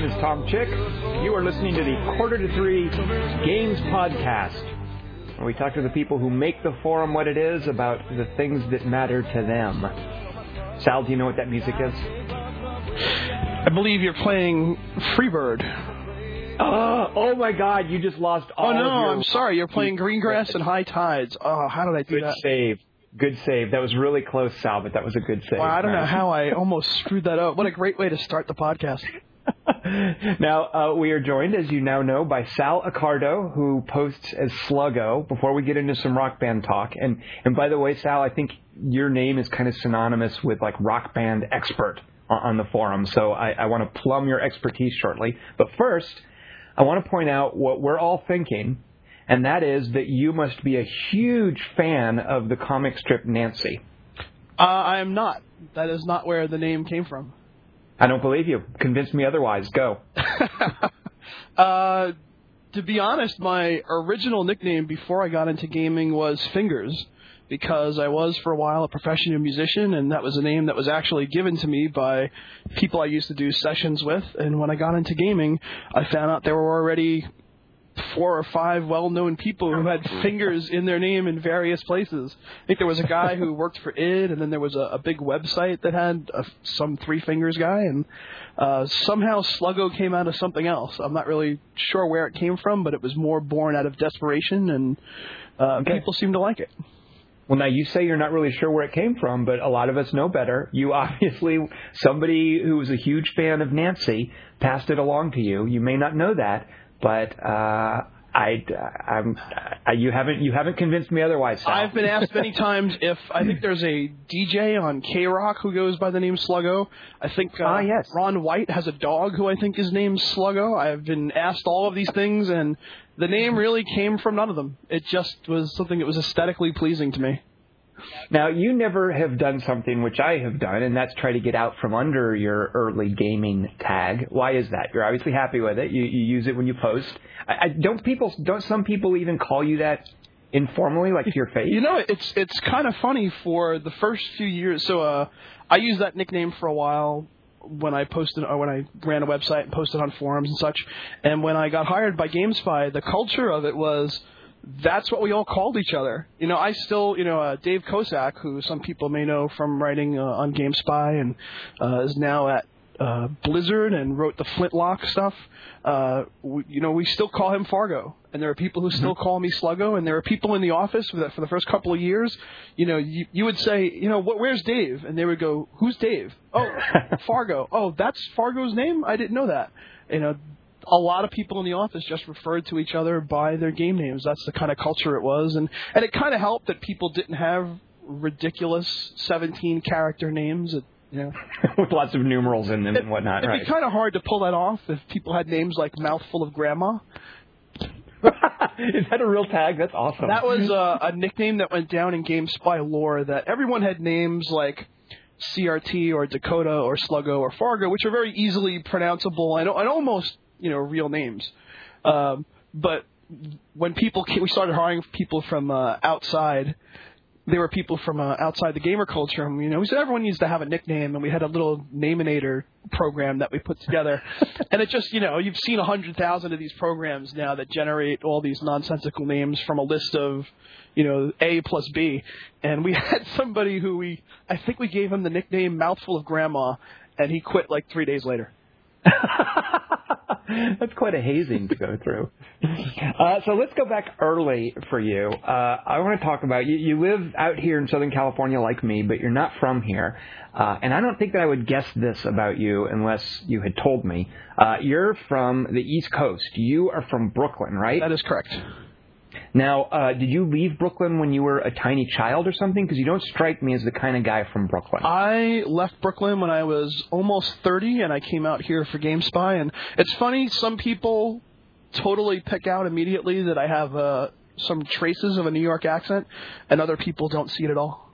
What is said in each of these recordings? name is Tom Chick. You are listening to the Quarter to Three Games Podcast, where we talk to the people who make the forum what it is about the things that matter to them. Sal, do you know what that music is? I believe you're playing Freebird. Oh my God! You just lost all. Oh no! I'm sorry. You're playing Greengrass and High Tides. Oh, how did I do that? Good save. Good save. That was really close, Sal, but that was a good save. Wow, I don't know how I almost screwed that up. What a great way to start the podcast. Now, we are joined, as you now know, by Sal Accardo, who posts as Sluggo, before we get into some Rock Band talk. And by the way, Sal, I think your name is kind of synonymous with, like, Rock Band expert on the forum. So I want to plumb your expertise shortly. But first, I want to point out what we're all thinking, and that is that you must be a huge fan of the comic strip Nancy. I am not. That is not where the name came from. I don't believe you. Convince me otherwise. Go. To be honest, my original nickname before I got into gaming was Fingers, because I was for a while a professional musician, and that was a name that was actually given to me by people I used to do sessions with. And when I got into gaming, I found out there were already 4 or 5 well-known people who had fingers in their name in various places. I think there was a guy who worked for id, and then there was a big website that had some Three Fingers guy, and somehow Sluggo came out of something else. I'm not really sure where it came from, but it was more born out of desperation, and people seemed to like it. Well, now, you say you're not really sure where it came from, but a lot of us know better. You obviously, somebody who was a huge fan of Nancy passed it along to you. You may not know that, but you haven't convinced me otherwise, Sal. I've been asked many times if I think there's a DJ on K Rock who goes by the name Sluggo. I think yes. Ron White has a dog who I think is named Sluggo. I've been asked all of these things, and the name really came from none of them. It just was something that was aesthetically pleasing to me. Now, you never have done something which I have done, and that's try to get out from under your early gaming tag. Why is that? You're obviously happy with it. You use it when you post. Don't some people even call you that informally, like to your face? You know, it's kind of funny. For the first few years, so I used that nickname for a while when I posted, or when I ran a website and posted on forums and such. And when I got hired by GameSpy, the culture of it was, that's what we all called each other. You know, I still, Dave Kosak, who some people may know from writing on GameSpy, and is now at Blizzard and wrote the Flintlock stuff, we still call him Fargo. And there are people who still call me Sluggo, and there are people in the office that for the first couple of years, you would say, where's Dave? And they would go, who's Dave? Oh, Fargo. Oh, that's Fargo's name? I didn't know that. A lot of people in the office just referred to each other by their game names. That's the kind of culture it was. And it kind of helped that people didn't have ridiculous 17-character names. With lots of numerals in them and whatnot. It'd be kind of hard to pull that off if people had names like Mouthful of Grandma. Is that a real tag? That's awesome. That was a nickname that went down in GameSpy lore, that everyone had names like CRT or Dakota or Sluggo or Fargo, which are very easily pronounceable and almost real names. But when people came, we started hiring people from outside. There were people from outside the gamer culture. And, we said everyone needs to have a nickname, and we had a little Naminator program that we put together. And it just, you've seen 100,000 of these programs now that generate all these nonsensical names from a list of, A plus B. And we had somebody who I think we gave him the nickname Mouthful of Grandma, and he quit like 3 days later. That's quite a hazing to go through. So let's go back early for you. I want to talk about, you live out here in Southern California like me, but you're not from here. And I don't think that I would guess this about you unless you had told me. You're from the East Coast. You are from Brooklyn, right? That is correct. Now, did you leave Brooklyn when you were a tiny child or something? Because you don't strike me as the kind of guy from Brooklyn. I left Brooklyn when I was almost 30, and I came out here for GameSpy. And it's funny, some people totally pick out immediately that I have some traces of a New York accent, and other people don't see it at all.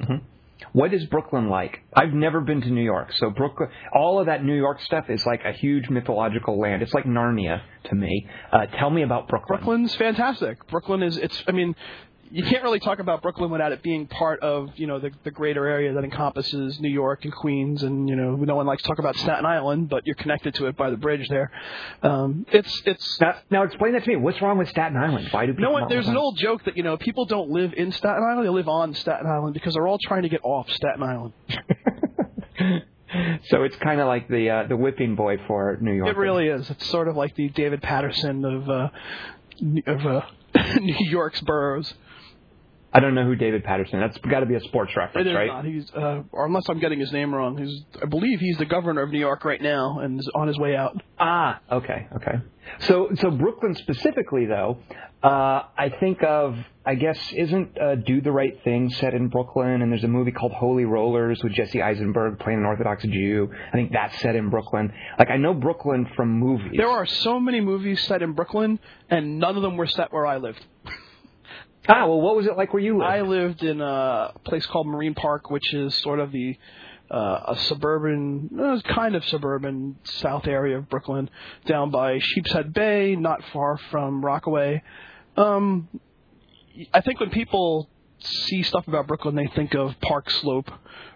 Mm-hmm. What is Brooklyn like? I've never been to New York, so Brooklyn, all of that New York stuff is like a huge mythological land. It's like Narnia to me. Tell me about Brooklyn. Brooklyn's fantastic. Brooklyn is, you can't really talk about Brooklyn without it being part of, you know, the greater area that encompasses New York and Queens, and, you know, no one likes to talk about Staten Island, but you're connected to it by the bridge there. It's now explain that to me. What's wrong with Staten Island? Why do people there's an old joke that, you know, people don't live in Staten Island, they live on Staten Island because they're all trying to get off Staten Island. So it's kind of like the whipping boy for New York. It really is. It's sort of like the David Patterson of New York's boroughs. I don't know who David Patterson. That's got to be a sports reference, right? Not. He's, or unless I'm getting his name wrong. I believe he's the governor of New York right now and is on his way out. Ah, okay. So Brooklyn specifically, though, I think of, I guess, isn't Do the Right Thing set in Brooklyn? And there's a movie called Holy Rollers with Jesse Eisenberg playing an Orthodox Jew. I think that's set in Brooklyn. Like, I know Brooklyn from movies. There are so many movies set in Brooklyn, and none of them were set where I lived. Ah, well, what was it like where you lived? I lived in a place called Marine Park, which is sort of the a suburban, kind of suburban south area of Brooklyn, down by Sheepshead Bay, not far from Rockaway. I think when people see stuff about Brooklyn, they think of Park Slope,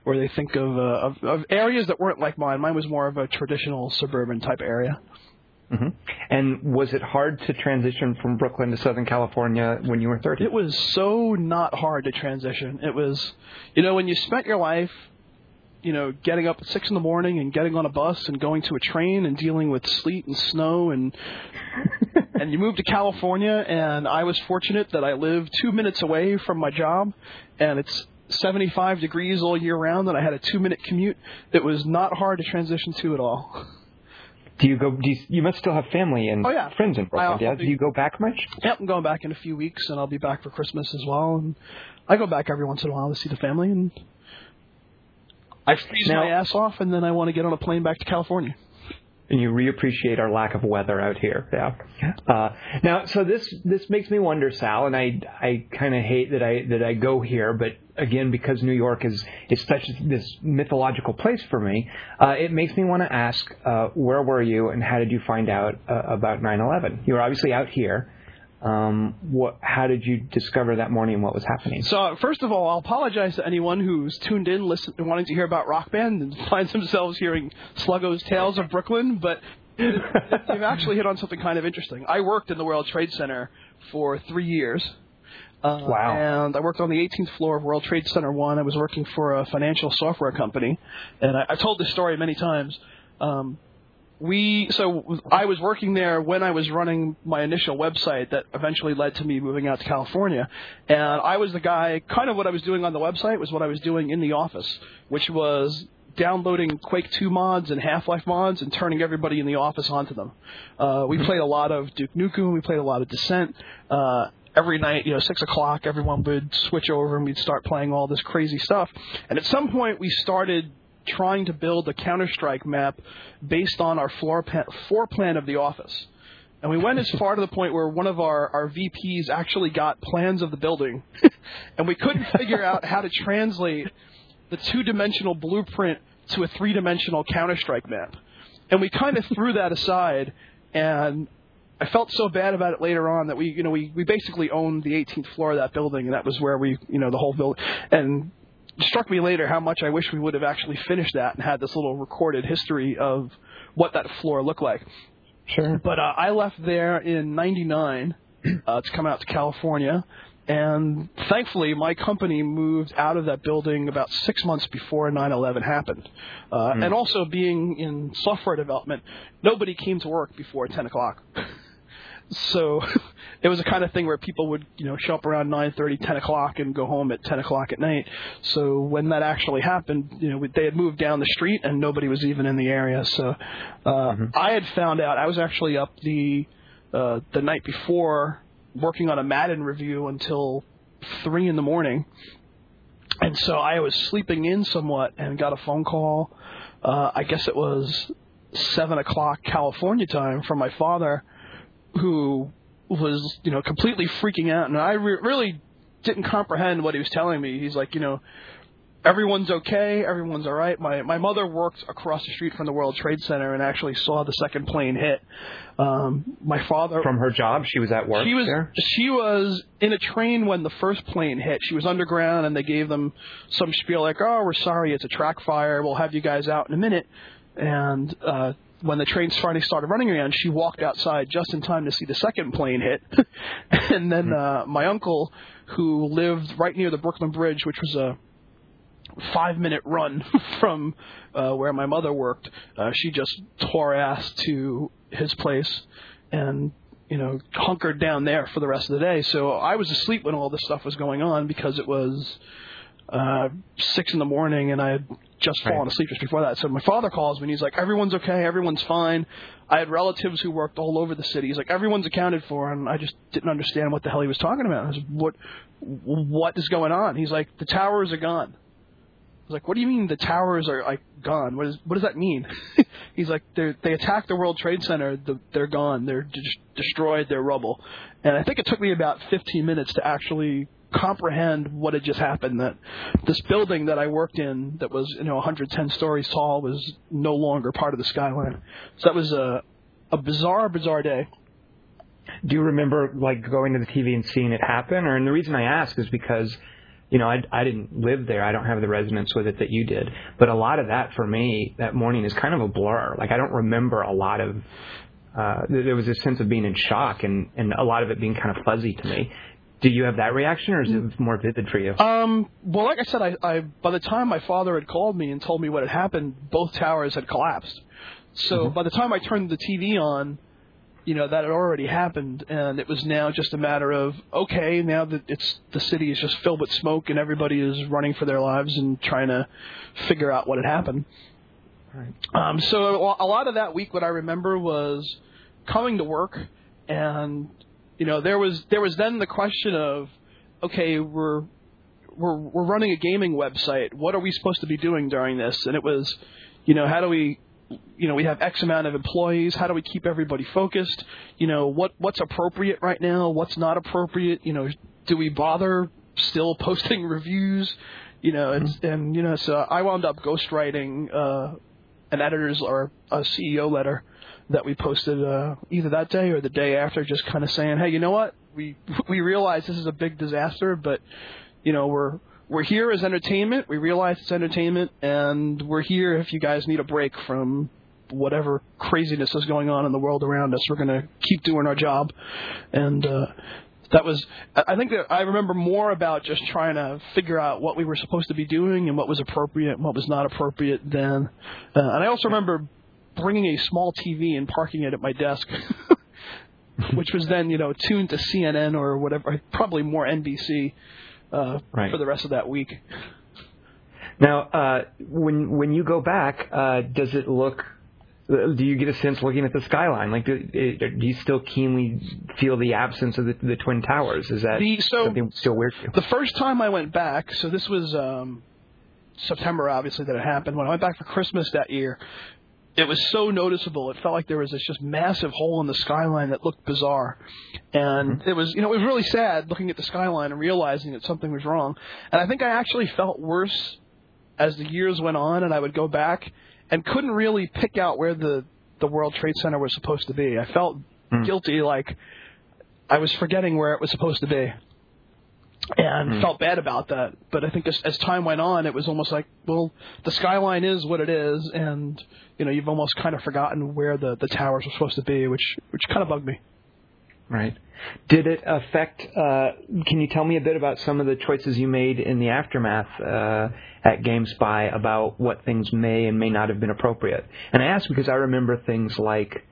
or they think of areas that weren't like mine. Mine was more of a traditional suburban type area. Mm-hmm. And was it hard to transition from Brooklyn to Southern California when you were 30? It was so not hard to transition. It was, you know, when you spent your life, you know, getting up at 6 in the morning and getting on a bus and going to a train and dealing with sleet and snow and and you moved to California, and I was fortunate that I lived 2 minutes away from my job, and it's 75 degrees all year round, and I had a 2-minute commute. It was not hard to transition to at all. You must still have family and friends in Brooklyn, yeah? Do you go back much? Yep, I'm going back in a few weeks, and I'll be back for Christmas as well. And I go back every once in a while to see the family, and I freeze my ass off, and then I want to get on a plane back to California. And you reappreciate our lack of weather out here, yeah. Now, so this makes me wonder, Sal, and I kind of hate that I go here, but again, because New York is such this mythological place for me, it makes me want to ask, where were you and how did you find out about 9/11? You were obviously out here. How did you discover that morning what was happening? So, first of all, I'll apologize to anyone who's tuned in wanting to hear about Rock Band and finds themselves hearing Sluggo's Tales of Brooklyn, but you've actually hit on something kind of interesting. I worked in the World Trade Center for 3 years. Wow. And I worked on the 18th floor of World Trade Center 1. I was working for a financial software company, and I've told this story many times. So I was working there when I was running my initial website that eventually led to me moving out to California. And I was the guy, kind of what I was doing on the website was what I was doing in the office, which was downloading Quake 2 mods and Half-Life mods and turning everybody in the office onto them. We played a lot of Duke Nukem. We played a lot of Descent. Every night, you know, 6 o'clock, everyone would switch over and we'd start playing all this crazy stuff. And at some point, we started trying to build a Counter-Strike map based on our floor plan of the office. And we went as far to the point where one of our VPs actually got plans of the building, and we couldn't figure out how to translate the two-dimensional blueprint to a three-dimensional Counter-Strike map. And we kind of threw that aside, and I felt so bad about it later on that we basically owned the 18th floor of that building, and that was where we, you know, the whole building. And it struck me later how much I wish we would have actually finished that and had this little recorded history of what that floor looked like. Sure. But I left there in 99 to come out to California, and thankfully my company moved out of that building about 6 months before 9/11 happened. And also being in software development, nobody came to work before 10 o'clock. So it was the kind of thing where people would, you know, show up around 9:30, 10 o'clock and go home at 10 o'clock at night. So when that actually happened, you know, they had moved down the street and nobody was even in the area. So I had found out, I was actually up the night before working on a Madden review until 3 in the morning. And so I was sleeping in somewhat and got a phone call. I guess it was 7 o'clock California time from my father, who was, you know, completely freaking out, and I really didn't comprehend what he was telling me. He's like, you know, everyone's okay, everyone's all right. My mother worked across the street from the World Trade Center and actually saw the second plane hit. My father... From her job? She was at work there? She was in a train when the first plane hit. She was underground, and they gave them some spiel like, oh, we're sorry, it's a track fire, we'll have you guys out in a minute. And when the train finally started running again, she walked outside just in time to see the second plane hit. And then my uncle, who lived right near the Brooklyn Bridge, which was a 5-minute run from where my mother worked, she just tore ass to his place and, you know, hunkered down there for the rest of the day. So I was asleep when all this stuff was going on because it was 6 in the morning and I had just fallen asleep just before that. So my father calls me and he's like, everyone's okay, everyone's fine. I had relatives who worked all over the city. He's like, everyone's accounted for. And I just didn't understand what the hell he was talking about. I was, what is going on? He's like, the towers are gone. I was like, what do you mean the towers are like gone? What does that mean? He's like, they attacked the World Trade Center. They're gone. They're destroyed. They're rubble. And I think it took me about 15 minutes to actually comprehend what had just happened, that this building that I worked in that was, you know, 110 stories tall was no longer part of the skyline. So that was a bizarre day. Do you remember, like, going to the TV and seeing it happen? Or, and the reason I ask is because... You know, I didn't live there. I don't have the resonance with it that you did. But a lot of that, for me, that morning is kind of a blur. Like, I don't remember a lot of... there was this sense of being in shock and a lot of it being kind of fuzzy to me. Do you have that reaction, or is it more vivid for you? Well, like I said, I by the time my father had called me and told me what had happened, both towers had collapsed. So by the time I turned the TV on... You know, that had already happened, and it was now just a matter of, okay, now that the city is just filled with smoke and everybody is running for their lives and trying to figure out what had happened. Right. So a lot of that week, what I remember was coming to work, and, you know, there was then the question of, okay, we're running a gaming website. What are we supposed to be doing during this? And it was, you know, how do we... You know, we have X amount of employees. How do we keep everybody focused? You know, what's appropriate right now? What's not appropriate? You know, do we bother still posting reviews? You know, and you know, so I wound up ghostwriting an editor's or a CEO letter that we posted either that day or the day after, just kind of saying, hey, you know what? We realize this is a big disaster, but, you know, We're here as entertainment. We realize it's entertainment, and we're here if you guys need a break from whatever craziness is going on in the world around us. We're going to keep doing our job. And that was – I think that I remember more about just trying to figure out what we were supposed to be doing and what was appropriate and what was not appropriate then. And I also remember bringing a small TV and parking it at my desk, which was then, you know, tuned to CNN or whatever, probably more NBC. For the rest of that week. Now, when you go back, does it look? Do you get a sense looking at the skyline? Like, do you still keenly feel the absence of the Twin Towers? Is that something still weird for you? The first time I went back, so this was September, obviously, that it happened. When I went back for Christmas that year, it was so noticeable. It felt like there was this just massive hole in the skyline that looked bizarre. And it was really sad looking at the skyline and realizing that something was wrong. And I think I actually felt worse as the years went on, and I would go back and couldn't really pick out where the World Trade Center was supposed to be. I felt guilty, like I was forgetting where it was supposed to be. And felt bad about that. But I think as time went on, it was almost like, well, the skyline is what it is, and, you know, you've almost kind of forgotten where the towers were supposed to be, which kind of bugged me. Right. Did it affect can you tell me a bit about some of the choices you made in the aftermath at GameSpy about what things may and may not have been appropriate? And I ask because I remember things like,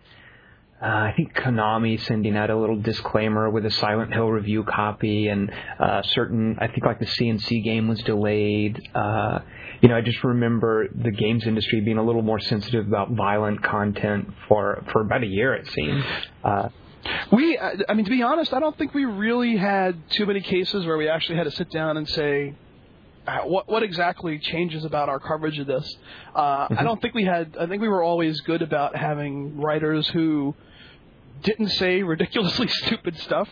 I think Konami sending out a little disclaimer with a Silent Hill review copy, and certain, I think, like the CNC game was delayed. You know, I just remember the games industry being a little more sensitive about violent content for about a year, it seemed. I mean, to be honest, I don't think we really had too many cases where we actually had to sit down and say, what exactly changes about our coverage of this? I don't think we had, I think we were always good about having writers who didn't say ridiculously stupid stuff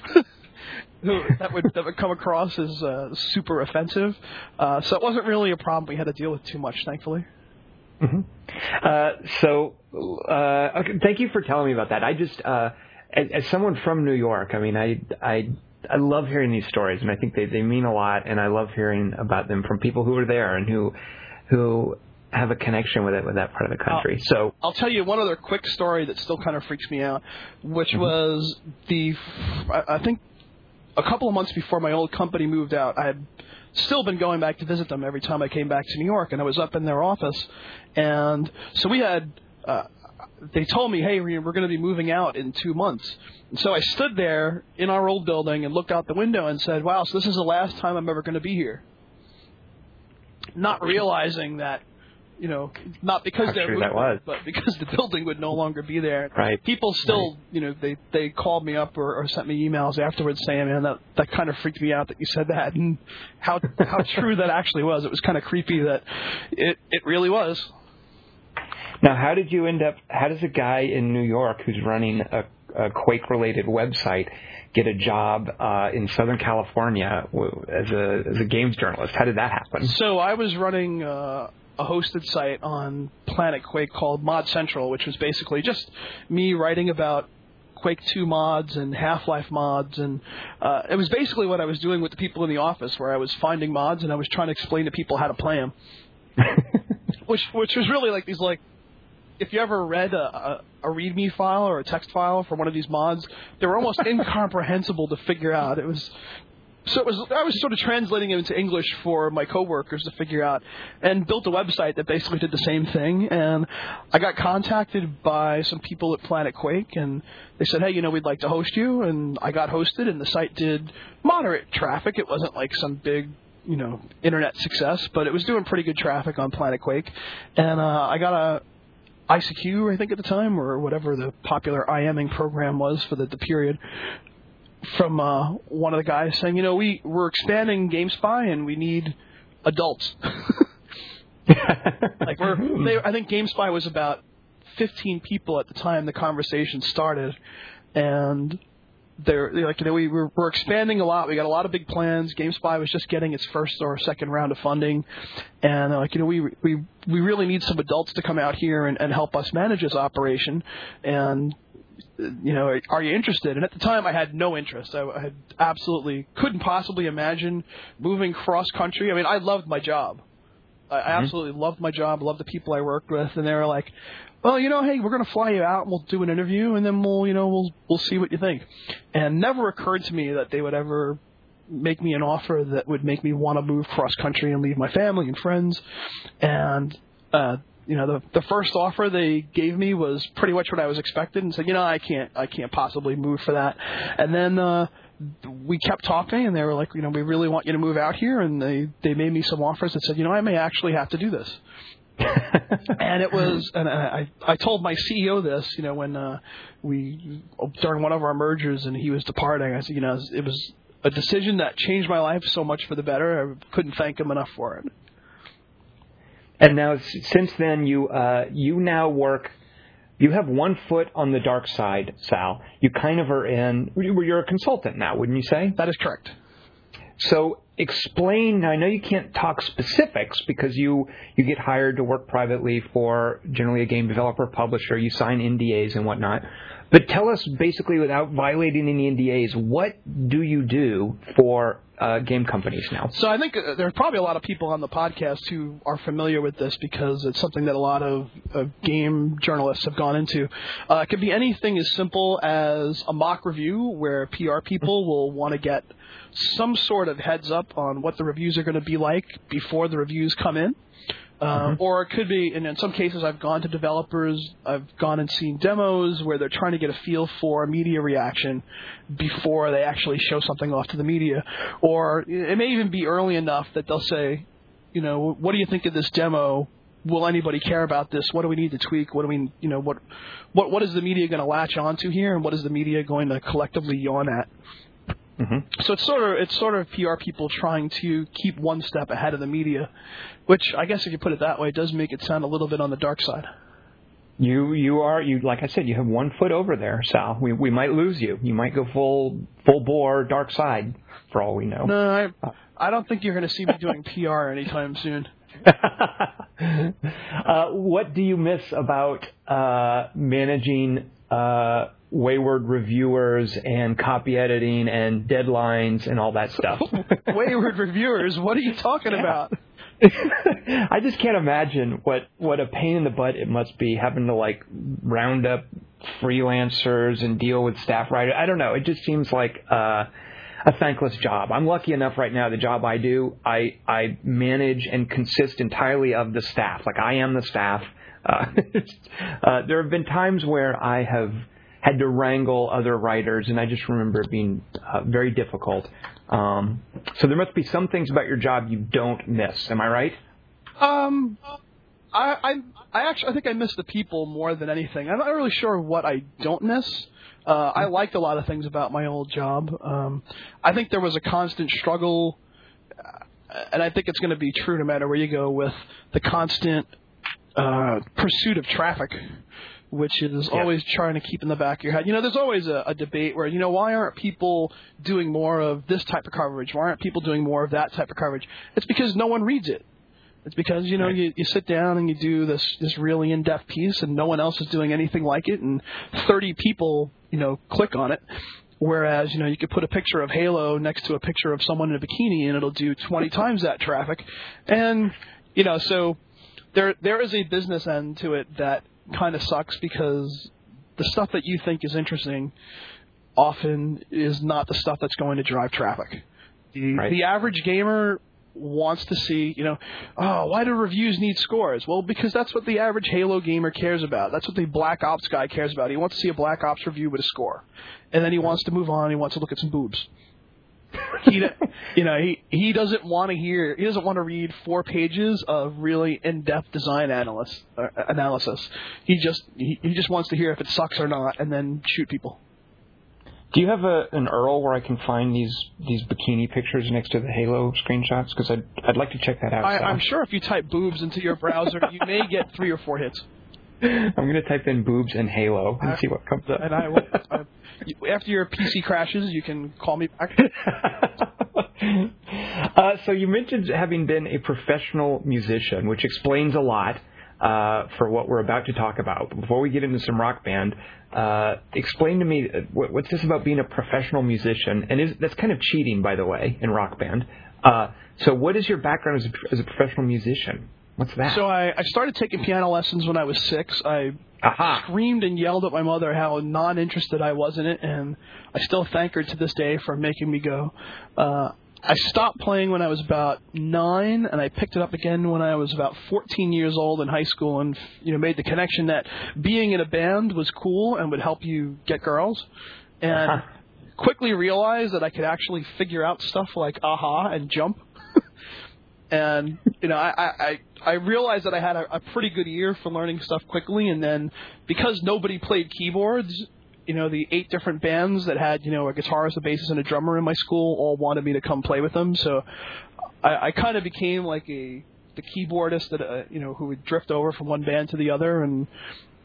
that would come across as super offensive. So it wasn't really a problem we had to deal with too much, thankfully. Mm-hmm. Okay, thank you for telling me about that. I just, as someone from New York, I mean, I love hearing these stories, and I think they mean a lot, and I love hearing about them from people who are there and who have a connection with it, with that part of the country. So I'll tell you one other quick story that still kind of freaks me out, which mm-hmm. was I think a couple of months before my old company moved out, I had still been going back to visit them every time I came back to New York, and I was up in their office. And so we had they told me, hey, we're going to be moving out in 2 months. And so I stood there in our old building and looked out the window and said, wow, so this is the last time I'm ever going to be here. Not realizing that, you know, not because they're moving, but because the building would no longer be there. Right. People still, you know, they called me up or sent me emails afterwards saying, man, that kind of freaked me out that you said that, and how true that actually was. It was kind of creepy that it really was. Now, how does a guy in New York who's running a Quake-related website get a job in Southern California as a games journalist? How did that happen? So I was running a hosted site on Planet Quake called Mod Central, which was basically just me writing about Quake 2 mods and Half-Life mods, and it was basically what I was doing with the people in the office, where I was finding mods and I was trying to explain to people how to play them. Which was really like these, like, if you ever read a README file or a text file for one of these mods, they were almost incomprehensible to figure out. I was sort of translating it into English for my coworkers to figure out, and built a website that basically did the same thing. And I got contacted by some people at Planet Quake, and they said, hey, you know, we'd like to host you. And I got hosted, and the site did moderate traffic. It wasn't like some big, you know, internet success, but it was doing pretty good traffic on Planet Quake. And I got a ICQ, I think at the time, or whatever the popular IMing program was for the period, from one of the guys saying, you know, we're expanding GameSpy and we need adults. Like I think GameSpy was about 15 people at the time the conversation started, and they're like, you know, we're expanding a lot. We got a lot of big plans. GameSpy was just getting its first or second round of funding, and they're like, you know, we really need some adults to come out here and help us manage this operation. And, you know, are you interested? And at the time, I had no interest. I had absolutely couldn't possibly imagine moving cross country. I mean, I loved my job. I absolutely loved my job, loved the people I worked with, and they were like, well, you know, hey, we're going to fly you out, and we'll do an interview, and then we'll see what you think. And never occurred to me that they would ever make me an offer that would make me want to move cross-country and leave my family and friends. And, you know, the first offer they gave me was pretty much what I was expected, and said, you know, I can't possibly move for that. And then we kept talking, and they were like, you know, we really want you to move out here. And they made me some offers that said, you know, I may actually have to do this. And it was, and I told my CEO this, you know, when during one of our mergers, and he was departing, I said, you know, it was a decision that changed my life so much for the better. I couldn't thank him enough for it. And now, since then, you now work. You have one foot on the dark side, Sal. You kind of are in. You're a consultant now, wouldn't you say? That is correct. So explain. I know you can't talk specifics because you get hired to work privately for generally a game developer, publisher. You sign NDAs and whatnot. But tell us basically, without violating any NDAs, what do you do for game companies now? So I think there are probably a lot of people on the podcast who are familiar with this because it's something that a lot of game journalists have gone into. It could be anything as simple as a mock review where PR people will want to get some sort of heads up on what the reviews are going to be like before the reviews come in. Or it could be, and in some cases I've gone to developers, I've gone and seen demos where they're trying to get a feel for media reaction before they actually show something off to the media. Or it may even be early enough that they'll say, you know, what do you think of this demo? Will anybody care about this? What do we need to tweak? What do we, you know, what is the media going to latch onto here, and what is the media going to collectively yawn at? Mm-hmm. So it's sort of PR people trying to keep one step ahead of the media, which I guess if you put it that way, does make it sound a little bit on the dark side. You like I said, you have one foot over there, Sal. We might lose you. You might go full bore dark side for all we know. No, I don't think you're going to see me doing PR anytime soon. What do you miss about managing wayward reviewers and copy editing and deadlines and all that stuff? Wayward reviewers? What are you talking about? I just can't imagine what a pain in the butt it must be having to like round up freelancers and deal with staff writers. I don't know. It just seems like a thankless job. I'm lucky enough right now. The job I do, I manage and consist entirely of the staff. Like I am the staff. There have been times where I have had to wrangle other writers, and I just remember it being very difficult. So there must be some things about your job you don't miss. Am I right? I think I miss the people more than anything. I'm not really sure what I don't miss. I liked a lot of things about my old job. I think there was a constant struggle, and I think it's going to be true no matter where you go, with the constant pursuit of traffic, which is always trying to keep in the back of your head. You know, there's always a debate where, you know, why aren't people doing more of this type of coverage? Why aren't people doing more of that type of coverage? It's because no one reads it. It's because, you know, you sit down and you do this really in-depth piece and no one else is doing anything like it, and 30 people, you know, click on it. Whereas, you know, you could put a picture of Halo next to a picture of someone in a bikini and it'll do 20 times that traffic. And, you know, so there is a business end to it that kind of sucks, because the stuff that you think is interesting often is not the stuff that's going to drive traffic. The average gamer wants to see, you know, oh, why do reviews need scores? Well, because that's what the average Halo gamer cares about. That's what the Black Ops guy cares about. He wants to see a Black Ops review with a score. And then he wants to move on. He wants to look at some boobs. He doesn't want to hear, he doesn't want to read 4 pages of really in-depth design analysis. He just wants to hear if it sucks or not and then shoot people. Do you have an URL where I can find these bikini pictures next to the Halo screenshots? Because I'd like to check that out. I'm sure if you type boobs into your browser, you may get 3 or 4 hits. I'm going to type in boobs and Halo and see what comes up. And I will. After your PC crashes, you can call me back. So you mentioned having been a professional musician, which explains a lot for what we're about to talk about. But before we get into some Rock Band, explain to me what's this about being a professional musician? And that's kind of cheating, by the way, in Rock Band. So what is your background as a professional musician? What's that? So I started taking piano lessons when I was 6. I screamed and yelled at my mother how non-interested I was in it, and I still thank her to this day for making me go. I stopped playing when I was about 9, and I picked it up again when I was about 14 years old in high school, and made the connection that being in a band was cool and would help you get girls. And quickly realized that I could actually figure out stuff like aha and jump. And, I realized that I had a pretty good ear for learning stuff quickly. And then because nobody played keyboards, the 8 different bands that had, a guitarist, a bassist, and a drummer in my school all wanted me to come play with them. So I kind of became like the keyboardist that, who would drift over from one band to the other. And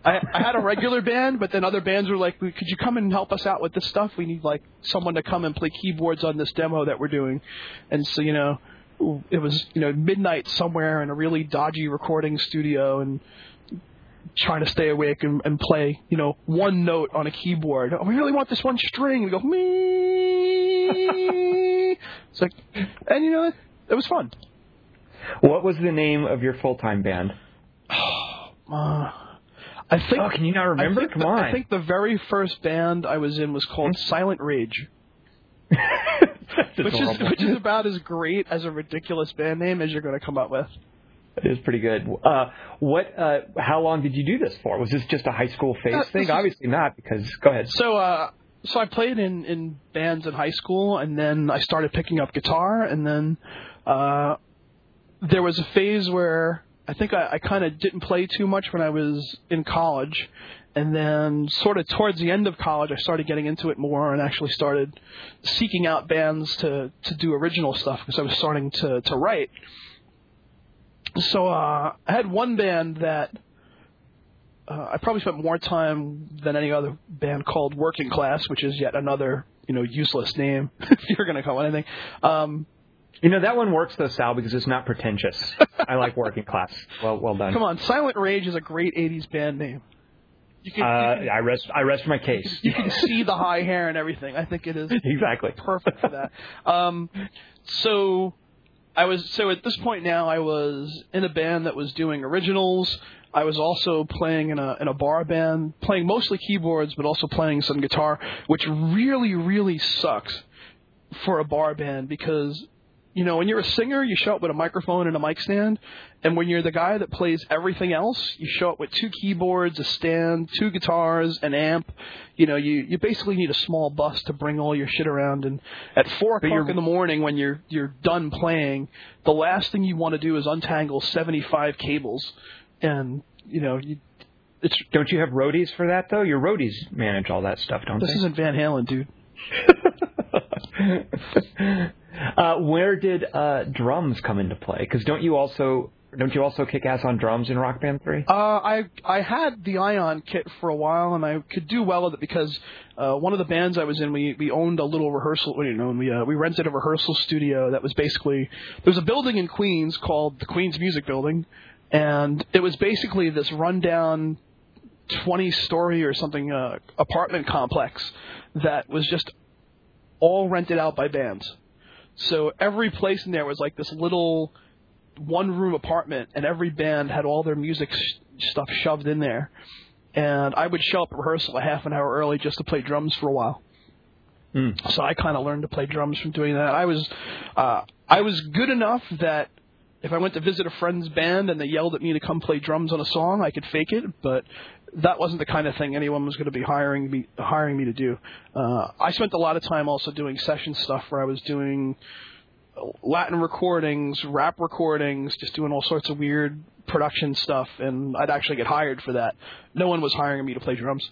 I had a regular band, but then other bands were like, could you come and help us out with this stuff? We need, like, someone to come and play keyboards on this demo that we're doing. And so, it was, midnight somewhere in a really dodgy recording studio and trying to stay awake and play, one note on a keyboard. Oh, we really want this one string. We go, me. It's like, and it was fun. What was the name of your full-time band? I think. Oh, can you not remember? Come on. I think the very first band I was in was called Silent Rage. Which is about as great as a ridiculous band name as you're going to come up with. It is pretty good. How long did you do this for? Was this just a high school phase thing? Obviously not, because go ahead. So I played in bands in high school, and then I started picking up guitar, and then there was a phase where I think I kind of didn't play too much when I was in college. And then sort of towards the end of college, I started getting into it more and actually started seeking out bands to do original stuff because I was starting to write. So I had one band that I probably spent more time than any other band called Working Class, which is yet another, useless name if you're going to call anything. That one works, though, Sal, because it's not pretentious. I like Working Class. Well done. Come on. Silent Rage is a great 80s band name. I rest my case. You can see the high hair and everything. I think it is exactly perfect for that. So at this point now, I was in a band that was doing originals. I was also playing in a bar band, playing mostly keyboards, but also playing some guitar, which really, really sucks for a bar band because, when you're a singer, you show up with a microphone and a mic stand, and when you're the guy that plays everything else, you show up with two keyboards, a stand, two guitars, an amp. You basically need a small bus to bring all your shit around. And at 4 o'clock in the morning, when you're done playing, the last thing you want to do is untangle 75 cables. And, don't you have roadies for that, though? Your roadies manage all that stuff, don't they? This isn't Van Halen, dude. Where did drums come into play? Because don't you also kick ass on drums in Rock Band 3? I had the Ion kit for a while, and I could do well with it because one of the bands I was in, we owned a little rehearsal. We rented a rehearsal studio that was basically there's a building in Queens called the Queens Music Building. And it was basically this rundown 20-story or something apartment complex that was just all rented out by bands. So every place in there was like this little one-room apartment, and every band had all their music stuff shoved in there. And I would show up at rehearsal a half an hour early just to play drums for a while. Mm. So I kind of learned to play drums from doing that. I was good enough that if I went to visit a friend's band and they yelled at me to come play drums on a song, I could fake it, but that wasn't the kind of thing anyone was going to be hiring me to do. I spent a lot of time also doing session stuff where I was doing Latin recordings, rap recordings, just doing all sorts of weird production stuff, and I'd actually get hired for that. No one was hiring me to play drums.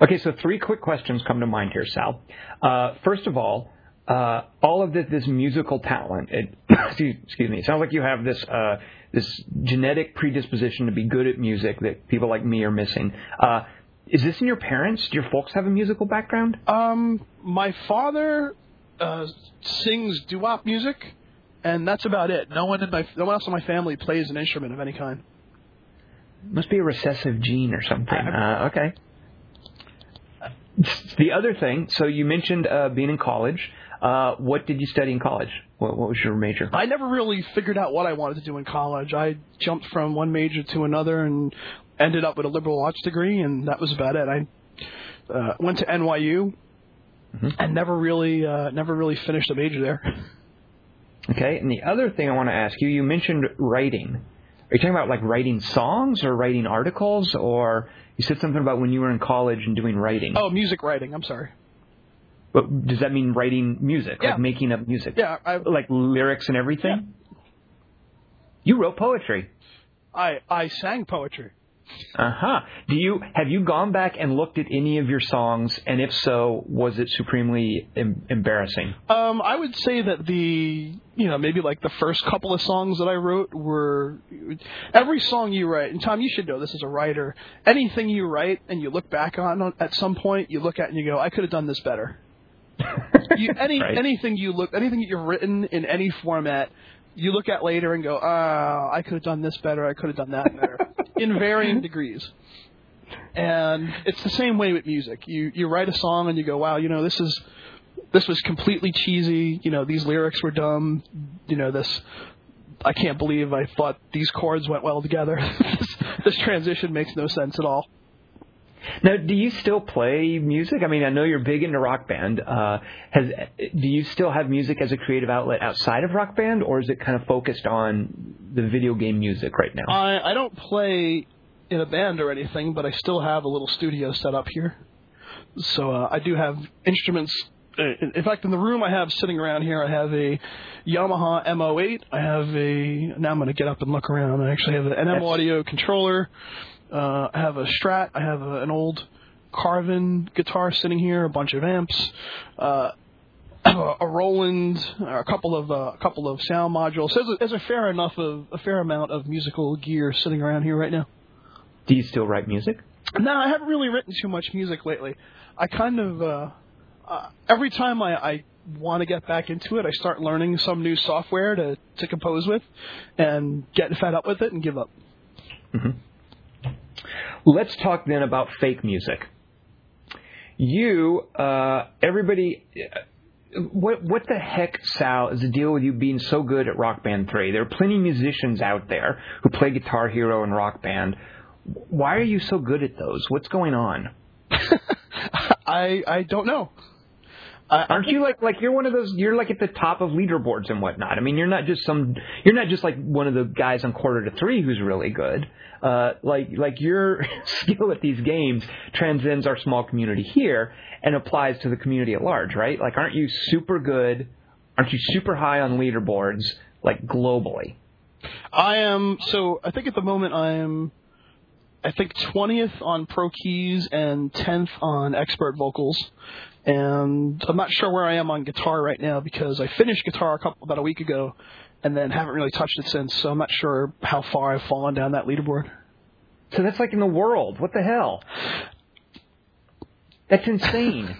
Okay, so three quick questions come to mind here, Sal. First of all of this musical talent, excuse me, it sounds like you have this genetic predisposition to be good at music that people like me are missing. Is this in your parents? Do your folks have a musical background? My father sings doo-wop music, and that's about it. No one else in my family plays an instrument of any kind. Must be a recessive gene or something. Okay. The other thing, so you mentioned being in college. What did you study in college? What was your major? I never really figured out what I wanted to do in college. I jumped from one major to another and ended up with a liberal arts degree, and that was about it. I went to NYU and never really finished a major there. Okay, and the other thing I want to ask you, you mentioned writing. Are you talking about like writing songs or writing articles, or you said something about when you were in college and doing writing? Oh, music writing. I'm sorry. But does that mean writing music, like making up music? Yeah. Like lyrics and everything? Yeah. You wrote poetry. I sang poetry. Uh-huh. Have you gone back and looked at any of your songs, and if so, was it supremely embarrassing? I would say that maybe like the first couple of songs that I wrote were every song you write, and Tom, you should know this as a writer, anything you write and you look back on at some point, you look at it and you go, I could have done this better. Anything that you've written in any format, you look at later and go, I could have done this better, I could have done that better, in varying degrees. And it's the same way with music. You write a song and you go, wow, this was completely cheesy. These lyrics were dumb. I can't believe I thought these chords went well together. This transition makes no sense at all. Now, do you still play music? I mean, I know you're big into Rock Band. Do you still have music as a creative outlet outside of Rock Band, or is it kind of focused on the video game music right now? I don't play in a band or anything, but I still have a little studio set up here. So I do have instruments. In fact, in the room I have sitting around here, I have a Yamaha M08. I have now I'm going to get up and look around. I actually have an M Audio controller. I have a Strat. I have an old Carvin guitar sitting here, a bunch of amps, a Roland, a couple of sound modules. So there's a fair amount of musical gear sitting around here right now. Do you still write music? No, I haven't really written too much music lately. I kind of, every time I want to get back into it, I start learning some new software to compose with and get fed up with it and give up. Mm-hmm. Let's talk then about fake music. You, everybody... What the heck, Sal, is the deal with you being so good at Rock Band 3? There are plenty of musicians out there who play Guitar Hero and Rock Band. Why are you so good at those? What's going on? I don't know. Aren't you like you're one of those? You're like at the top of leaderboards and whatnot. I mean, you're not just like one of the guys on 2:45 who's really good. Like your skill at these games transcends our small community here and applies to the community at large, right? Like, aren't you super good? Aren't you super high on leaderboards, like globally? I am. So I think at the moment I think 20th on Pro Keys and 10th on Expert Vocals. And I'm not sure where I am on guitar right now because I finished guitar about a week ago and then haven't really touched it since, so I'm not sure how far I've fallen down that leaderboard. So that's like in the world. What the hell? That's insane.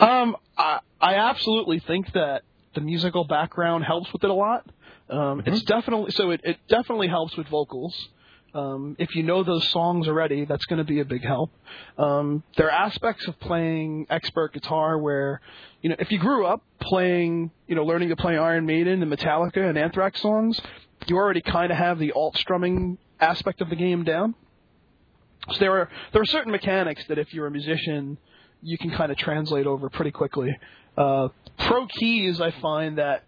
I absolutely think that the musical background helps with it a lot. Mm-hmm. It's definitely so. It definitely helps with vocals. If you know those songs already, that's going to be a big help. There are aspects of playing expert guitar where, you know, if you grew up playing, you know, learning to play Iron Maiden and Metallica and Anthrax songs, you already kind of have the alt strumming aspect of the game down. So there are certain mechanics that if you're a musician, you can kind of translate over pretty quickly. Pro keys, I find that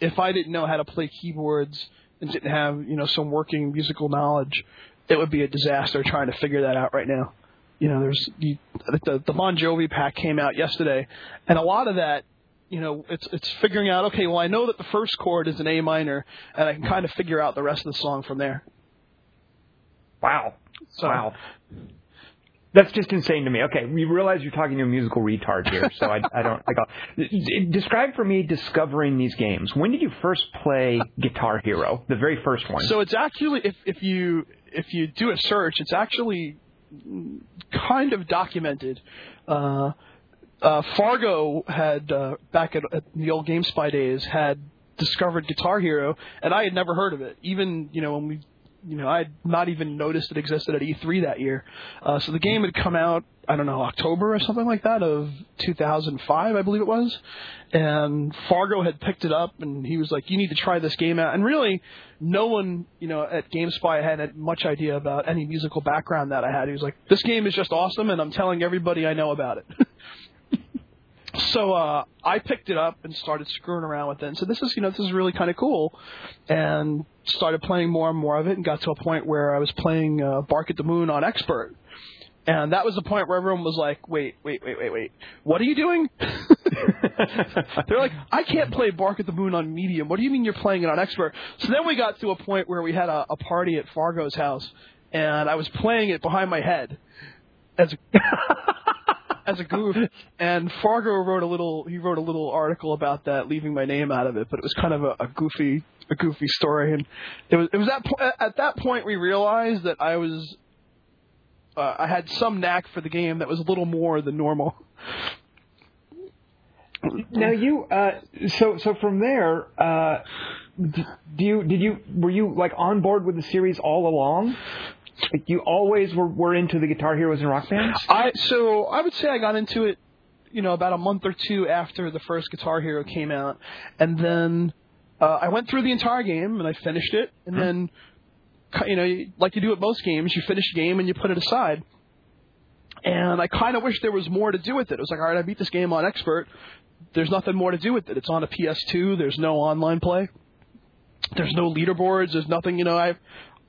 if I didn't know how to play keyboards and didn't have, you know, some working musical knowledge, it would be a disaster trying to figure that out right now. You know, the Bon Jovi pack came out yesterday, and a lot of that, you know, it's figuring out, okay, well, I know that the first chord is an A minor, and I can kind of figure out the rest of the song from there. Wow. Wow. That's just insane to me. Okay, we realize you're talking to a musical retard here, so I don't... Describe for me discovering these games. When did you first play Guitar Hero, the very first one? So it's actually, if you do a search, it's actually kind of documented. Fargo had, back at the old GameSpy days, had discovered Guitar Hero, and I had never heard of it. Even, you know, when we... You know, I had not even noticed it existed at E3 that year. So the game had come out, I don't know, October or something like that of 2005, I believe it was. And Fargo had picked it up, and he was like, you need to try this game out. And really, no one, you know, at GameSpy had much idea about any musical background that I had. He was like, this game is just awesome, and I'm telling everybody I know about it. So I picked it up and started screwing around with it. And so this is really kind of cool. And started playing more and more of it and got to a point where I was playing Bark at the Moon on Expert. And that was the point where everyone was like, wait. What are you doing? They're like, I can't play Bark at the Moon on medium. What do you mean you're playing it on Expert? So then we got to a point where we had a party at Fargo's house. And I was playing it behind my head as a goof, and Fargo wrote a little article about that, leaving my name out of it, but it was kind of a goofy story, and it was at that point we realized that I was I had some knack for the game that was a little more than normal. Now you so from there were you like on board with the series all along? Like you always were into the Guitar Heroes and Rock Bands? I would say I got into it, you know, about a month or two after the first Guitar Hero came out. And then I went through the entire game and I finished it. And then, you know, like you do at most games, you finish a game and you put it aside. And I kind of wish there was more to do with it. It was like, all right, I beat this game on Expert. There's nothing more to do with it. It's on a PS2. There's no online play. There's no leaderboards. There's nothing, you know,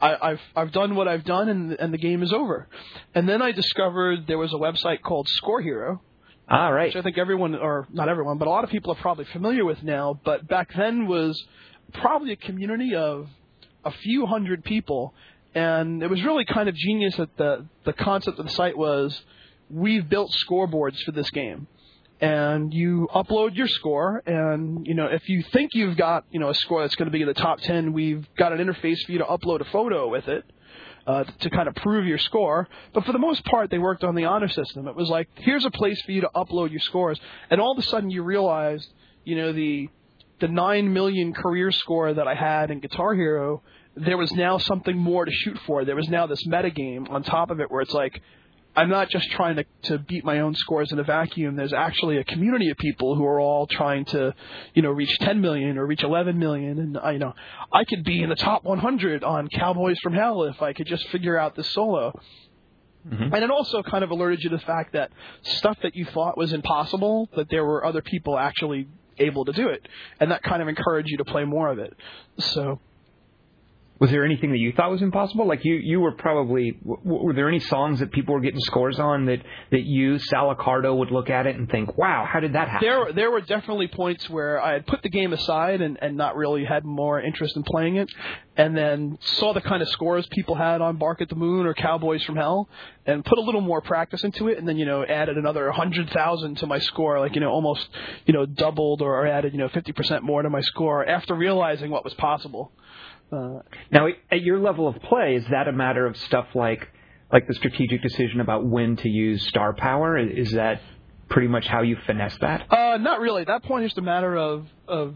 I've done what I've done, and the game is over. And then I discovered there was a website called Score Hero, all right, which I think everyone, or not everyone, but a lot of people are probably familiar with now, but back then was probably a community of a few hundred people, and it was really kind of genius that the concept of the site was, we've built scoreboards for this game. And you upload your score, and, you know, if you think you've got, you know, a score that's going to be in the top 10, we've got an interface for you to upload a photo with it. to kind of prove your score. But for the most part, they worked on the honor system. It was like, here's a place for you to upload your scores. And all of a sudden you realized, you know, the 9 million career score that I had in Guitar Hero, there was now something more to shoot for. There was now this metagame on top of it where it's like, I'm not just trying to beat my own scores in a vacuum. There's actually a community of people who are all trying to, you know, reach 10 million or reach 11 million. And, you know, I could be in the top 100 on Cowboys from Hell if I could just figure out this solo. Mm-hmm. And it also kind of alerted you to the fact that stuff that you thought was impossible, that there were other people actually able to do it. And that kind of encouraged you to play more of it. So... was there anything that you thought was impossible? Like, you were probably... were there any songs that people were getting scores on that you, Sal Accardo, would look at it and think, wow, how did that happen? There were definitely points where I had put the game aside and not really had more interest in playing it, and then saw the kind of scores people had on Bark at the Moon or Cowboys from Hell, and put a little more practice into it, and then, you know, added another 100,000 to my score, like, you know, almost, you know, doubled or added, you know, 50% more to my score after realizing what was possible. Now, at your level of play, is that a matter of stuff like the strategic decision about when to use star power? Is that pretty much how you finesse that? Not really. At that point, it's a matter of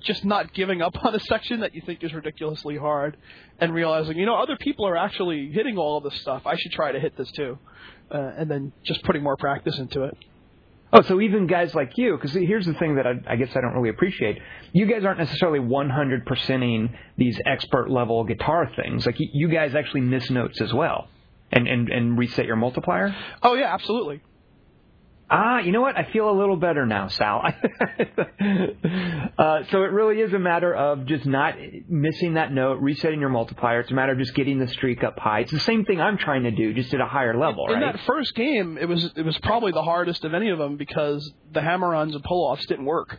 just not giving up on a section that you think is ridiculously hard and realizing, you know, other people are actually hitting all of this stuff. I should try to hit this too. And then just putting more practice into it. Oh, so even guys like you, because here's the thing that I guess I don't really appreciate. You guys aren't necessarily 100%ing these expert-level guitar things. Like, you guys actually miss notes as well and reset your multiplier? Oh, yeah, absolutely. Ah, you know what? I feel a little better now, Sal. So it really is a matter of just not missing that note, resetting your multiplier. It's a matter of just getting the streak up high. It's the same thing I'm trying to do, just at a higher level, right? In that first game, it was probably the hardest of any of them because the hammer-ons and pull-offs didn't work.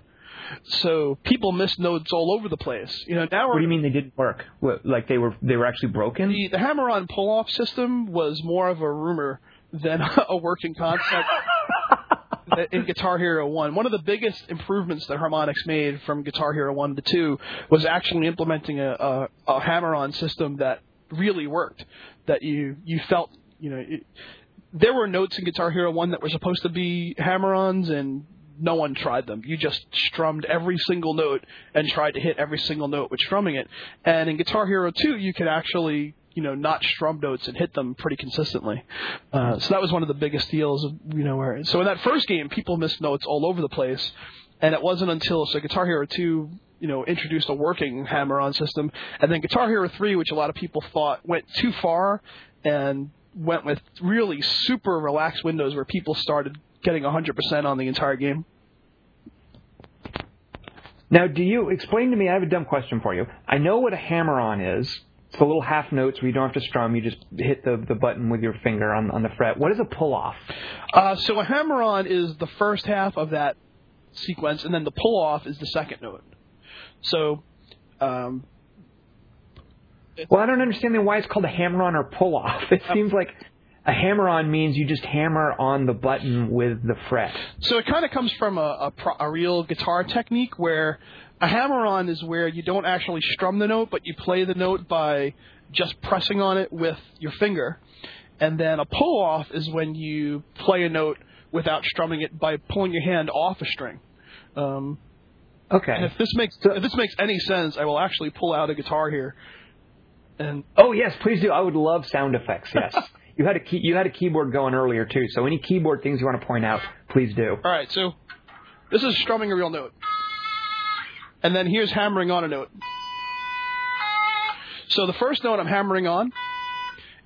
So people missed notes all over the place. You know, now what do you mean they didn't work? What, like they were actually broken? The hammer-on pull-off system was more of a rumor than a working concept. In Guitar Hero 1, one of the biggest improvements that Harmonix made from Guitar Hero 1 to 2 was actually implementing a hammer-on system that really worked, that you felt, you know, there were notes in Guitar Hero 1 that were supposed to be hammer-ons, and no one tried them. You just strummed every single note and tried to hit every single note with strumming it. And in Guitar Hero 2, you could actually... you know, not strum notes and hit them pretty consistently. So that was one of the biggest deals, you know, where, so in that first game, people missed notes all over the place. And it wasn't until, so Guitar Hero 2, you know, introduced a working hammer-on system. And then Guitar Hero 3, which a lot of people thought went too far and went with really super relaxed windows where people started getting 100% on the entire game. Now, do you, explain to me, I have a dumb question for you. I know what a hammer-on is. It's the little half notes where you don't have to strum. You just hit the button with your finger on the fret. What is a pull-off? So a hammer-on is the first half of that sequence, and then the pull-off is the second note. So... well, I don't understand then why it's called a hammer-on or pull-off. It seems like a hammer-on means you just hammer on the button with the fret. So it kind of comes from a real guitar technique where... a hammer-on is where you don't actually strum the note, but you play the note by just pressing on it with your finger. And then a pull-off is when you play a note without strumming it by pulling your hand off a string. Okay. And if this makes any sense, I will actually pull out a guitar here. And oh yes, please do. I would love sound effects. Yes. you had a keyboard going earlier too. So any keyboard things you want to point out, please do. All right. So this is strumming a real note. And then here's hammering on a note. So the first note I'm hammering on,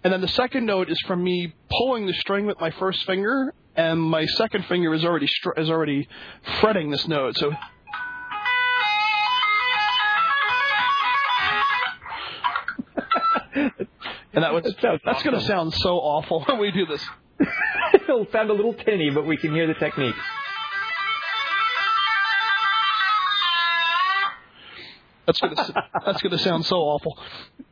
and then the second note is from me pulling the string with my first finger, and my second finger is already fretting this note. So, and that's going to sound so awful when we do this. It'll sound a little tinny, but we can hear the technique. That's gonna sound so awful.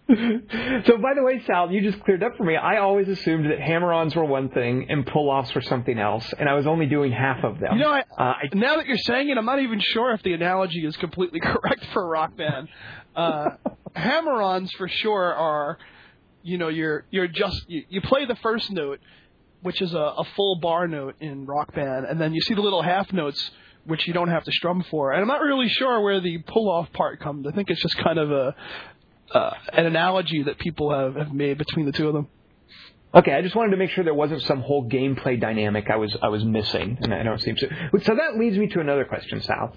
So, by the way, Sal, you just cleared up for me. I always assumed that hammer-ons were one thing and pull-offs were something else, and I was only doing half of them. You know, now that you're saying it, I'm not even sure if the analogy is completely correct for Rock Band. Hammer-ons, for sure, are you know, you play the first note, which is a full bar note in Rock Band, and then you see the little half notes, which you don't have to strum for. And I'm not really sure where the pull-off part comes. I think it's just kind of an analogy that people have made between the two of them. Okay, I just wanted to make sure there wasn't some whole gameplay dynamic I was missing, and I don't seem to. So that leads me to another question, Sal.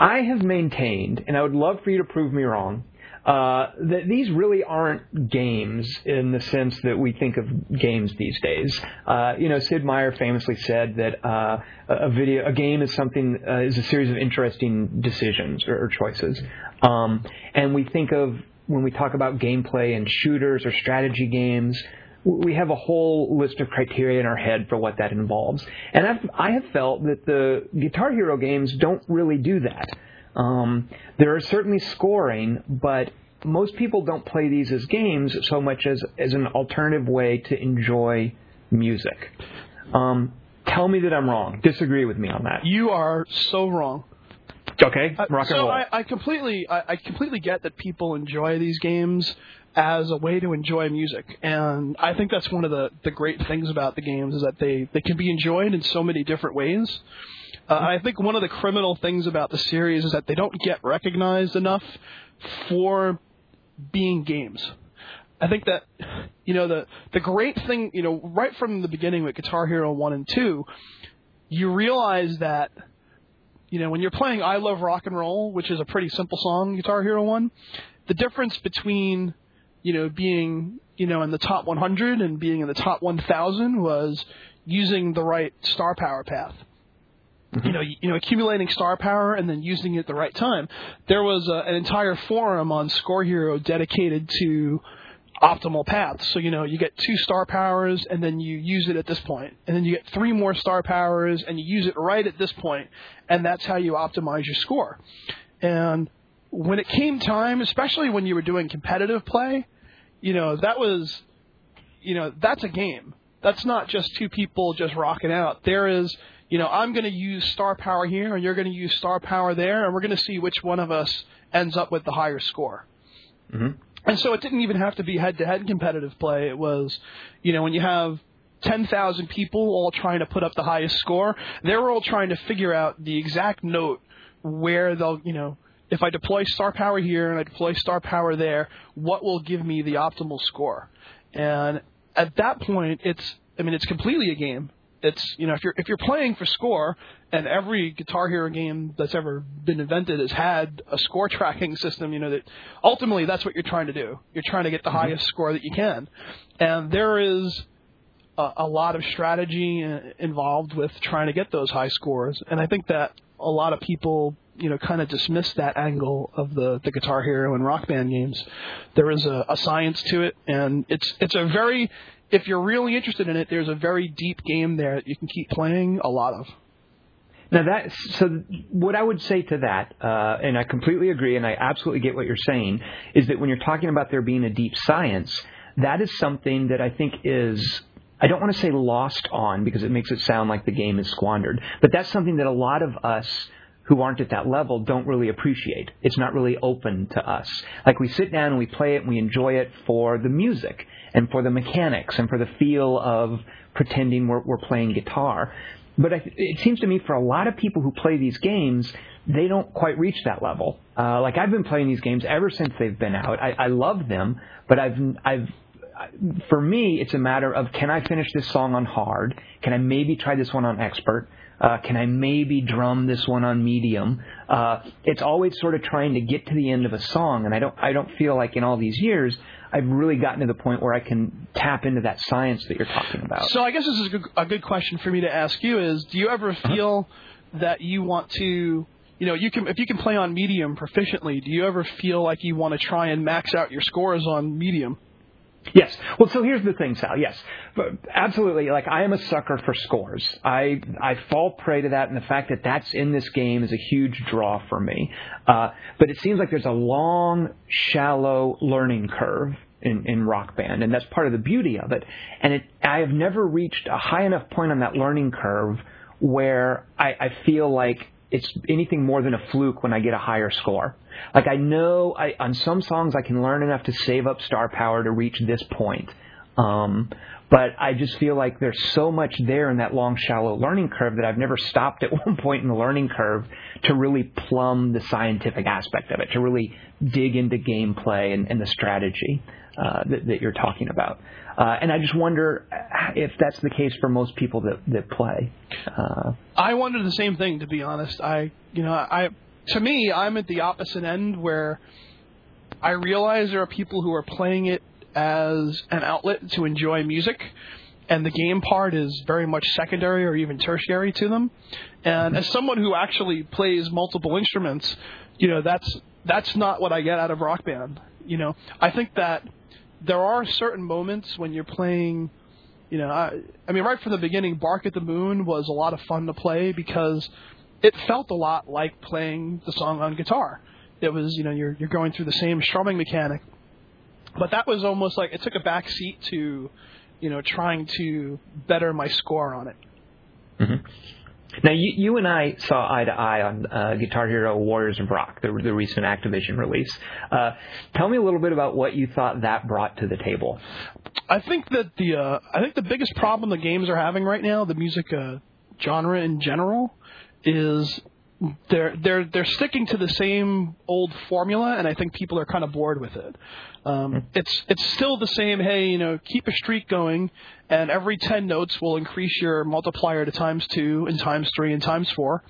I have maintained, and I would love for you to prove me wrong, that these really aren't games in the sense that we think of games these days. Sid Meier famously said that a game is something is a series of interesting decisions or choices, and we think of when we talk about gameplay and shooters or strategy games. We have a whole list of criteria in our head for what that involves. And I have felt that the Guitar Hero games don't really do that. There is certainly scoring, but most people don't play these as games so much as an alternative way to enjoy music. Tell me that I'm wrong. Disagree with me on that. You are so wrong. Okay, rock and roll. I completely get that people enjoy these games as a way to enjoy music, and I think that's one of the great things about the games is that they can be enjoyed in so many different ways. I think one of the criminal things about the series is that they don't get recognized enough for being games. I think that, you know, the great thing, you know, right from the beginning with Guitar Hero 1 and 2, you realize that, you know, when you're playing I Love Rock and Roll, which is a pretty simple song, Guitar Hero 1, the difference between, you know, being, you know, in the top 100 and being in the top 1,000 was using the right star power path. Mm-hmm. You know, accumulating star power and then using it at the right time. There was an entire forum on Score Hero dedicated to optimal paths. So, you know, you get 2 star powers and then you use it at this point. And then you get 3 more star powers and you use it right at this point. And that's how you optimize your score. And when it came time, especially when you were doing competitive play, you know, that was, you know, that's a game. That's not just 2 people just rocking out. There is, you know, I'm going to use star power here and you're going to use star power there, and we're going to see which one of us ends up with the higher score. Mm-hmm. And so it didn't even have to be head-to-head competitive play. It was, you know, when you have 10,000 people all trying to put up the highest score, they're all trying to figure out the exact note where they'll, you know, if I deploy star power here and I deploy star power there, what will give me the optimal score? And at that point, it's completely a game. It's, you know, if you're playing for score, and every Guitar Hero game that's ever been invented has had a score tracking system, you know, that ultimately that's what you're trying to do. You're trying to get the highest score that you can. And there is a lot of strategy involved with trying to get those high scores. And I think that a lot of people, you know, kind of dismiss that angle of the Guitar Hero and Rock Band games. There is a science to it, and it's a very, if you're really interested in it, there's a very deep game there that you can keep playing a lot of. Now so what I would say to that, and I completely agree, and I absolutely get what you're saying, is that when you're talking about there being a deep science, that is something that I think is, I don't want to say lost on, because it makes it sound like the game is squandered, but that's something that a lot of us who aren't at that level don't really appreciate. It's not really open to us. Like, we sit down and we play it and we enjoy it for the music and for the mechanics and for the feel of pretending we're playing guitar. But it seems to me for a lot of people who play these games, they don't quite reach that level. Like, I've been playing these games ever since they've been out. I love them, but for me, it's a matter of, can I finish this song on hard? Can I maybe try this one on expert? Can I maybe drum this one on medium? It's always sort of trying to get to the end of a song, and I don't feel like in all these years I've really gotten to the point where I can tap into that science that you're talking about. So I guess this is a good question for me to ask you is, do you ever feel that you want to, you know, if you can play on medium proficiently, do you ever feel like you want to try and max out your scores on medium? Yes. Well, so here's the thing, Sal. Yes. But absolutely. Like, I am a sucker for scores. I fall prey to that, and the fact that that's in this game is a huge draw for me. But it seems like there's a long, shallow learning curve in Rock Band, and that's part of the beauty of it. And I have never reached a high enough point on that learning curve where I feel like it's anything more than a fluke when I get a higher score. Like, I know on some songs I can learn enough to save up star power to reach this point. But I just feel like there's so much there in that long, shallow learning curve that I've never stopped at one point in the learning curve to really plumb the scientific aspect of it, to really dig into gameplay and the strategy that you're talking about. And I just wonder if that's the case for most people that play. I wondered the same thing, to be honest. To me, I'm at the opposite end where I realize there are people who are playing it as an outlet to enjoy music, and the game part is very much secondary or even tertiary to them. And as someone who actually plays multiple instruments, that's not what I get out of Rock Band. I think that there are certain moments when you're playing, right from the beginning, Bark at the Moon was a lot of fun to play because it felt a lot like playing the song on guitar. It was, you're going through the same strumming mechanic. But that was almost like it took a back seat to, trying to better my score on it. Mm-hmm. Now, you and I saw eye to eye on Guitar Hero: Warriors of Rock, the recent Activision release. Tell me a little bit about what you thought that brought to the table. I think that the biggest problem the games are having right now, the music genre in general, is they're sticking to the same old formula, and I think people are kind of bored with it. It's still the same, keep a streak going, and every 10 notes will increase your multiplier to times 2 and times 3 and times 4.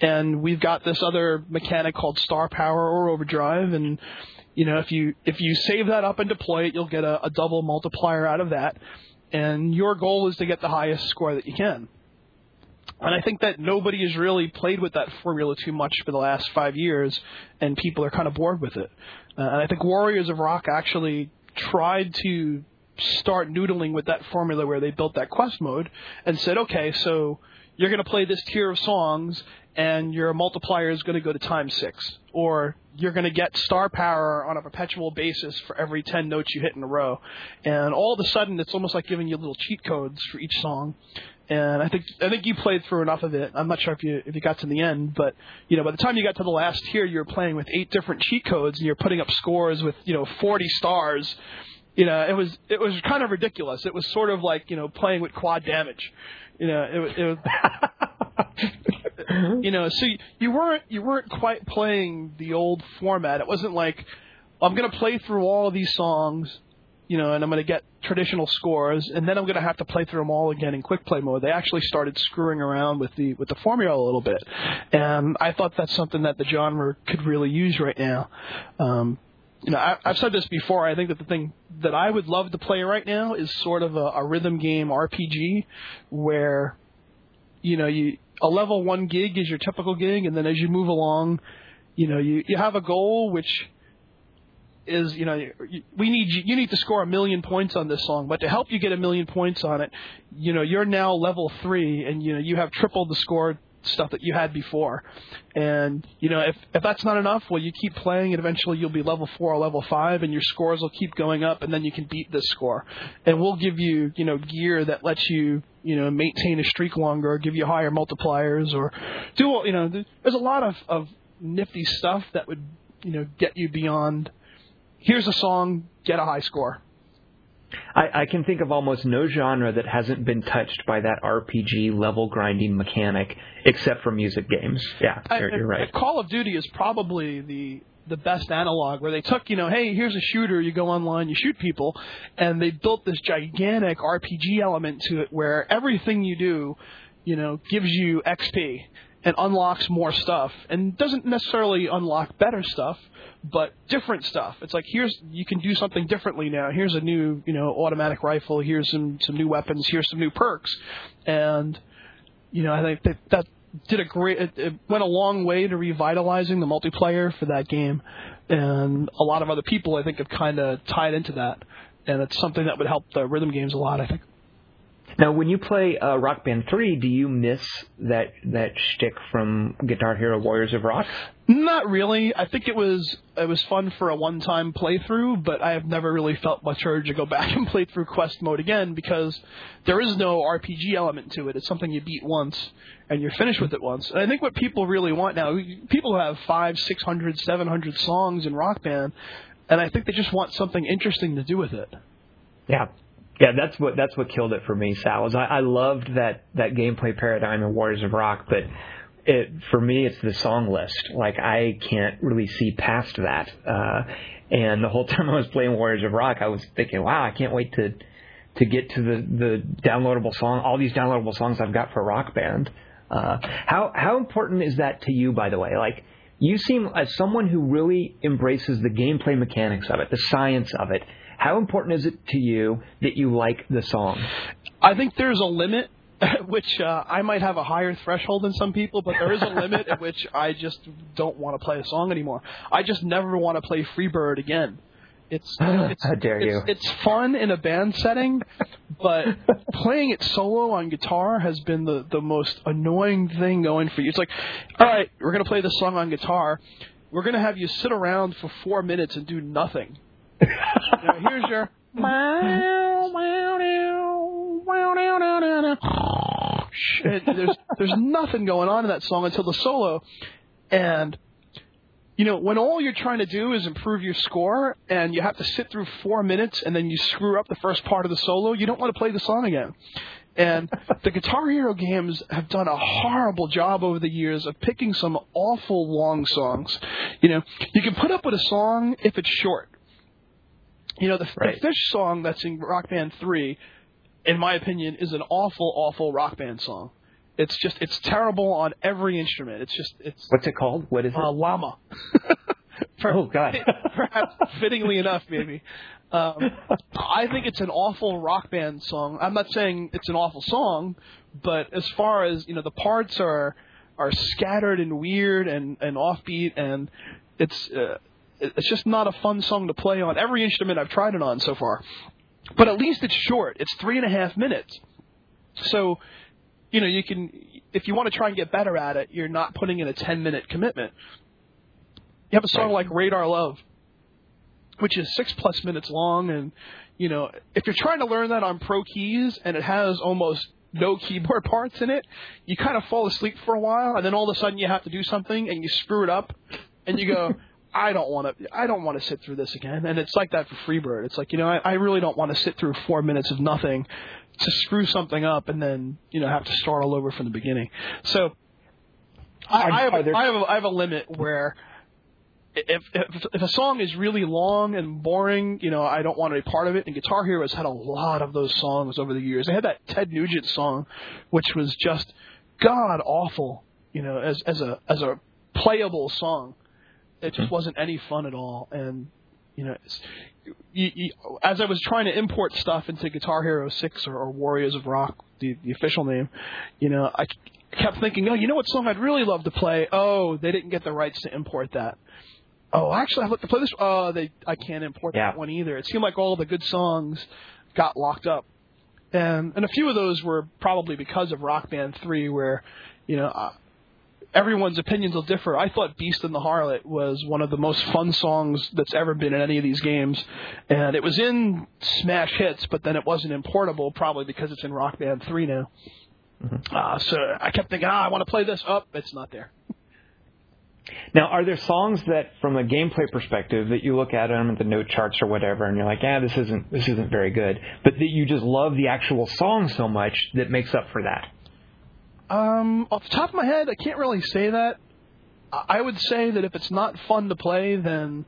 And we've got this other mechanic called star power or overdrive, and if you save that up and deploy it, you'll get a double multiplier out of that. And your goal is to get the highest score that you can. And I think that nobody has really played with that formula too much for the last 5 years, and people are kind of bored with it. And I think Warriors of Rock actually tried to start noodling with that formula where they built that quest mode and said, okay, so you're going to play this tier of songs, and your multiplier is going to go to times 6, or you're going to get star power on a perpetual basis for every 10 notes you hit in a row. And all of a sudden, it's almost like giving you little cheat codes for each song. And I think you played through enough of it. I'm not sure if you got to the end, but by the time you got to the last tier, you were playing with 8 different cheat codes, and you're putting up scores with 40 stars. It was kind of ridiculous. It was sort of like playing with quad damage. So you weren't quite playing the old format. It wasn't like I'm going to play through all of these songs, and I'm going to get traditional scores, and then I'm going to have to play through them all again in quick play mode. They actually started screwing around with the formula a little bit, and I thought that's something that the genre could really use right now. I've said this before. I think that the thing that I would love to play right now is sort of a rhythm game RPG where, a level 1 gig is your typical gig, and then as you move along, you have a goal which is, you need to score 1,000,000 points on this song, but to help you get 1,000,000 points on it, you're now level 3, and you have tripled the score stuff that you had before. And if that's not enough, well, you keep playing, and eventually you'll be level 4 or level 5, and your scores will keep going up, and then you can beat this score. And we'll give you, gear that lets you, maintain a streak longer, or give you higher multipliers, or do, there's a lot of nifty stuff that would, get you beyond, here's a song, get a high score. I can think of almost no genre that hasn't been touched by that RPG level grinding mechanic, except for music games. Yeah, you're right. Call of Duty is probably the best analog, where they took, hey, here's a shooter, you go online, you shoot people, and they built this gigantic RPG element to it where everything you do, gives you XP and unlocks more stuff, and doesn't necessarily unlock better stuff, but different stuff. It's like, you can do something differently now. Here's a new, automatic rifle. Here's some new weapons. Here's some new perks. And, I think that did a great, it went a long way to revitalizing the multiplayer for that game. And a lot of other people, I think, have kind of tied into that. And it's something that would help the rhythm games a lot, I think. Now, when you play Rock Band 3, do you miss that shtick from Guitar Hero: Warriors of Rock? Not really. I think it was fun for a one-time playthrough, but I have never really felt much urge to go back and play through quest mode again because there is no RPG element to it. It's something you beat once and you're finished with it once. And I think what people really want now, people have 500, 600, 700 songs in Rock Band, and I think they just want something interesting to do with it. Yeah. Yeah, that's what killed it for me, Sal. I loved that gameplay paradigm in Warriors of Rock, but for me, it's the song list. Like, I can't really see past that. And the whole time I was playing Warriors of Rock, I was thinking, wow, I can't wait to get to the downloadable song, all these downloadable songs I've got for Rock Band. How important is that to you, by the way? Like, you seem as someone who really embraces the gameplay mechanics of it, the science of it. How important is it to you that you like the song? I think there's a limit, which I might have a higher threshold than some people, but there is a limit at which I just don't want to play a song anymore. I just never want to play Freebird again. It's fun in a band setting, but playing it solo on guitar has been the most annoying thing going for you. It's like, all right, we're going to play this song on guitar. We're going to have you sit around for 4 minutes and do nothing. Now, here's your... There's nothing going on in that song until the solo. And, you know, when all you're trying to do is improve your score and you have to sit through 4 minutes and then you screw up the first part of the solo, you don't want to play the song again. And the Guitar Hero games have done a horrible job over the years of picking some awful long songs. You know, you can put up with a song if it's short. You know, the Fish song that's in Rock Band 3, in my opinion, is an awful, awful Rock Band song. It's terrible on every instrument. What's it called? What is it? Llama. Oh, God. Perhaps fittingly enough, maybe. I think it's an awful Rock Band song. I'm not saying it's an awful song, but as far as, you know, the parts are scattered and weird and offbeat, and it's just not a fun song to play on every instrument I've tried it on so far. But at least it's short. It's 3.5 minutes. So, you know, you can, if you want to try and get better at it, you're not putting in a 10-minute commitment. You have a song like Radar Love, which is 6+ minutes long. And, you know, if you're trying to learn that on pro keys and it has almost no keyboard parts in it, you kind of fall asleep for a while. And then all of a sudden you have to do something and you screw it up and you go, I don't want to sit through this again. And it's like that for Freebird. It's like, you know, I really don't want to sit through 4 minutes of nothing to screw something up and then, you know, have to start all over from the beginning. So I have a limit where if a song is really long and boring, you know, I don't want to be part of it. And Guitar Hero has had a lot of those songs over the years. They had that Ted Nugent song, which was just god awful, you know, as a playable song. It just wasn't any fun at all. And, you know, as I was trying to import stuff into Guitar Hero 6 or Warriors of Rock, the official name, you know, I kept thinking, oh, you know what song I'd really love to play? Oh, they didn't get the rights to import that. Oh, actually, I'd like to play this. Oh, I can't import that one either. It seemed like all the good songs got locked up. And a few of those were probably because of Rock Band 3 where, you know, everyone's opinions will differ. I thought Beast and the Harlot was one of the most fun songs that's ever been in any of these games. And it was in Smash Hits, but then it wasn't importable, probably because it's in Rock Band 3 now. Mm-hmm. So I kept thinking, I want to play this. Oh, it's not there. Now, are there songs that, from a gameplay perspective, that you look at them at the note charts or whatever, and you're like, this isn't very good, but that you just love the actual song so much that makes up for that? Off the top of my head, I can't really say that. I would say that if it's not fun to play, then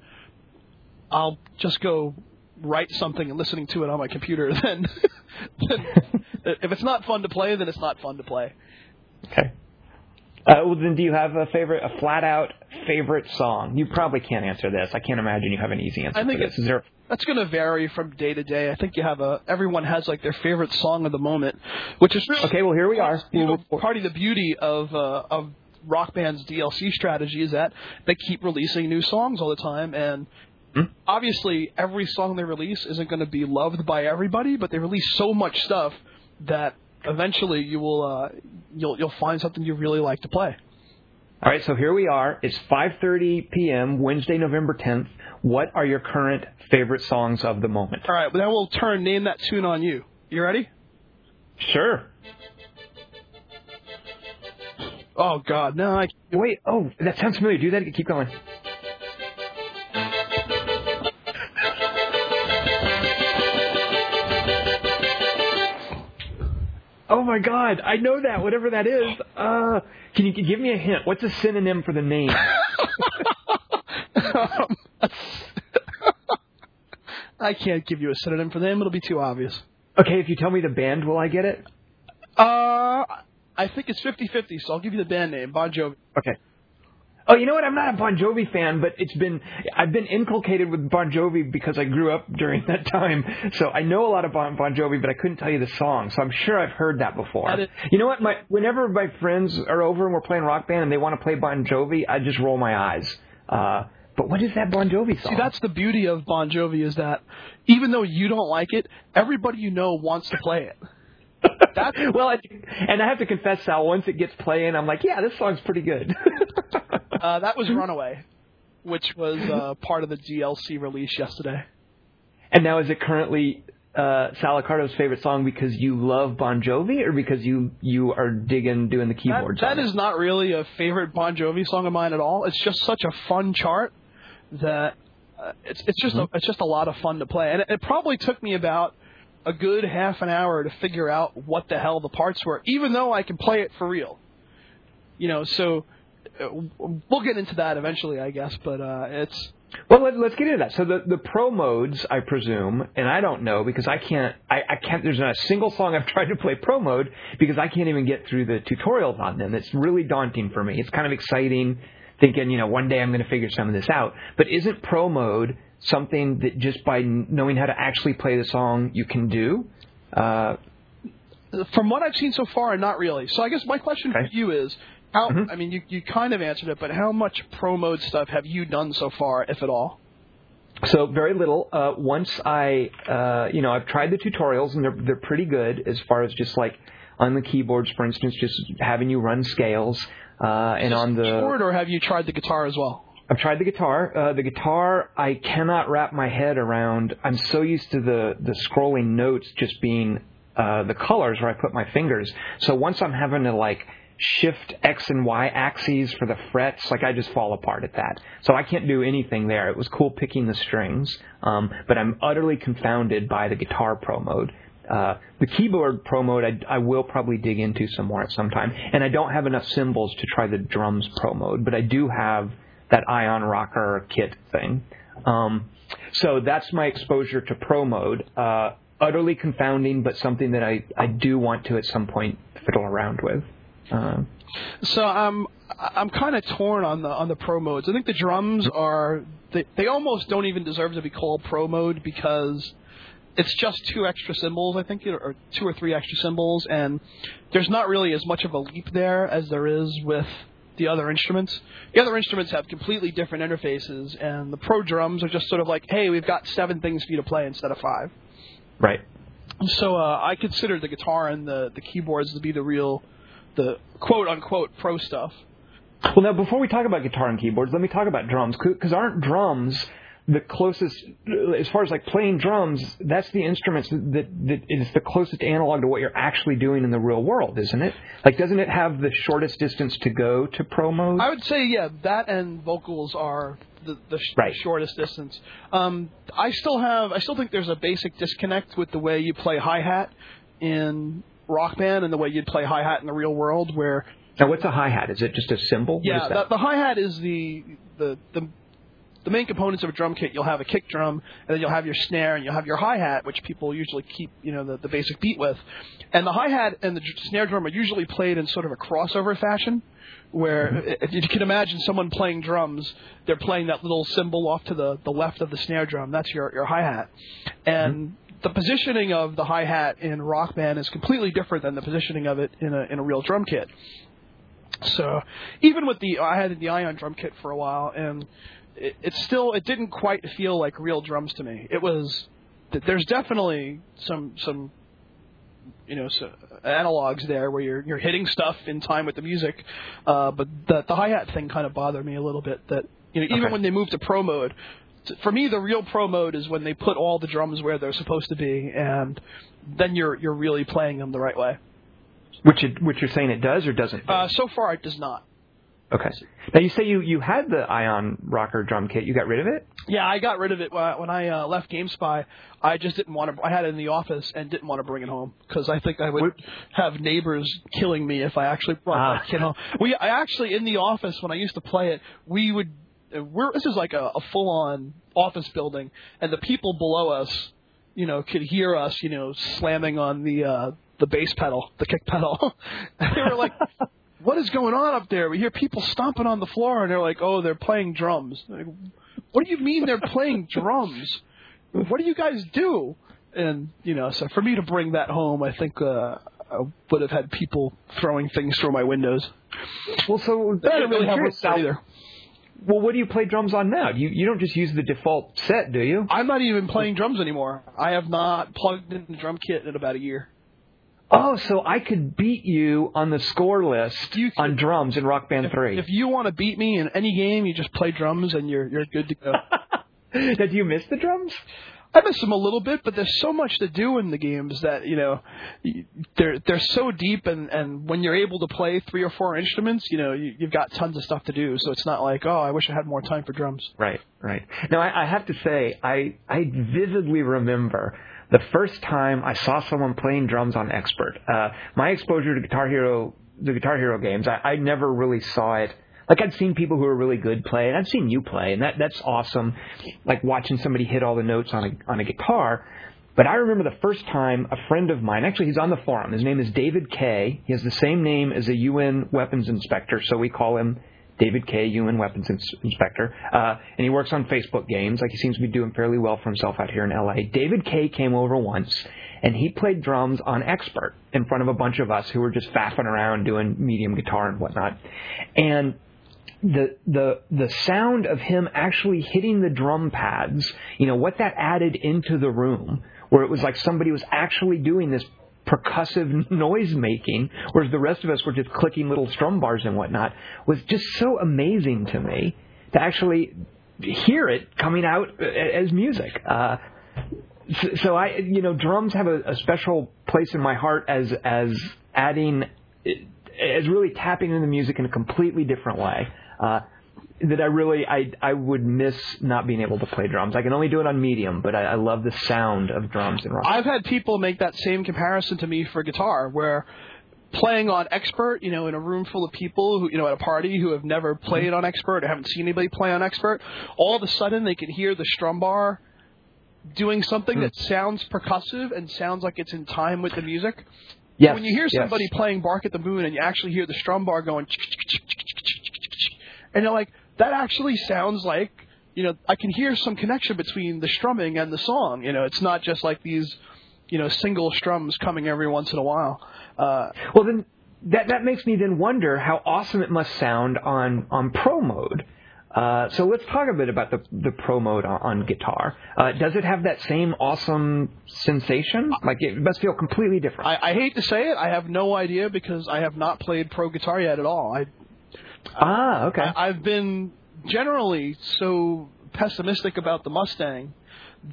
I'll just go write something and listening to it on my computer. Then if it's not fun to play, then it's not fun to play. Okay. Well, then do you have a flat-out favorite song? You probably can't answer this. I can't imagine you have an easy answer for this. That's going to vary from day to day. I think everyone has like their favorite song of the moment, which is really, okay. Well, here we are. You know, part of the beauty of Rock Band's DLC strategy is that they keep releasing new songs all the time, and obviously every song they release isn't going to be loved by everybody, but they release so much stuff that eventually you'll find something you really like to play. All right, so here we are. It's 5:30 p.m., Wednesday, November 10th. What are your current favorite songs of the moment? All right, well, now we'll turn Name That Tune on you. You ready? Sure. Oh, God, no. Wait, oh, that sounds familiar. Do that. Keep going. Oh, my God. I know that, whatever that is. Can you give me a hint? What's a synonym for the name? I can't give you a synonym for the name. It'll be too obvious. Okay, if you tell me the band, will I get it? I think it's 50-50, so I'll give you the band name, Bon Jovi. Okay. Oh, you know what? I'm not a Bon Jovi fan, but I've been inculcated with Bon Jovi because I grew up during that time. So I know a lot about Bon Jovi, but I couldn't tell you the song. So I'm sure I've heard that before. You know what? Whenever my friends are over and we're playing Rock Band and they want to play Bon Jovi, I just roll my eyes. But what is that Bon Jovi song? See, that's the beauty of Bon Jovi, is that even though you don't like it, everybody you know wants to play it. Well, and I have to confess, Sal, once it gets playing, I'm like, yeah, this song's pretty good. That was Runaway, which was part of the DLC release yesterday. And now is it currently Sal Accardo's favorite song because you love Bon Jovi or because you are digging doing the keyboards? That is not really a favorite Bon Jovi song of mine at all. It's just such a fun chart that it's just a lot of fun to play. And it probably took me about a good half an hour to figure out what the hell the parts were, even though I can play it for real. You know, so we'll get into that eventually, I guess, but it's... Well, let's get into that. So the pro modes, I presume, and I don't know because I can't. There's not a single song I've tried to play pro mode because I can't even get through the tutorials on them. It's really daunting for me. It's kind of exciting thinking, you know, one day I'm going to figure some of this out. But isn't pro mode something that just by knowing how to actually play the song you can do? From what I've seen so far, not really. So I guess my question for you is, how? Mm-hmm. I mean, you kind of answered it, but how much pro mode stuff have you done so far, if at all? So very little. Once I've tried the tutorials, and they're pretty good as far as just like on the keyboards, for instance, just having you run scales. And on the keyboard, or have you tried the guitar as well? I've tried the guitar. The guitar, I cannot wrap my head around. I'm so used to the scrolling notes just being the colors where I put my fingers. So once I'm having to, like, shift X and Y axes for the frets, like, I just fall apart at that. So I can't do anything there. It was cool picking the strings, but I'm utterly confounded by the guitar pro mode. The keyboard pro mode I will probably dig into some more at some time. And I don't have enough cymbals to try the drums pro mode, but I do have that Ion rocker kit thing. So that's my exposure to pro mode. Utterly confounding, but something that I do want to at some point fiddle around with. So I'm kind of torn on the pro modes. I think the drums are... They almost don't even deserve to be called pro mode because... It's just two extra symbols, I think, or two or three extra symbols, and there's not really as much of a leap there as there is with the other instruments. The other instruments have completely different interfaces, and the pro drums are just sort of like, hey, we've got 7 things for you to play instead of 5. Right. So I consider the guitar and the keyboards to be the quote-unquote pro stuff. Well, now, before we talk about guitar and keyboards, let me talk about drums, because aren't drums... the closest, as far as like playing drums, that's the instruments that is the closest analog to what you're actually doing in the real world, isn't it? Like, doesn't it have the shortest distance to go to pro mode? I would say, yeah, that and vocals are the shortest distance. I still think there's a basic disconnect with the way you play hi-hat in Rock Band and the way you'd play hi-hat in the real world, where... Now, what's a hi-hat? Is it just a cymbal? Yeah, the hi-hat is the main components of a drum kit. You'll have a kick drum, and then you'll have your snare, and you'll have your hi-hat, which people usually keep, you know, the basic beat with. And the hi-hat and the snare drum are usually played in sort of a crossover fashion, where if you can imagine someone playing drums, they're playing that little cymbal off to the left of the snare drum. That's your hi-hat. And the positioning of the hi-hat in Rock Band is completely different than the positioning of it in a real drum kit. So even with I had the Ion drum kit for a while, and... It didn't quite feel like real drums to me. There's definitely some analogs there where you're hitting stuff in time with the music. But the hi-hat thing kind of bothered me a little bit. That even when they moved to pro mode, for me the real pro mode is when they put all the drums where they're supposed to be, and then you're really playing them the right way. Which you're saying it does or doesn't? So far it does not. Okay. Now you say you had the Ion rocker drum kit. You got rid of it? Yeah, I got rid of it when I left GameSpy. I just didn't want to. I had it in the office and didn't want to bring it home because I think I would have neighbors killing me if I actually brought that kit home. I actually in the office when I used to play it, we would. This is like a full-on office building, and the people below us, could hear us, slamming on the bass pedal, the kick pedal. They were like. What is going on up there? We hear people stomping on the floor, and they're like, oh, they're playing drums. Like, what do you mean they're playing drums? What do you guys do? And, so for me to bring that home, I think I would have had people throwing things through my windows. Well, so that didn't really help us either. Well, what do you play drums on now? You don't just use the default set, do you? I'm not even playing drums anymore. I have not plugged in the drum kit in about a year. Oh, so I could beat you on the score list on drums in Rock Band 3. If you want to beat me in any game, you just play drums and you're good to go. Now, do you miss the drums? I miss them a little bit, but there's so much to do in the games that, they're so deep, and when you're able to play 3 or 4 instruments, you've got tons of stuff to do, so it's not like, oh, I wish I had more time for drums. Right. Now, I have to say, I vividly remember the first time I saw someone playing drums on Expert. My exposure to the Guitar Hero games, I never really saw it. Like, I'd seen people who were really good play, and I'd seen you play, and that's awesome, like watching somebody hit all the notes on a guitar. But I remember the first time a friend of mine, actually he's on the forum, his name is David K. He has the same name as a UN weapons inspector, so we call him David K., UN weapons inspector, and he works on Facebook games. Like, he seems to be doing fairly well for himself out here in L.A. David K. came over once, and he played drums on Expert in front of a bunch of us who were just faffing around doing medium guitar and whatnot. And the sound of him actually hitting the drum pads, what that added into the room, where it was like somebody was actually doing this percussive noise making, whereas the rest of us were just clicking little strum bars and whatnot, was just so amazing to me to actually hear it coming out as music. So I, drums have a special place in my heart as adding, as really tapping into music in a completely different way. That I really, I would miss not being able to play drums. I can only do it on medium, but I love the sound of drums in rock. I've had people make that same comparison to me for guitar, where playing on Expert, in a room full of people who, at a party who have never played on Expert or haven't seen anybody play on Expert, all of a sudden they can hear the strum bar doing something that sounds percussive and sounds like it's in time with the music. Yes, when you hear somebody playing Bark at the Moon and you actually hear the strum bar going, and they're like, that actually sounds like, I can hear some connection between the strumming and the song. It's not just like these, single strums coming every once in a while. Well, then that makes me then wonder how awesome it must sound on pro mode. So let's talk a bit about the pro mode on guitar. Does it have that same awesome sensation? Like, it must feel completely different. I hate to say it. I have no idea because I have not played pro guitar yet at all. Okay. I've been generally so pessimistic about the Mustang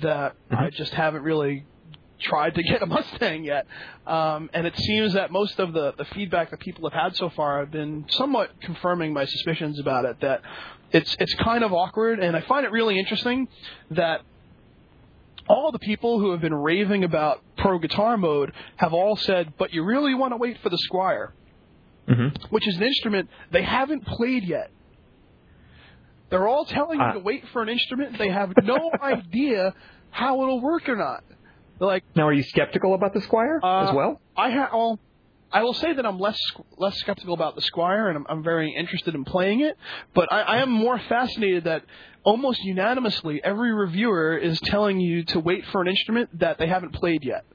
that I just haven't really tried to get a Mustang yet. And it seems that most of the feedback that people have had so far have been somewhat confirming my suspicions about it, that it's kind of awkward. And I find it really interesting that all the people who have been raving about pro guitar mode have all said, but you really want to wait for the Squire. Mm-hmm. Which is an instrument they haven't played yet. They're all telling you to wait for an instrument. They have no idea how it'll work or not. They're like, now, are you skeptical about the Squire as well? I will say that I'm less skeptical about the Squire, and I'm very interested in playing it. But I am more fascinated that almost unanimously every reviewer is telling you to wait for an instrument that they haven't played yet.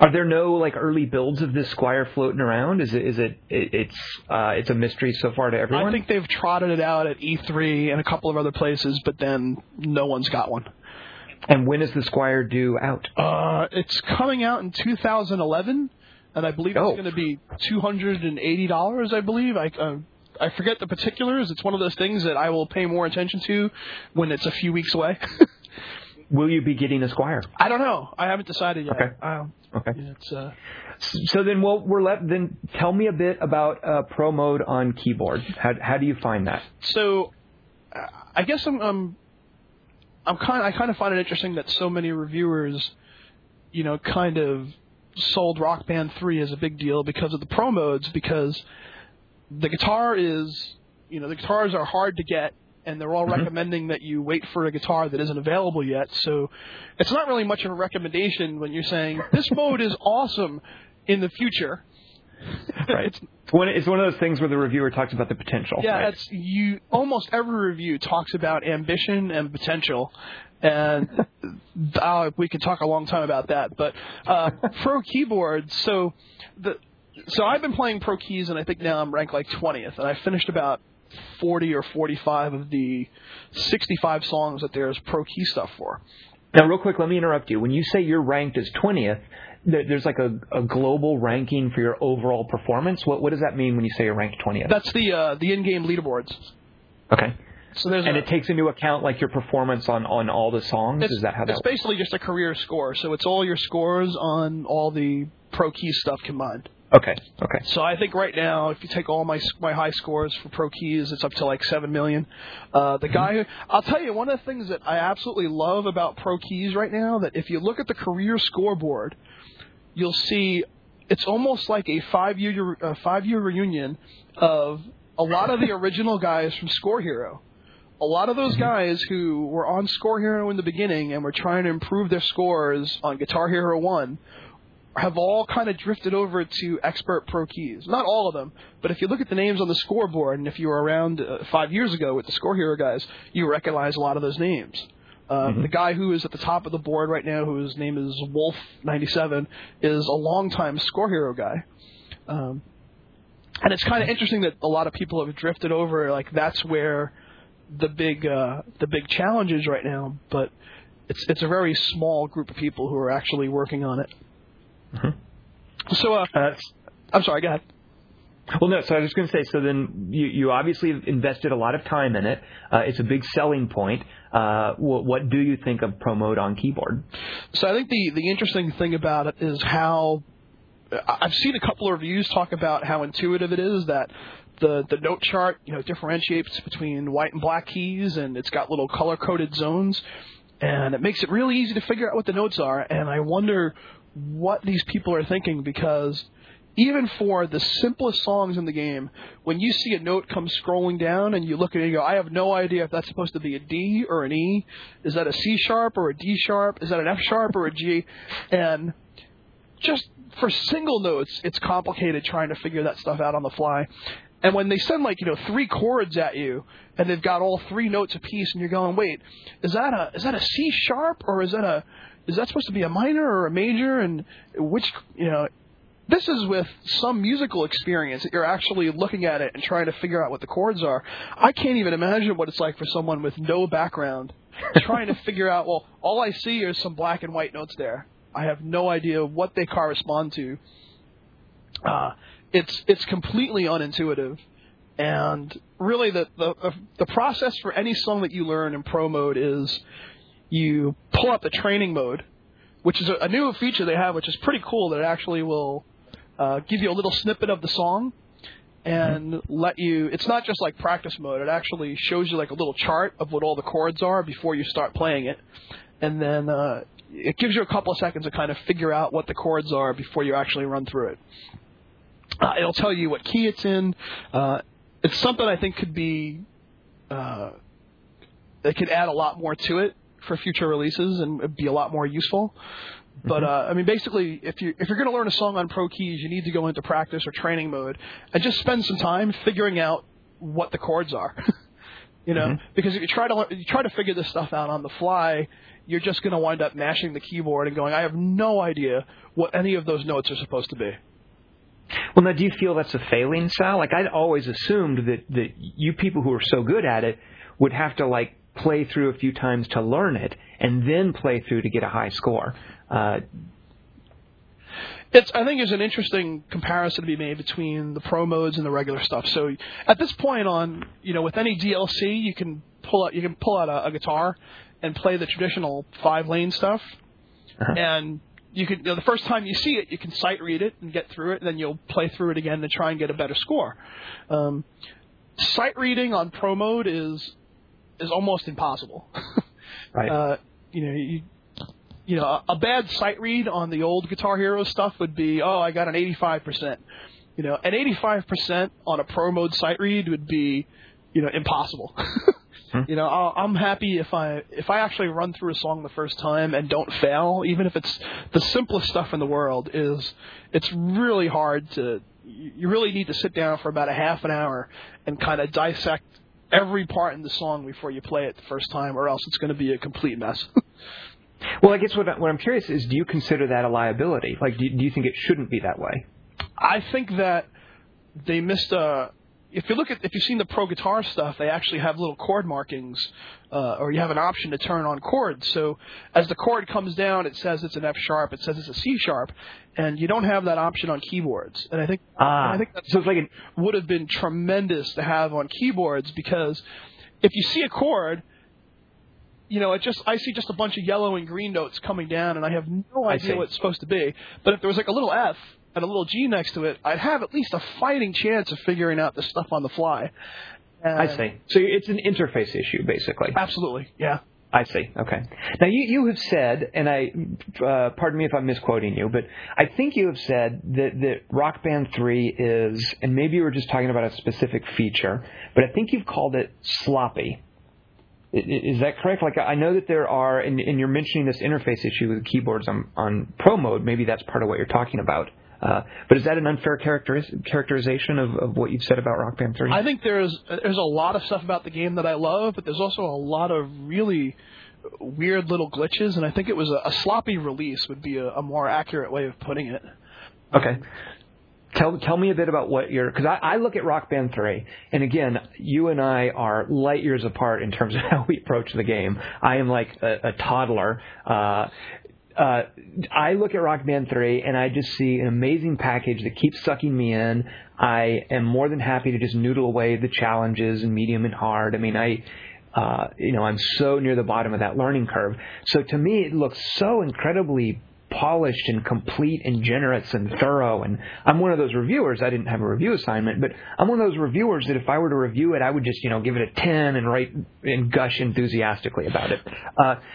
Are there no early builds of this Squire floating around? It's a mystery so far to everyone? I think they've trotted it out at E3 and a couple of other places, but then no one's got one. And when is The Squire due out? It's coming out in 2011, and I believe it's going to be $280, I believe. I forget the particulars. It's one of those things that I will pay more attention to when it's a few weeks away. Will you be getting a Squire? I don't know. I haven't decided yet. Okay. So then, then tell me a bit about Pro Mode on keyboard. How do you find that? So, I guess I kind of find it interesting that so many reviewers, kind of sold Rock Band 3 as a big deal because of the Pro Modes, because the guitar is, the guitars are hard to get. And they're all recommending that you wait for a guitar that isn't available yet. So it's not really much of a recommendation when you're saying, this mode is awesome in the future. Right. It's one of those things where the reviewer talks about the potential. Yeah, right? Almost every review talks about ambition and potential. And we could talk a long time about that. But Pro Keyboards, so I've been playing Pro Keys, and I think now I'm ranked like 20th. And I finished about 40 or 45 of the 65 songs that there's Pro Key stuff for. Now, real quick, let me interrupt you. When you say you're ranked as 20th, there's like a global ranking for your overall performance. What does that mean when you say you're ranked 20th? That's the in-game leaderboards. Okay. So it takes into account like your performance on all the songs? Is that how that works? It's basically just a career score. So it's all your scores on all the Pro Key stuff combined. Okay. So I think right now, if you take all my high scores for Pro Keys, it's up to like 7 million. The guy who... I'll tell you, one of the things that I absolutely love about Pro Keys right now, that if you look at the career scoreboard, you'll see it's almost like a five-year reunion of a lot of the original guys from Score Hero. A lot of those guys who were on Score Hero in the beginning and were trying to improve their scores on Guitar Hero 1 have all kind of drifted over to expert Pro Keys. Not all of them, but if you look at the names on the scoreboard, and if you were around 5 years ago with the Score Hero guys, you recognize a lot of those names. The guy who is at the top of the board right now, whose name is Wolf97, is a longtime Score Hero guy. And it's kind of interesting that a lot of people have drifted over. Like, that's where the big challenge is right now, but it's a very small group of people who are actually working on it. Mm-hmm. So, I'm sorry, go ahead. Well, no, so I was just going to say, so then you obviously have invested a lot of time in it. It's a big selling point. What do you think of Pro Mode on keyboard? So I think the interesting thing about it is how I've seen a couple of reviews talk about how intuitive it is, that the note chart, differentiates between white and black keys, and it's got little color-coded zones, and it makes it really easy to figure out what the notes are, and I wonder what these people are thinking, because even for the simplest songs in the game, when you see a note come scrolling down and you look at it and go, I have no idea if that's supposed to be a D or an E. Is that a C sharp or a D sharp? Is that an F sharp or a G? And just for single notes, it's complicated trying to figure that stuff out on the fly. And when they send, three chords at you, and they've got all three notes apiece, and you're going, wait, is that a C sharp, or is that supposed to be a minor or a major? And which, this is with some musical experience that you're actually looking at it and trying to figure out what the chords are. I can't even imagine what it's like for someone with no background trying to figure out, well, all I see is some black and white notes there. I have no idea what they correspond to. It's completely unintuitive, and really the process for any song that you learn in Pro Mode is you pull up the training mode, which is a new feature they have, which is pretty cool, that it actually will give you a little snippet of the song and let you... It's not just like practice mode. It actually shows you like a little chart of what all the chords are before you start playing it, and then it gives you a couple of seconds to kind of figure out what the chords are before you actually run through it. It'll tell you what key it's in. It's something I think could be... It could add a lot more to it for future releases and be a lot more useful. But, basically, if you're going to learn a song on Pro Keys, you need to go into practice or training mode and just spend some time figuring out what the chords are. Because if you try to figure this stuff out on the fly, you're just going to wind up mashing the keyboard and going, I have no idea what any of those notes are supposed to be. Well, now, do you feel that's a failing, Sal? Like, I'd always assumed that you people who are so good at it would have to, play through a few times to learn it, and then play through to get a high score. I think there's an interesting comparison to be made between the pro modes and the regular stuff. So at this point on, with any DLC, you can pull out a guitar and play the traditional 5-lane stuff. Uh-huh. And you can, the first time you see it, you can sight read it and get through it, and then you'll play through it again to try and get a better score. Sight reading on pro mode is almost impossible. Right. A bad sight read on the old Guitar Hero stuff would be, I got an 85%. An 85% on a pro mode sight read would be, impossible. I'm happy if I actually run through a song the first time and don't fail, even if it's the simplest stuff in the world. It's really hard to. You really need to sit down for about a half an hour and kind of dissect every part in the song before you play it the first time, or else it's going to be a complete mess. Well, I guess what I'm curious is, do you consider that a liability? Like, do you think it shouldn't be that way? I think that they missed a... If you've seen the pro guitar stuff, they actually have little chord markings, or you have an option to turn on chords. So as the chord comes down, it says it's an F sharp, it says it's a C sharp, and you don't have that option on keyboards. And I think that would have been tremendous to have on keyboards, because if you see a chord, I see just a bunch of yellow and green notes coming down, and I have no idea what it's supposed to be. But if there was a little F and a little G next to it, I'd have at least a fighting chance of figuring out the stuff on the fly. And I see. So it's an interface issue, basically. Absolutely, yeah. I see. Okay. Now, you have said, and pardon me if I'm misquoting you, but I think you have said that Rock Band 3 is, and maybe you were just talking about a specific feature, but I think you've called it sloppy. Is that correct? Like, I know that there are, and you're mentioning this interface issue with keyboards on pro mode. Maybe that's part of what you're talking about. But is that an unfair characterization of what you've said about Rock Band 3? I think there's a lot of stuff about the game that I love, but there's also a lot of really weird little glitches, and I think it was a sloppy release would be a more accurate way of putting it. Okay. Tell me a bit about what you're... Because I look at Rock Band 3, and again, you and I are light years apart in terms of how we approach the game. I am like a toddler. I look at Rock Band 3, and I just see an amazing package that keeps sucking me in. I am more than happy to just noodle away the challenges in medium and hard. I mean, I'm so near the bottom of that learning curve. So to me, it looks so incredibly polished and complete and generous and thorough, and I'm one of those reviewers. I didn't have a review assignment, but I'm one of those reviewers that if I were to review it, I would just give it a 10 and write and gush enthusiastically about it.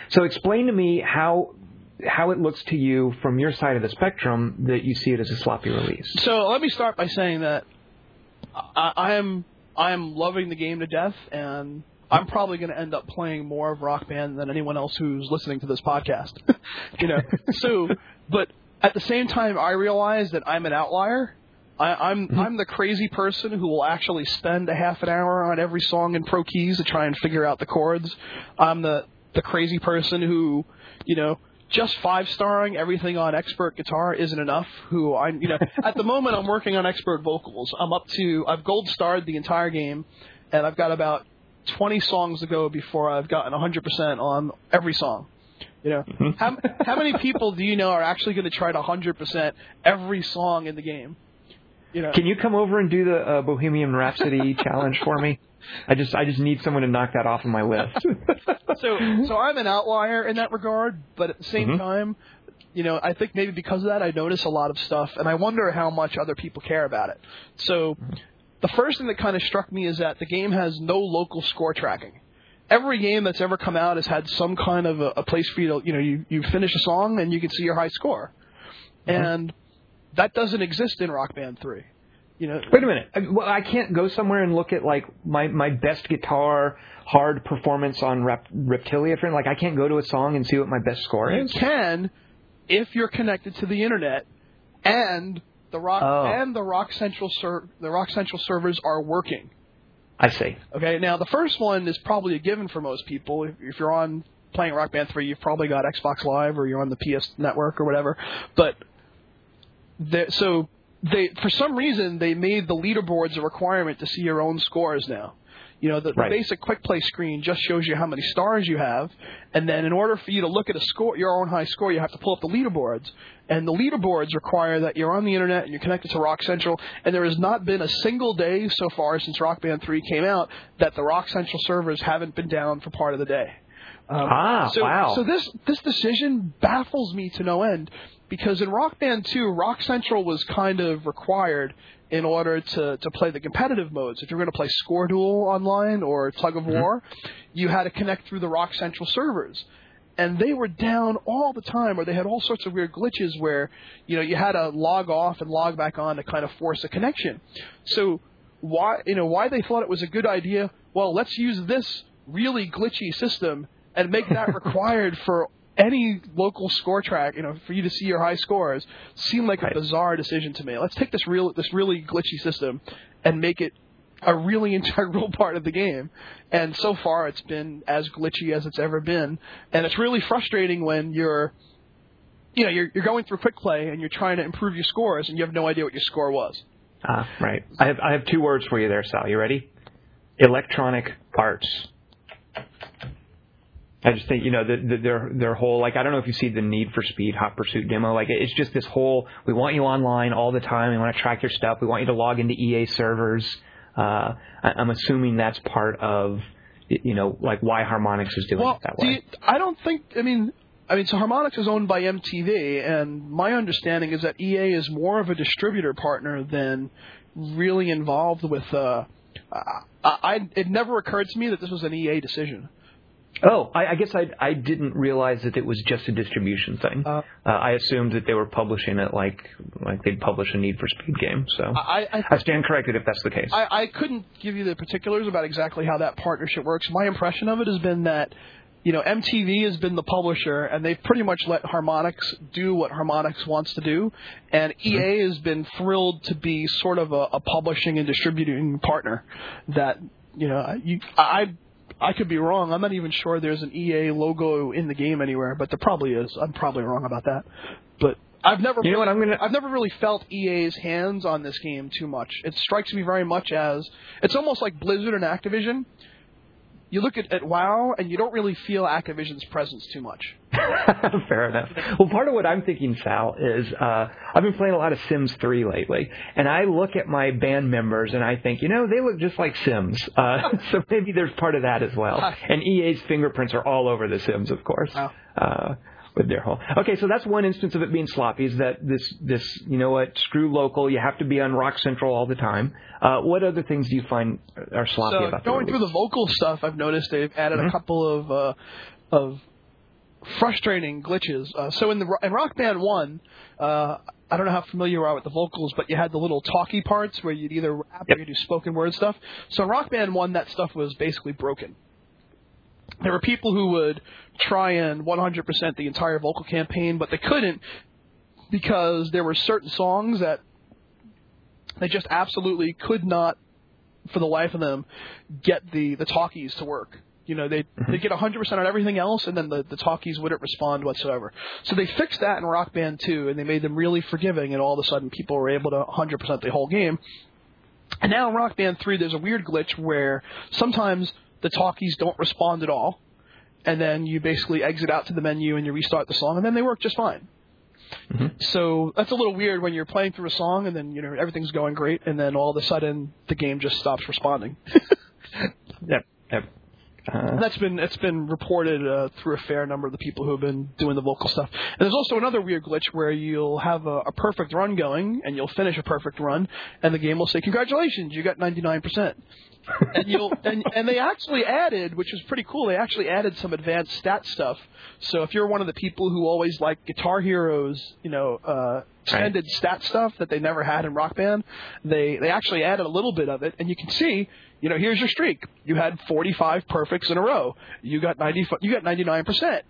So explain to me how it looks to you from your side of the spectrum that you see it as a sloppy release. So let me start by saying that I am loving the game to death, and I'm probably going to end up playing more of Rock Band than anyone else who's listening to this podcast. So, but at the same time, I realize that I'm an outlier. I'm the crazy person who will actually spend a half an hour on every song in Pro Keys to try and figure out the chords. I'm the crazy person who, just 5-starring everything on expert guitar isn't enough. At the moment I'm working on expert vocals. I've gold starred the entire game, and I've got about 20 songs to go before I've gotten 100% on every song. How many people do you know are actually going to try to 100% every song in the game? Can you come over and do the Bohemian Rhapsody challenge for me? I just need someone to knock that off of my list. So I'm an outlier in that regard, but at the same time, I think maybe because of that, I notice a lot of stuff, and I wonder how much other people care about it. So the first thing that kind of struck me is that the game has no local score tracking. Every game that's ever come out has had some kind of a place for you to, you finish a song and you can see your high score. Mm-hmm. And that doesn't exist in Rock Band 3. Wait a minute. I can't go somewhere and look at, my best guitar hard performance on Reptilia. I can't go to a song and see what my best score is? You can if you're connected to the internet, and the Rock Central servers are working. I see. Okay, now the first one is probably a given for most people. If you're on playing Rock Band 3, you've probably got Xbox Live, or you're on the PS Network or whatever. But so they, for some reason, they made the leaderboards a requirement to see your own scores now. You know, the basic quick play screen just shows you how many stars you have, and then in order for you to look at a score, your own high score, you have to pull up the leaderboards. And the leaderboards require that you're on the internet and you're connected to Rock Central, and there has not been a single day so far since Rock Band 3 came out that the Rock Central servers haven't been down for part of the day. So this decision baffles me to no end, because in Rock Band 2, Rock Central was kind of required in order to play the competitive modes. If you're going to play Score Duel online or Tug of War, you had to connect through the Rock Central servers. And they were down all the time, or they had all sorts of weird glitches where, you know, you had to log off and log back on to kind of force a connection. So why they thought it was a good idea, well, let's use this really glitchy system and make that required for any local score track, you know, for you to see your high scores, seemed like a bizarre decision to me. Let's take this really glitchy system and make it a really integral part of the game. And so far, it's been as glitchy as it's ever been. And it's really frustrating when you're going through quick play and you're trying to improve your scores and you have no idea what your score was. Right. I have 2 words for you there, Sal. You ready? Electronic Arts. I just think, you know, their whole, like, I don't know if you see the Need for Speed Hot Pursuit demo. Like, it's just this whole, we want you online all the time. We want to track your stuff. We want you to log into EA servers. I'm assuming that's part of, you know, like, why Harmonix is doing it that way. So Harmonix is owned by MTV, and my understanding is that EA is more of a distributor partner than really involved with, it never occurred to me that this was an EA decision. Oh, I guess I didn't realize that it was just a distribution thing. I assumed that they were publishing it like they'd publish a Need for Speed game. So I stand corrected if that's the case. I couldn't give you the particulars about exactly how that partnership works. My impression of it has been that, you know, MTV has been the publisher, and they've pretty much let Harmonix do what Harmonix wants to do, and EA has been thrilled to be sort of a publishing and distributing partner. That, you know, I could be wrong. I'm not even sure there's an EA logo in the game anywhere, but there probably is. I'm probably wrong about that. But I've never really felt EA's hands on this game too much. It strikes me very much as it's almost like Blizzard and Activision. You look at WoW, and you don't really feel Activision's presence too much. Fair enough. Well, part of what I'm thinking, Sal, is I've been playing a lot of Sims 3 lately, and I look at my band members, and I think, you know, they look just like Sims. So maybe there's part of that as well. And EA's fingerprints are all over the Sims, of course. Wow. With their whole. Okay, so that's one instance of it being sloppy, is that this, you know what, screw local, you have to be on Rock Central all the time. What other things do you find are sloppy about that? So going through the vocal stuff, I've noticed they've added a couple of frustrating glitches. So in Rock Band 1, I don't know how familiar you are with the vocals, but you had the little talky parts where you'd either rap or you'd do spoken word stuff. So in Rock Band 1, that stuff was basically broken. There were people who would try and 100% the entire vocal campaign, but they couldn't because there were certain songs that they just absolutely could not, for the life of them, get the talkies to work. You know, they'd get 100% on everything else, and then the talkies wouldn't respond whatsoever. So they fixed that in Rock Band 2, and they made them really forgiving, and all of a sudden people were able to 100% the whole game. And now in Rock Band 3, there's a weird glitch where sometimes the talkies don't respond at all, and then you basically exit out to the menu and you restart the song, and then they work just fine. Mm-hmm. So that's a little weird when you're playing through a song and then, you know, everything's going great, and then all of a sudden the game just stops responding. Yep. It's been reported through a fair number of the people who have been doing the vocal stuff. And there's also another weird glitch where you'll have a perfect run going, and you'll finish a perfect run, and the game will say, "Congratulations, you got 99%." And they actually added, which is pretty cool, they actually added some advanced stat stuff. So if you're one of the people who always like Guitar Hero's, you know, extended stat stuff that they never had in Rock Band, they actually added a little bit of it, and you can see, you know, here's your streak. You had 45 perfects in a row. You got 99%.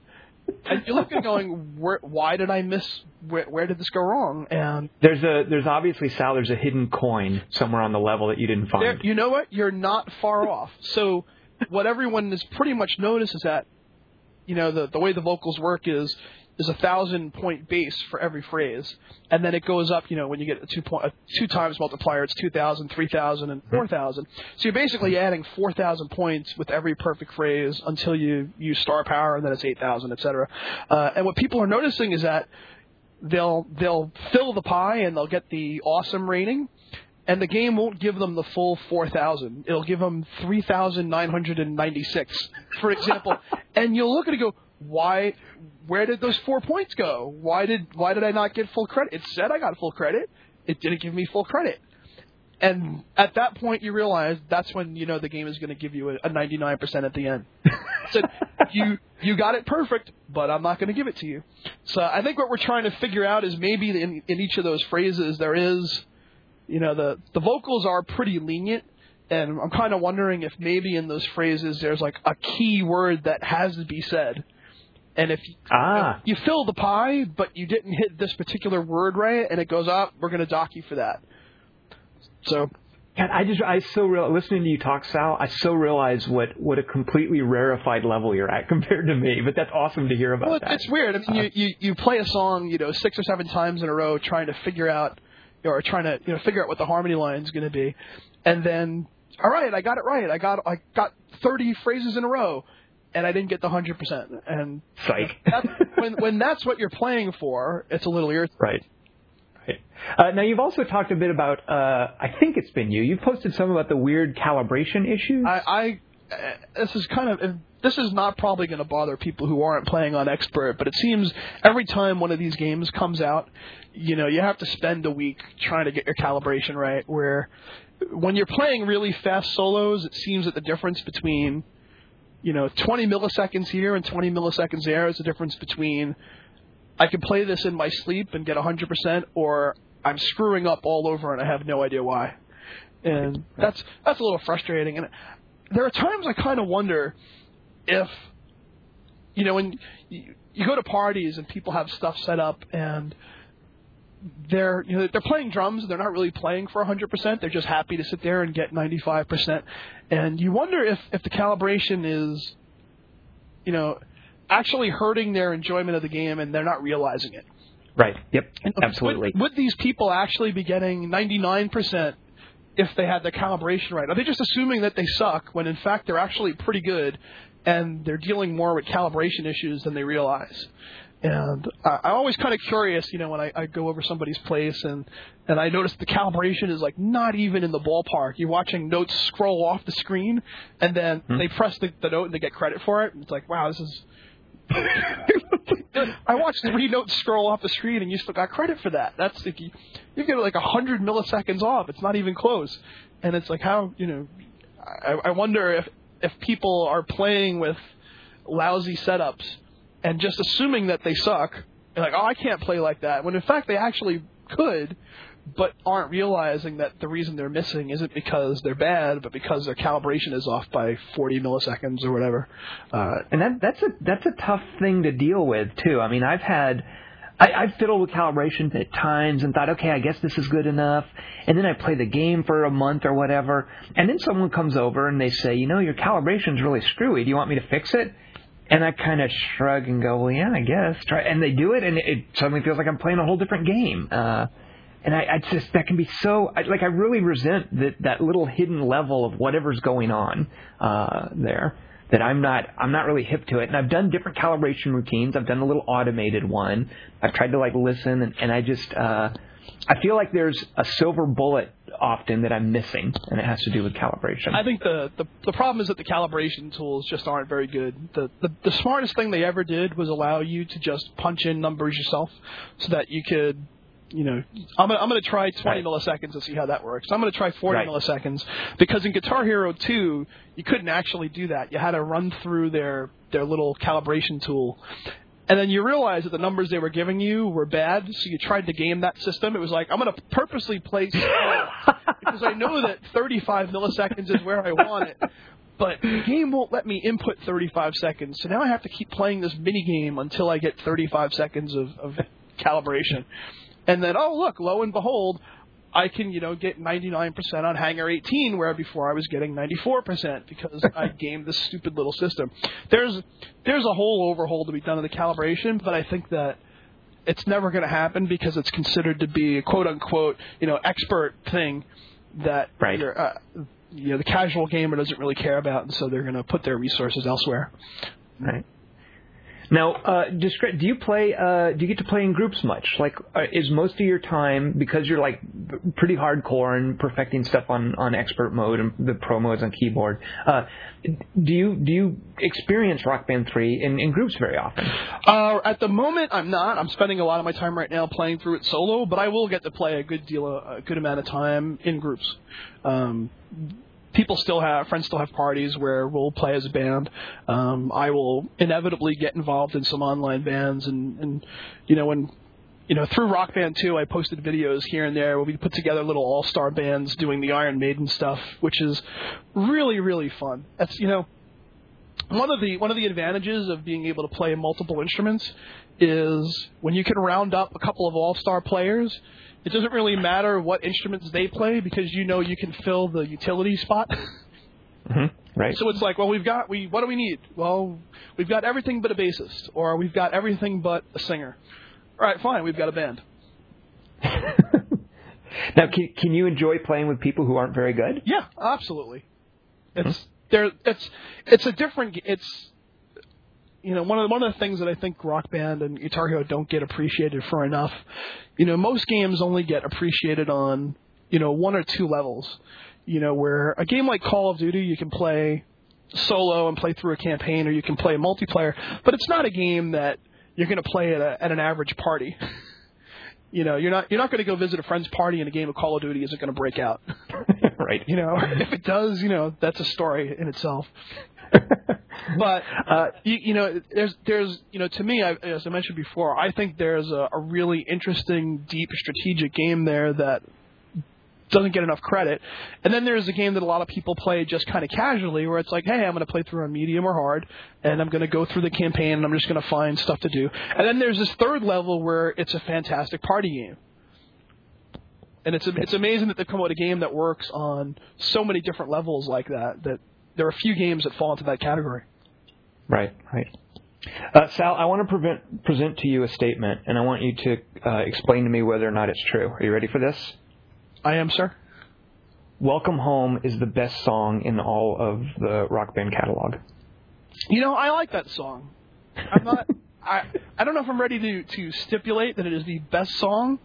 And you're looking going, why did I miss? Where did this go wrong? And there's obviously, Sal, there's a hidden coin somewhere on the level that you didn't find. You know what? You're not far off. So what everyone has pretty much noticed is that, you know, the way the vocals work is there's a 1,000-point base for every phrase, and then it goes up, you know, when you get a two times multiplier, it's 2,000, 3,000, and 4,000. So you're basically adding 4,000 points with every perfect phrase until you use star power, and then it's 8,000, et cetera. And what people are noticing is that they'll fill the pie and they'll get the awesome rating, and the game won't give them the full 4,000. It'll give them 3,996, for example. And you'll look at it and go, why? Where did those 4 points go? Why did I not get full credit? It said I got full credit. It didn't give me full credit. And at that point, you realize that's when you know the game is going to give you a 99% at the end. So you got it perfect, but I'm not going to give it to you. So I think what we're trying to figure out is maybe in each of those phrases there is, you know, the vocals are pretty lenient. And I'm kind of wondering if maybe in those phrases there's like a key word that has to be said. And if you fill the pie, but you didn't hit this particular word right, and it goes up, we're going to dock you for that. So, and listening to you talk, Sal, I so realize what a completely rarefied level you're at compared to me. But that's awesome to hear about. Well, it's weird. I mean, you play a song, you know, 6 or 7 times in a row, trying to figure out or what the harmony line is going to be, and then all right, I got it right. I got 30 phrases in a row. And I didn't get the 100%. And psych. When that's what you're playing for, it's a little irritating. Right. Now you've also talked a bit about. I think it's been you. You posted some about the weird calibration issues. This is not probably going to bother people who aren't playing on expert, but it seems every time one of these games comes out, you know, you have to spend a week trying to get your calibration right. Where when you're playing really fast solos, it seems that the difference between 20 milliseconds here and 20 milliseconds there is the difference between I can play this in my sleep and get 100%, or I'm screwing up all over and I have no idea why. And that's a little frustrating. And there are times I kind of wonder if, when you go to parties and people have stuff set up and they're playing drums and they're not really playing for 100%. They're just happy to sit there and get 95%. And you wonder if the calibration is, actually hurting their enjoyment of the game and they're not realizing it. Right. Yep. Absolutely. Would these people actually be getting 99% if they had the calibration right? Are they just assuming that they suck when in fact they're actually pretty good and they're dealing more with calibration issues than they realize? And I'm always kind of curious, when I go over somebody's place and I notice the calibration is like not even in the ballpark. You're watching notes scroll off the screen, and then they press the note and they get credit for it. And it's like, wow, this is. I watched 3 notes scroll off the screen, and you still got credit for that. That's like you get like 100 milliseconds off. It's not even close. And it's like how I wonder if people are playing with lousy setups. And just assuming that they suck, and like, oh, I can't play like that, when in fact they actually could, but aren't realizing that the reason they're missing isn't because they're bad, but because their calibration is off by 40 milliseconds or whatever. And that's a tough thing to deal with, too. I mean, I've fiddled with calibration at times and thought, okay, I guess this is good enough. And then I play the game for a month or whatever, and then someone comes over and they say, your calibration's really screwy. Do you want me to fix it? And I kind of shrug and go, well, yeah, I guess. Try. And they do it, and it suddenly feels like I'm playing a whole different game. And I just, that can be so, I really resent that little hidden level of whatever's going on there, that I'm not really hip to it. And I've done different calibration routines. I've done a little automated one. I've tried to, listen, and I just, I feel like there's a silver bullet often that I'm missing, and it has to do with calibration. I think the problem is that the calibration tools just aren't very good. The smartest thing they ever did was allow you to just punch in numbers yourself so that you could, I'm going to try 20 milliseconds and see how that works. I'm going to try 40 milliseconds, because in Guitar Hero 2, you couldn't actually do that. You had to run through their little calibration tool. And then you realize that the numbers they were giving you were bad, so you tried to game that system. It was like, I'm going to purposely play slow because I know that 35 milliseconds is where I want it, but the game won't let me input 35 seconds. So now I have to keep playing this mini game until I get 35 seconds of calibration. And then, oh, look, lo and behold, I can, you know, get 99% on Hangar 18, where before I was getting 94% because I gamed this stupid little system. There's a whole overhaul to be done of the calibration, but I think that it's never going to happen because it's considered to be a quote-unquote, you know, expert thing that right. You know, the casual gamer doesn't really care about, and so they're going to put their resources elsewhere. Right. Now, do you play? Do you get to play in groups much? Like, is most of your time, because you're like pretty hardcore and perfecting stuff on expert mode and the pro modes on keyboard? Do you experience Rock Band 3 in groups very often? At the moment, I'm not. I'm spending a lot of my time right now playing through it solo, but I will get to play a good amount of time in groups. Friends still have parties where we'll play as a band. I will inevitably get involved in some online bands, and through Rock Band 2, I posted videos here and there where we put together little all-star bands doing the Iron Maiden stuff, which is really, really fun. That's, you know, one of the advantages of being able to play multiple instruments is when you can round up a couple of all-star players. It doesn't really matter what instruments they play because you know you can fill the utility spot. Mm-hmm. Right. So it's like, well, what do we need? Well, we've got everything but a bassist, or we've got everything but a singer. All right, fine, we've got a band. Now, can you enjoy playing with people who aren't very good? Yeah, absolutely. You know, one of the things that I think Rock Band and Guitar Hero don't get appreciated for enough. You know, most games only get appreciated on, you know, one or two levels. You know, where a game like Call of Duty, you can play solo and play through a campaign, or you can play multiplayer. But it's not a game that you're going to play at an average party. You know, you're not going to go visit a friend's party, and a game of Call of Duty isn't going to break out. Right. You know, if it does, you know, that's a story in itself. But there's to me, as I mentioned before, I think there's a really interesting, deep, strategic game there that doesn't get enough credit. And then there's a game that a lot of people play just kind of casually, where it's like, hey, I'm going to play through on medium or hard, and I'm going to go through the campaign, and I'm just going to find stuff to do. And then there's this third level where it's a fantastic party game. And it's amazing that they've come up with a game that works on so many different levels like that. There are a few games that fall into that category. Right. Sal, I want to present to you a statement, and I want you to explain to me whether or not it's true. Are you ready for this? I am, sir. Welcome Home is the best song in all of the Rock Band catalog. You know, I like that song. I'm not... I don't know if I'm ready to stipulate that it is the best song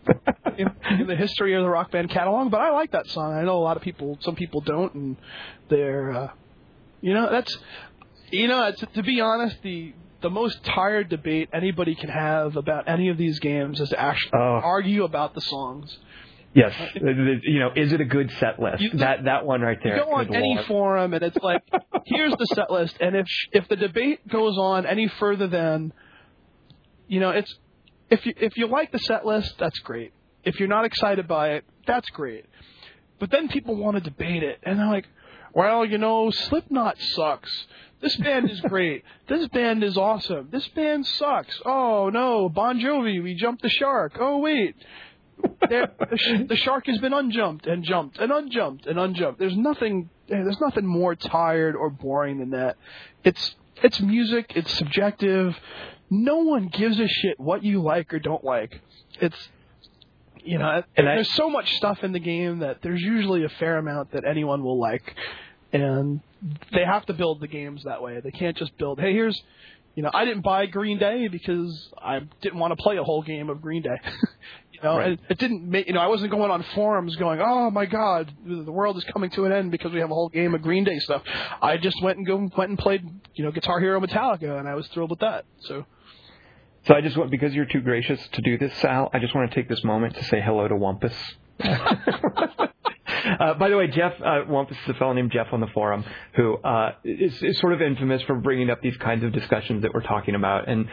in the history of the Rock Band catalog, but I like that song. I know a lot of people, some people don't, and they're... to be honest, the most tired debate anybody can have about any of these games is to actually argue about the songs. Yes, you know, is it a good set list? That one right there. You go on any forum, and it's like, here's the set list, and if the debate goes on any further than, you know, it's if you like the set list, that's great. If you're not excited by it, that's great. But then people want to debate it, and they're like, well, you know, Slipknot sucks. This band is great. This band is awesome. This band sucks. Oh, no, Bon Jovi, we jumped the shark. Oh, wait. The shark has been unjumped and jumped and unjumped and unjumped. There's nothing more tired or boring than that. It's music. It's subjective. No one gives a shit what you like or don't like. You know, and there's so much stuff in the game that there's usually a fair amount that anyone will like, and they have to build the games that way. They can't just build, hey, here's, you know, I didn't buy Green Day because I didn't want to play a whole game of Green Day. You know, right. It didn't make, you know, I wasn't going on forums going, oh my God, the world is coming to an end because we have a whole game of Green Day stuff. I just went and played, you know, Guitar Hero Metallica, and I was thrilled with that. So I just want, because you're too gracious to do this, Sal, I just want to take this moment to say hello to Wampus. By the way, Jeff Wump is a fellow named Jeff on the forum who is sort of infamous for bringing up these kinds of discussions that we're talking about. And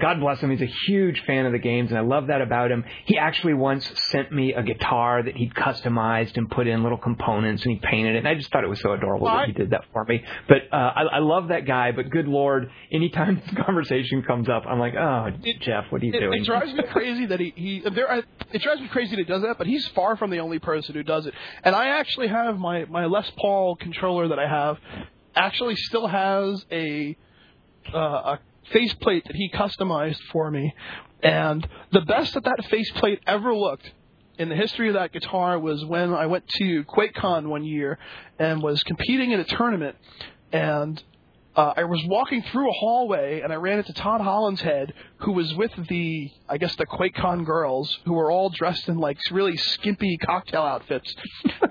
God bless him, he's a huge fan of the games, and I love that about him. He actually once sent me a guitar that he'd customized and put in little components, and he painted it. And I just thought it was so adorable that he did that for me. But I love that guy, but good Lord, anytime this conversation comes up, I'm like, oh, Jeff, what are you doing? It drives me crazy that it drives me crazy that he does that, but he's far from the only person who does it. And I actually have my Les Paul controller that I have actually still has a faceplate that he customized for me. And the best that faceplate ever looked in the history of that guitar was when I went to QuakeCon one year and was competing in a tournament. And I was walking through a hallway, and I ran into Todd Holland's head, who was with the QuakeCon girls, who were all dressed in, like, really skimpy cocktail outfits.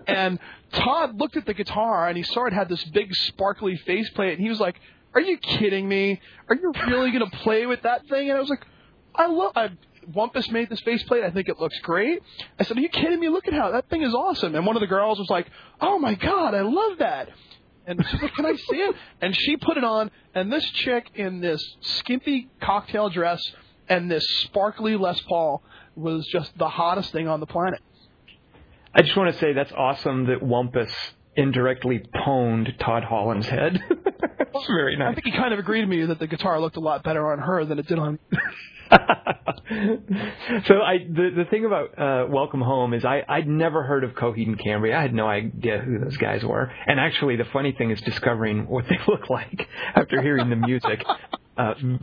And Todd looked at the guitar, and he saw it had this big, sparkly faceplate, and he was like, "Are you kidding me? Are you really going to play with that thing?" And I was like, Wumpus made this faceplate. I think it looks great. I said, "Are you kidding me? Look at that thing is awesome." And one of the girls was like, "Oh, my God, I love that." And she's like, "Can I see it?" And she put it on, and this chick in this skimpy cocktail dress and this sparkly Les Paul was just the hottest thing on the planet. I just want to say that's awesome that Wumpus indirectly pwned Todd Holland's head. It's very nice. I think he kind of agreed with me that the guitar looked a lot better on her than it did on me. So the thing about Welcome Home is I'd never heard of Coheed and Cambria. I had no idea who those guys were. And actually, the funny thing is discovering what they look like after hearing the music.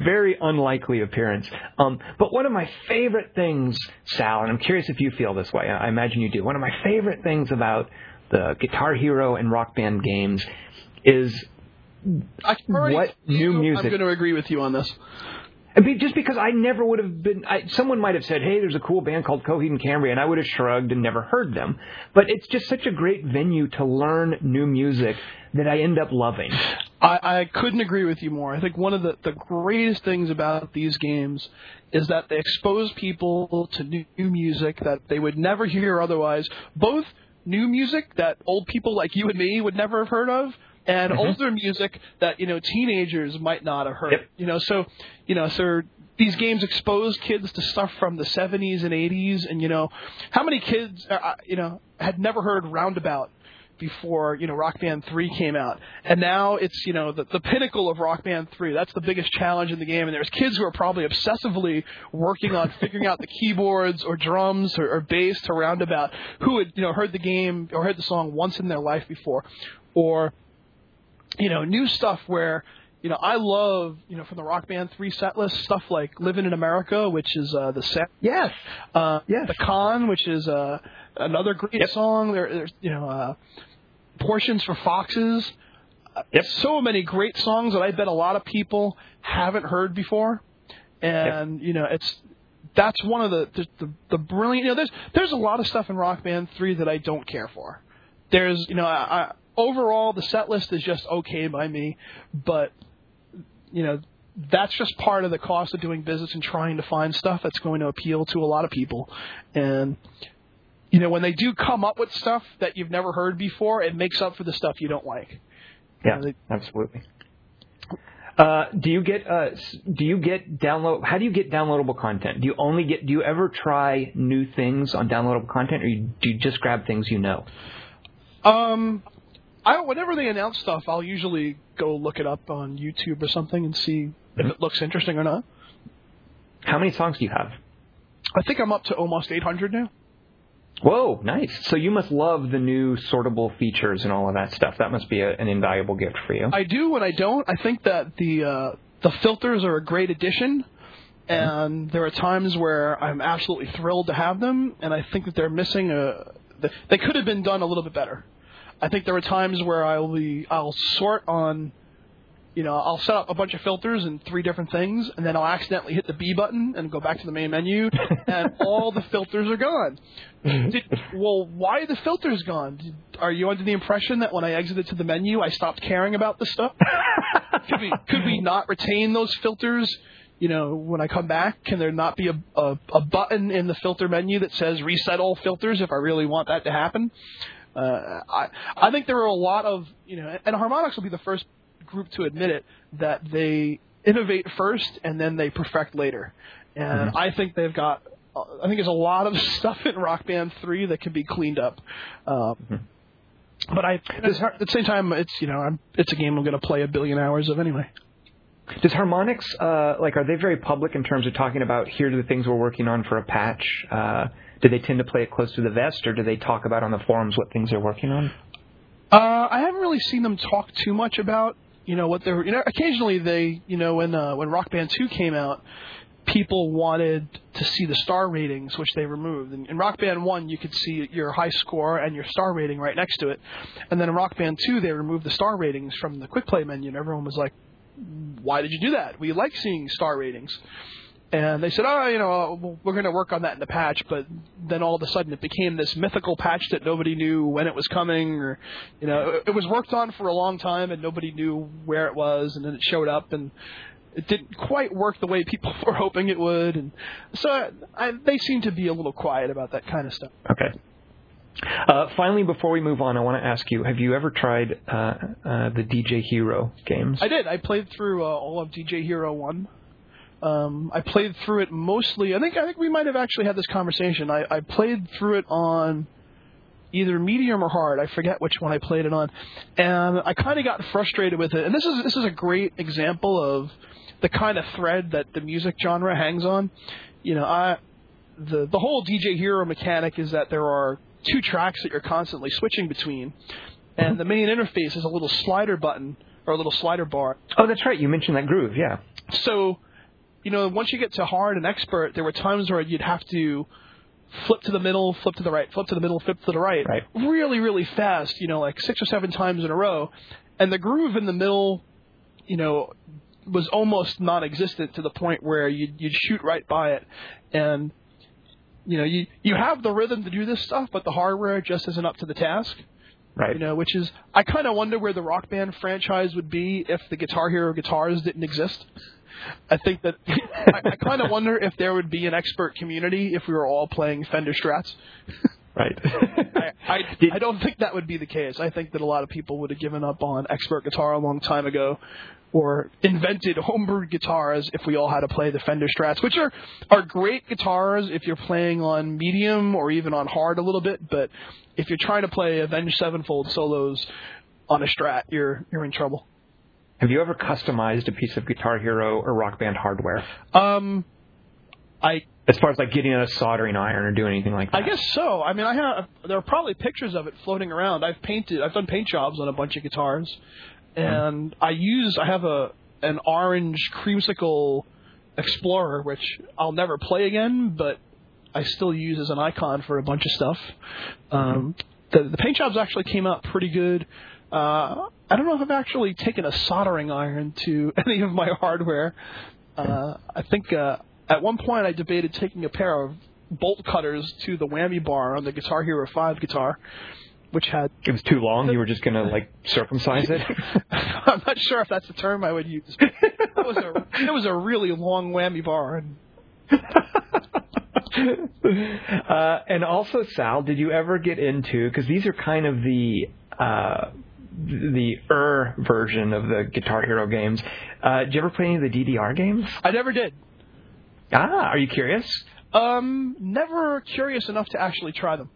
Very unlikely appearance. But one of my favorite things, Sal, and I'm curious if you feel this way. I imagine you do. One of my favorite things about the Guitar Hero and Rock Band games is what new music. I'm going to agree with you on this. Just because I never would have been... someone might have said, "Hey, there's a cool band called Coheed and Cambria," and I would have shrugged and never heard them. But it's just such a great venue to learn new music that I end up loving. I couldn't agree with you more. I think one of the greatest things about these games is that they expose people to new music that they would never hear otherwise. Both new music that old people like you and me would never have heard of, and older music that, teenagers might not have heard. Yep. So these games expose kids to stuff from the 70s and 80s. And, how many kids, had never heard Roundabout before, Rock Band 3 came out? And now it's, the pinnacle of Rock Band 3. That's the biggest challenge in the game. And there's kids who are probably obsessively working on figuring out the keyboards or drums or bass to Roundabout who had, heard the game or heard the song once in their life before. Or... new stuff where, I love, from the Rock Band 3 set list, stuff like Livin' in America, which is the set. Yes. Yes. The Con, which is another great song. There's, Portions for Foxes. So many great songs that I bet a lot of people haven't heard before. And, that's one of the brilliant, there's a lot of stuff in Rock Band 3 that I don't care for. There's, overall, the set list is just okay by me, but, that's just part of the cost of doing business and trying to find stuff that's going to appeal to a lot of people. And, when they do come up with stuff that you've never heard before, it makes up for the stuff you don't like. Yeah, absolutely. How do you get downloadable content? Do you ever try new things on downloadable content, or do you just grab things whenever they announce stuff, I'll usually go look it up on YouTube or something and see if it looks interesting or not. How many songs do you have? I think I'm up to almost 800 now. Whoa, nice. So you must love the new sortable features and all of that stuff. That must be an invaluable gift for you. I do and I don't. I think that the filters are a great addition, and there are times where I'm absolutely thrilled to have them, and I think that they're missing they could have been done a little bit better. I think there are times where I'll sort on, I'll set up a bunch of filters and three different things, and then I'll accidentally hit the B button and go back to the main menu, and all the filters are gone. Well, why are the filters gone? Are you under the impression that when I exited to the menu, I stopped caring about this stuff? Could we not retain those filters? When I come back, can there not be a button in the filter menu that says reset all filters if I really want that to happen? I think there were a lot of, and Harmonix will be the first group to admit it, that they innovate first and then they perfect later. And I think they've got, I think there's a lot of stuff in Rock Band 3 that can be cleaned up. But at the same time, it's a game I'm going to play a billion hours of anyway. Does Harmonix, are they very public in terms of talking about, here are the things we're working on for a patch? Do they tend to play it close to the vest, or do they talk about on the forums what things they're working on? I haven't really seen them talk too much about, what they're... occasionally they, when Rock Band 2 came out, people wanted to see the star ratings, which they removed. In Rock Band 1, you could see your high score and your star rating right next to it. And then in Rock Band 2, they removed the star ratings from the quick play menu, and everyone was like, why did you do that? We like seeing star ratings. And they said, we're going to work on that in the patch. But then all of a sudden it became this mythical patch that nobody knew when it was coming. Or, it was worked on for a long time and nobody knew where it was. And then it showed up and it didn't quite work the way people were hoping it would. And so they seem to be a little quiet about that kind of stuff. Okay. Finally, before we move on, I want to ask you, have you ever tried the DJ Hero games? I did. I played through all of DJ Hero 1. I played through it mostly. I think we might have actually had this conversation. I played through it on either medium or hard. I forget which one I played it on, and I kind of got frustrated with it. And this is a great example of the kind of thread that the music genre hangs on. The whole DJ Hero mechanic is that there are two tracks that you're constantly switching between, and the main interface is a little slider button or a little slider bar. Oh, that's right. You mentioned that groove. Yeah. So. Once you get to hard and expert, there were times where you'd have to flip to the middle, flip to the right, flip to the middle, flip to the right. Really, really fast, like 6 or 7 times in a row. And the groove in the middle, was almost non-existent to the point where you'd shoot right by it. And, you have the rhythm to do this stuff, but the hardware just isn't up to the task. Right. Which is, I kind of wonder where the Rock Band franchise would be if the Guitar Hero guitars didn't exist. I think that I kind of wonder if there would be an expert community if we were all playing Fender Strats. Right. I don't think that would be the case. I think that a lot of people would have given up on expert guitar a long time ago or invented homebrewed guitars if we all had to play the Fender Strats, which are great guitars if you're playing on medium or even on hard a little bit. But if you're trying to play Avenged Sevenfold solos on a Strat, you're in trouble. Have you ever customized a piece of Guitar Hero or Rock Band hardware? As far as getting a soldering iron or doing anything like that? I guess so. There are probably pictures of it floating around. I've done paint jobs on a bunch of guitars, and I have an orange creamsicle Explorer, which I'll never play again, but I still use as an icon for a bunch of stuff. The paint jobs actually came out pretty good. I don't know if I've actually taken a soldering iron to any of my hardware. I think at one point I debated taking a pair of bolt cutters to the whammy bar on the Guitar Hero 5 guitar, which had... It was too long? You were just going to, circumcise it? I'm not sure if that's the term I would use. It was a really long whammy bar. And also, Sal, did you ever get into... Because these are kind of the version of the Guitar Hero games. Did you ever play any of the DDR games? I never did. Are you curious? Never curious enough to actually try them.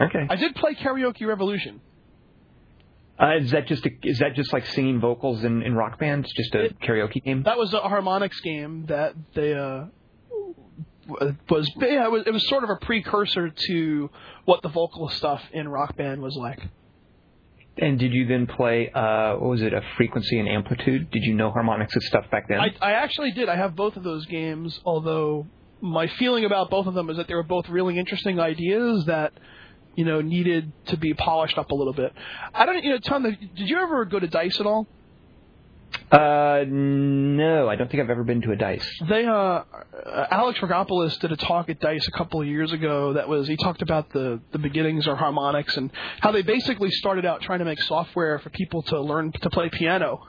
Okay. I did play Karaoke Revolution. Is that just like singing vocals in Rock Band? Just a karaoke game? That was a Harmonix game that they... it was sort of a precursor to what the vocal stuff in Rock Band was like. And did you then play, a frequency and amplitude? Did you know Harmonix and stuff back then? I actually did. I have both of those games, although my feeling about both of them is that they were both really interesting ideas that, needed to be polished up a little bit. Tom, did you ever go to DICE at all? No, I don't think I've ever been to a DICE. Alex Rogopoulos did a talk at DICE a couple of years ago he talked about the beginnings of Harmonix and how they basically started out trying to make software for people to learn to play piano.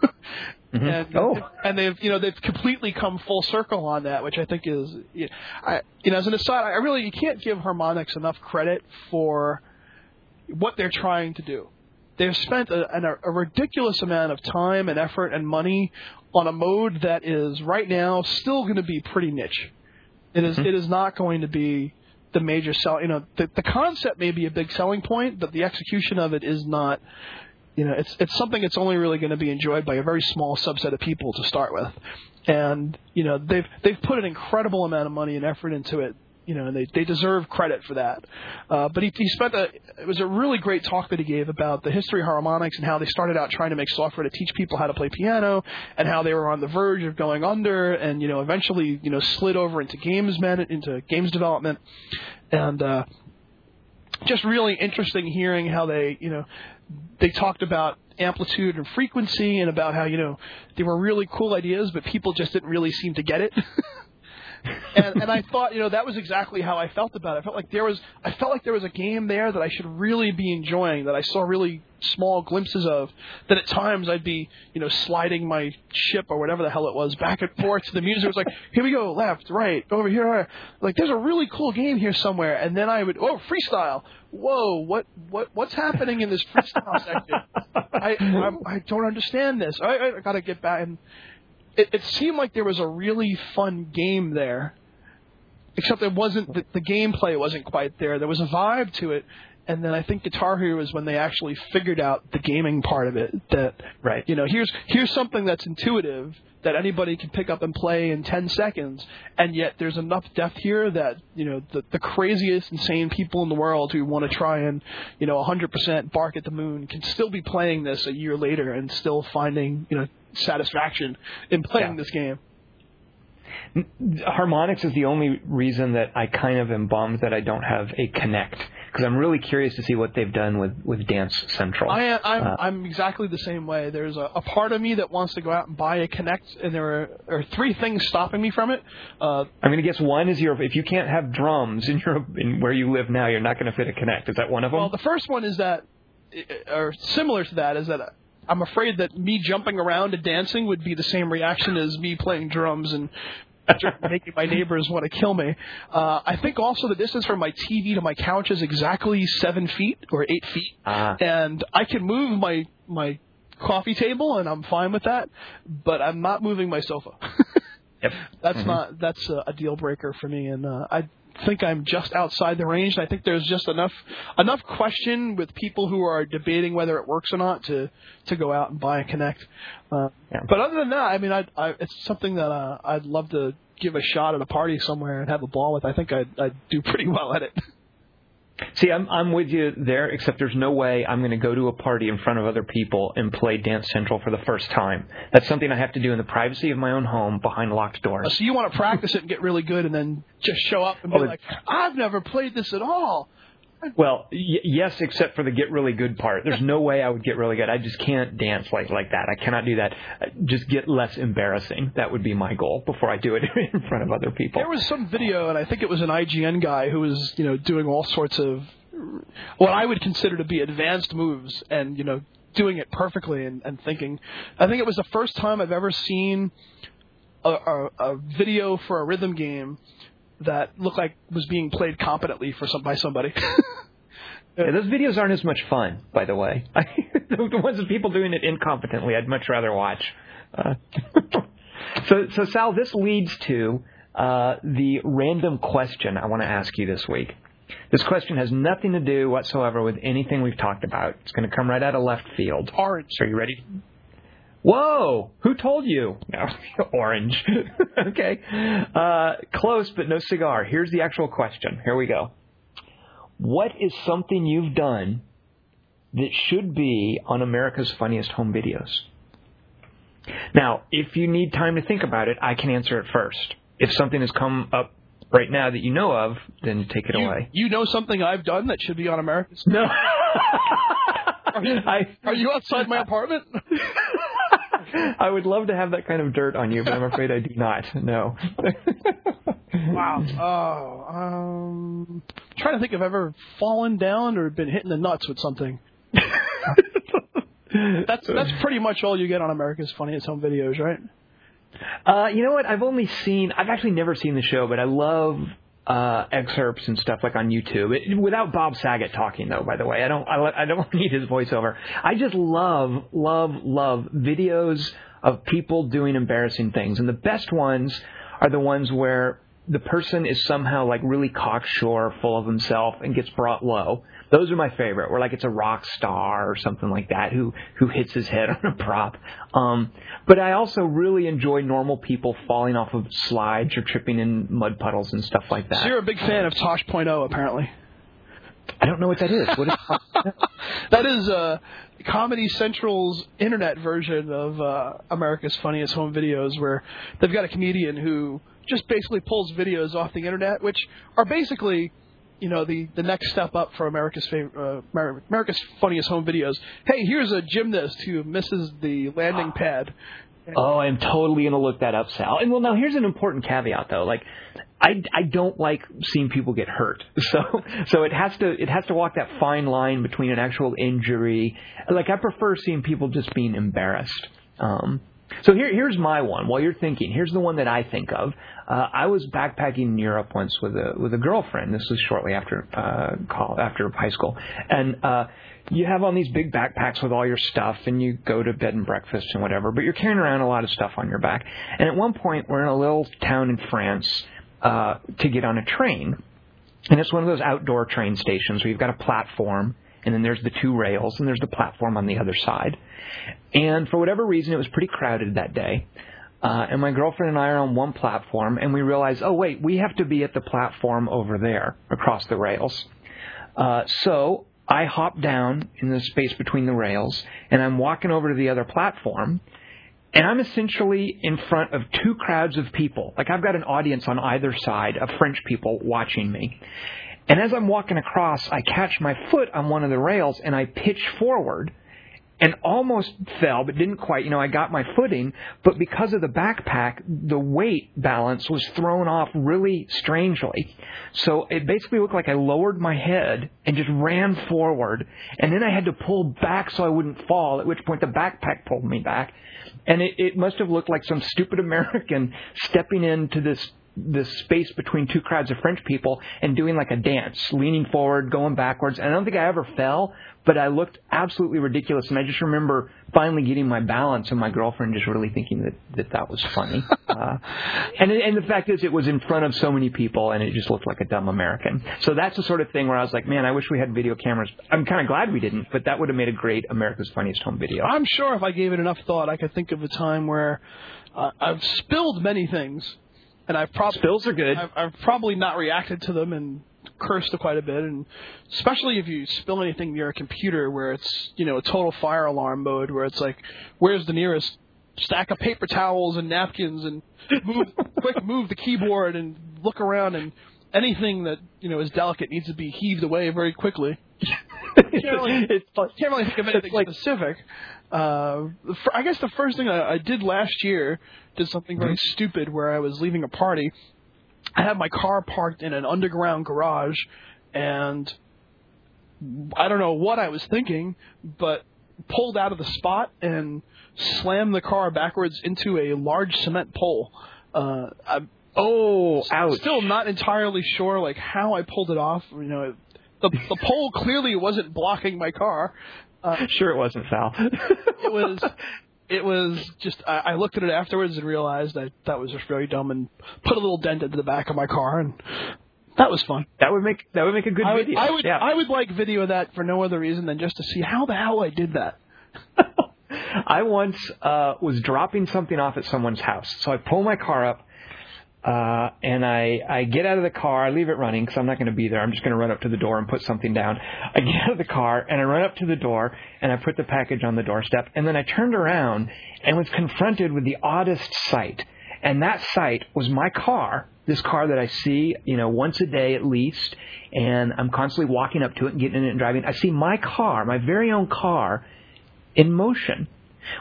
And they've completely come full circle on that, which I think is, as an aside, you can't give Harmonix enough credit for what they're trying to do. They've spent a ridiculous amount of time and effort and money on a mode that is right now still going to be pretty niche. It is not going to be the major sell. You know, the concept may be a big selling point, but the execution of it is not. You know, it's something that's only really going to be enjoyed by a very small subset of people to start with. And you know, they've put an incredible amount of money and effort into it. You know, and they deserve credit for that. But he spent it was a really great talk that he gave about the history of Harmonix and how they started out trying to make software to teach people how to play piano and how they were on the verge of going under and, you know, eventually, you know, slid over into games development. And just really interesting hearing how they, you know, they talked about amplitude and frequency and about how, you know, they were really cool ideas, but people just didn't really seem to get it. and I thought, you know, that was exactly how I felt about it. I felt like there was a game there that I should really be enjoying, that I saw really small glimpses of, that at times I'd be, you know, sliding my ship or whatever the hell it was back and forth to the music. It was like, here we go, left, right, over here. Like, there's a really cool game here somewhere. And then I would, oh, freestyle. Whoa, what's happening in this freestyle section? I don't understand this. I got to get back and... It seemed like there was a really fun game there, except it wasn't. The gameplay wasn't quite there. There was a vibe to it, and then I think Guitar Hero is when they actually figured out the gaming part of it. That right, you know, here's something that's intuitive that anybody can pick up and play in 10 seconds, and yet there's enough depth here that, you know, the craziest, insane people in the world who want to try and, you know, 100% Bark at the Moon can still be playing this a year later and still finding, you know, satisfaction in playing this game. Harmonix is the only reason that I kind of am bummed that I don't have a Kinect, because I'm really curious to see what they've done with Dance Central. I'm exactly the same way. There's a part of me that wants to go out and buy a Kinect, and there are three things stopping me from it. I'm going to guess one is if you can't have drums in where you live now, you're not going to fit a Kinect. Is that one of them? Well, the first one is that, or similar to that, is that I'm afraid that me jumping around and dancing would be the same reaction as me playing drums and making my neighbors want to kill me. I think also the distance from my TV to my couch is exactly 7 feet or 8 feet, and I can move my coffee table, and I'm fine with that, but I'm not moving my sofa. Yep. That's a deal breaker for me, and I think I'm just outside the range, and I think there's just enough question with people who are debating whether it works or not to go out and buy a Kinect. But other than that, I mean, it's something that I'd love to give a shot at a party somewhere and have a ball with. I think I'd do pretty well at it. See, I'm with you there, except there's no way I'm going to go to a party in front of other people and play Dance Central for the first time. That's something I have to do in the privacy of my own home behind locked doors. So you want to practice it and get really good and then just show up and be like, I've never played this at all. Well, yes, except for the get really good part. There's no way I would get really good. I just can't dance like that. I cannot do that. Just get less embarrassing. That would be my goal before I do it in front of other people. There was some video, and I think it was an IGN guy who was, you know, doing all sorts of what I would consider to be advanced moves and, you know, doing it perfectly and thinking. I think it was the first time I've ever seen a video for a rhythm game that looked like was being played competently by somebody. Yeah, those videos aren't as much fun, by the way. The ones of people doing it incompetently, I'd much rather watch. So Sal, this leads to the random question I want to ask you this week. This question has nothing to do whatsoever with anything we've talked about. It's going to come right out of left field. Orange. Are you ready? Whoa! Who told you? No, orange. Okay. Close, but no cigar. Here's the actual question. Here we go. What is something you've done that should be on America's Funniest Home Videos? Now, if you need time to think about it, I can answer it first. If something has come up right now that you know of, then take it away. You know something I've done that should be on America's? No. Are you outside my apartment? I would love to have that kind of dirt on you, but I'm afraid I do not. No. Wow. I'm trying to think if I've ever fallen down or been hit in the nuts with something. That's pretty much all you get on America's Funniest Home Videos, right? You know what? I've actually never seen the show, but I love excerpts and stuff like on YouTube without Bob Saget talking, though, by the way. I don't need his voiceover. I just love videos of people doing embarrassing things. And the best ones are the ones where the person is somehow like really cocksure, full of himself, and gets brought low. Those are my favorite, where like it's a rock star or something like that who hits his head on a prop. But I also really enjoy normal people falling off of slides or tripping in mud puddles and stuff like that. So you're a big fan of Tosh.0, apparently. I don't know what that is. What is Tosh.0? That is Comedy Central's internet version of America's Funniest Home Videos, where they've got a comedian who just basically pulls videos off the internet, which are basically, you know, the next step up for America's Funniest Home Videos. Hey, here's a gymnast who misses the landing pad. Oh, I'm totally going to look that up, Sal. And, well, now, here's an important caveat, though. Like, I don't like seeing people get hurt. So it has to walk that fine line between an actual injury. Like, I prefer seeing people just being embarrassed. So here's my one. While you're thinking, here's the one that I think of. I was backpacking in Europe once with a girlfriend. This was shortly after high school, and you have on these big backpacks with all your stuff, and you go to bed and breakfast and whatever. But you're carrying around a lot of stuff on your back. And at one point, we're in a little town in France to get on a train, and it's one of those outdoor train stations where you've got a platform. And then there's the two rails, and there's the platform on the other side. And for whatever reason, it was pretty crowded that day. And my girlfriend and I are on one platform, and we realize, oh, wait, we have to be at the platform over there across the rails. So I hop down in the space between the rails, and I'm walking over to the other platform. And I'm essentially in front of two crowds of people. Like, I've got an audience on either side of French people watching me. And as I'm walking across, I catch my foot on one of the rails, and I pitch forward and almost fell, but didn't quite. You know, I got my footing, but because of the backpack, the weight balance was thrown off really strangely. So it basically looked like I lowered my head and just ran forward, and then I had to pull back so I wouldn't fall, at which point the backpack pulled me back. And it must have looked like some stupid American stepping into this space between two crowds of French people and doing like a dance, leaning forward, going backwards. And I don't think I ever fell, but I looked absolutely ridiculous. And I just remember finally getting my balance and my girlfriend just really thinking that was funny. And the fact is, it was in front of so many people and it just looked like a dumb American. So that's the sort of thing where I was like, man, I wish we had video cameras. I'm kind of glad we didn't, but that would have made a great America's Funniest Home Video. I'm sure if I gave it enough thought, I could think of a time where I've spilled many things. And spills are good. I've probably not reacted to them and cursed quite a bit, and especially if you spill anything near a computer where it's, you know, a total fire alarm mode where it's like, where's the nearest stack of paper towels and napkins, and move the keyboard and look around, and anything that, you know, is delicate needs to be heaved away very quickly. Can't really think of anything specific. I guess the first thing I did last year, did something very stupid where I was leaving a party. I had my car parked in an underground garage, and I don't know what I was thinking, but pulled out of the spot and slammed the car backwards into a large cement pole. Ouch. Still not entirely sure like how I pulled it off. You know, the pole clearly wasn't blocking my car. Sure it wasn't, Sal. It was just, I looked at it afterwards and realized that was just very dumb, and put a little dent into the back of my car, and that was fun. That would make a good video. I would like video of that for no other reason than just to see how the hell I did that. I once was dropping something off at someone's house, so I pull my car up. And I get out of the car. I leave it running because I'm not going to be there. I'm just going to run up to the door and put something down. I get out of the car, and I run up to the door, and I put the package on the doorstep. And then I turned around and was confronted with the oddest sight. And that sight was my car, this car that I see, you know, once a day at least. And I'm constantly walking up to it and getting in it and driving. I see my car, my very own car, in motion,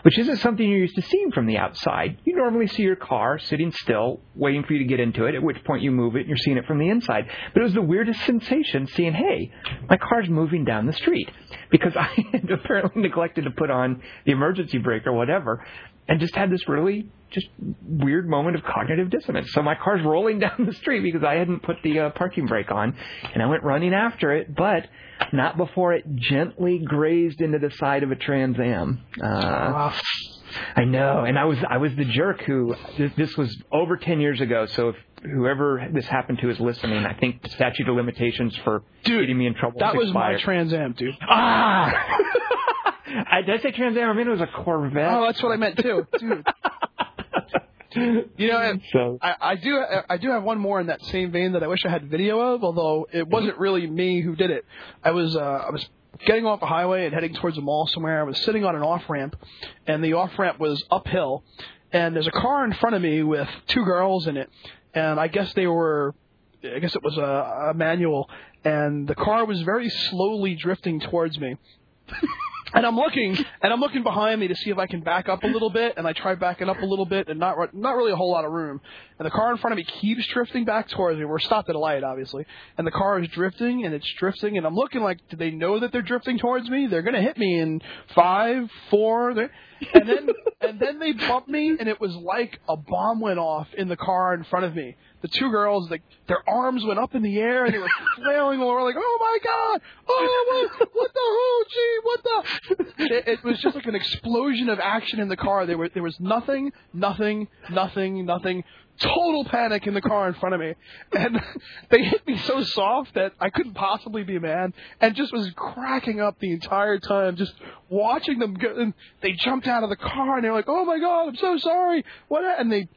which isn't something you're used to seeing from the outside. You normally see your car sitting still, waiting for you to get into it, at which point you move it and you're seeing it from the inside. But it was the weirdest sensation seeing, hey, my car's moving down the street, because I had apparently neglected to put on the emergency brake or whatever. and just had this really just weird moment of cognitive dissonance. So my car's rolling down the street because I hadn't put the parking brake on, and I went running after it, but not before it gently grazed into the side of a Trans Am. I know, and I was the jerk who, this was over 10 years ago, so if whoever this happened to is listening, I think the statute of limitations for getting me in trouble was expired. That was my Trans Am, dude. Ah! Did I say Trans Am? I mean, it was a Corvette. Oh, that's what I meant, too. Dude. You know, so. I do have one more in that same vein that I wish I had video of, although it wasn't really me who did it. I was getting off a highway and heading towards a mall somewhere. I was sitting on an off-ramp, and the off-ramp was uphill, and there's a car in front of me with two girls in it, and I guess it was a manual, and the car was very slowly drifting towards me. And I'm looking behind me to see if I can back up a little bit, and I try backing up a little bit, and not really a whole lot of room. And the car in front of me keeps drifting back towards me. We're stopped at a light, obviously. And the car is drifting, and it's drifting, and I'm looking like, do they know that they're drifting towards me? They're going to hit me in 5, 4... And then they bumped me, and it was like a bomb went off in the car in front of me. The two girls, like, their arms went up in the air, and they were flailing over, like, oh, my God! Oh, what the? Oh, gee, what the? It was just like an explosion of action in the car. There was nothing. Total panic in the car in front of me. And they hit me so soft that I couldn't possibly be mad, and just was cracking up the entire time, just watching them go. And they jumped out of the car, and they were like, oh, my God, I'm so sorry. What? And they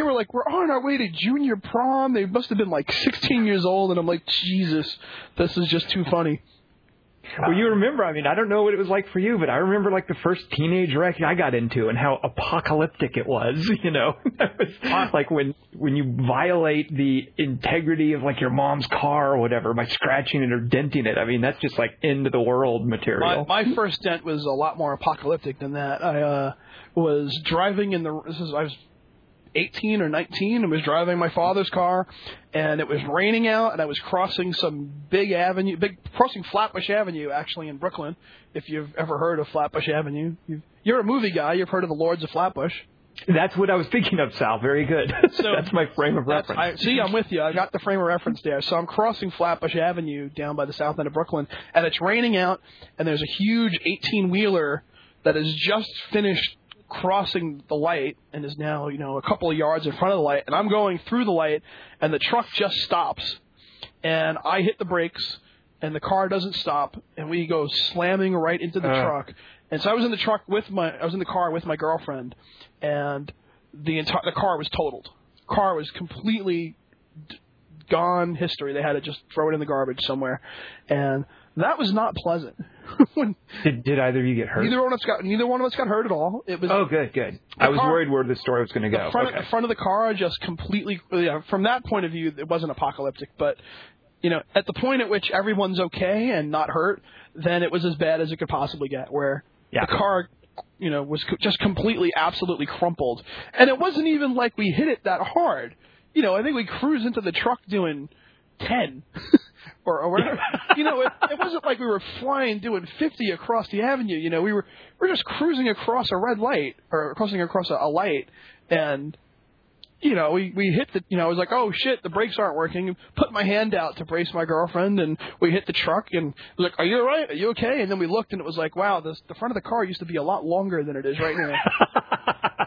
were like, we're on our way to junior prom. They must have been like 16 years old. And I'm like, Jesus, this is just too funny. Well, you remember, I mean, I don't know what it was like for you, but I remember, like, the first teenage wreck I got into and how apocalyptic it was, you know? Like, when you violate the integrity of, like, your mom's car or whatever by scratching it or denting it, I mean, that's just, like, end-of-the-world material. My first dent was a lot more apocalyptic than that. I was driving in the... I was 18 or 19 and was driving my father's car, and it was raining out, and I was crossing crossing Flatbush Avenue, actually, in Brooklyn. If you've ever heard of Flatbush Avenue, you're a movie guy. You've heard of the Lords of Flatbush. That's what I was thinking of, Sal. Very good. So that's my frame of reference. I'm with you. I got the frame of reference there. So I'm crossing Flatbush Avenue down by the south end of Brooklyn, and it's raining out, and there's a huge 18-wheeler that has just finished crossing the light and is now, you know, a couple of yards in front of the light, and I'm going through the light, and the truck just stops, and I hit the brakes, and the car doesn't stop, and we go slamming right into the truck. And so I was in the car with my girlfriend, and the car was totaled. The car was completely gone history. They had to just throw it in the garbage somewhere, and that was not pleasant. Did either of you get hurt? Neither one of us got hurt at all. It was good. I was worried where the story was going to go. The front of the car just completely. Yeah, from that point of view, it wasn't apocalyptic, but you know, at the point at which everyone's okay and not hurt, then it was as bad as it could possibly get. Where the car, you know, was just completely, absolutely crumpled, and it wasn't even like we hit it that hard. You know, I think we cruised into the truck doing 10. Or whatever. You know, it wasn't like we were flying doing 50 across the avenue. You know, we're just cruising across a red light, or crossing across a light, and you know, we hit the, you know, I was like, oh shit, the brakes aren't working. Put my hand out to brace my girlfriend, and we hit the truck, and I was like, are you all right? Are you okay? And then we looked, and it was like, wow, the front of the car used to be a lot longer than it is right now.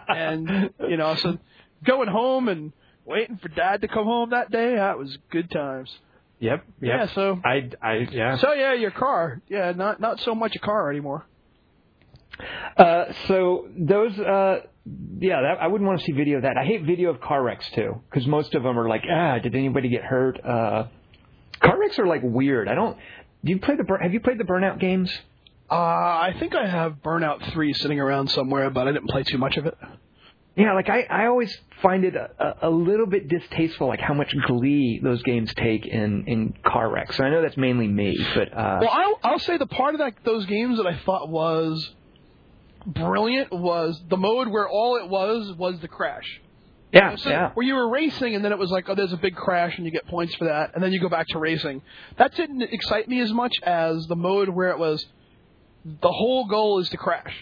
And you know, so going home and waiting for Dad to come home that day, that was good times. Yep. Yeah. So I. So yeah, your car. Yeah, not so much a car anymore. So those. I wouldn't want to see video of that. I hate video of car wrecks too, because most of them are like, did anybody get hurt? Car wrecks are like weird. I don't. Have you played the Burnout games? I think I have Burnout 3 sitting around somewhere, but I didn't play too much of it. Yeah, like I always find it a little bit distasteful, like how much glee those games take in car wrecks. And I know that's mainly me, but well, I'll say the part of those games that I thought was brilliant was the mode where all it was the crash. Yeah, you know, so where you were racing, and then it was like, oh, there's a big crash, and you get points for that, and then you go back to racing. That didn't excite me as much as the mode where it was the whole goal is to crash.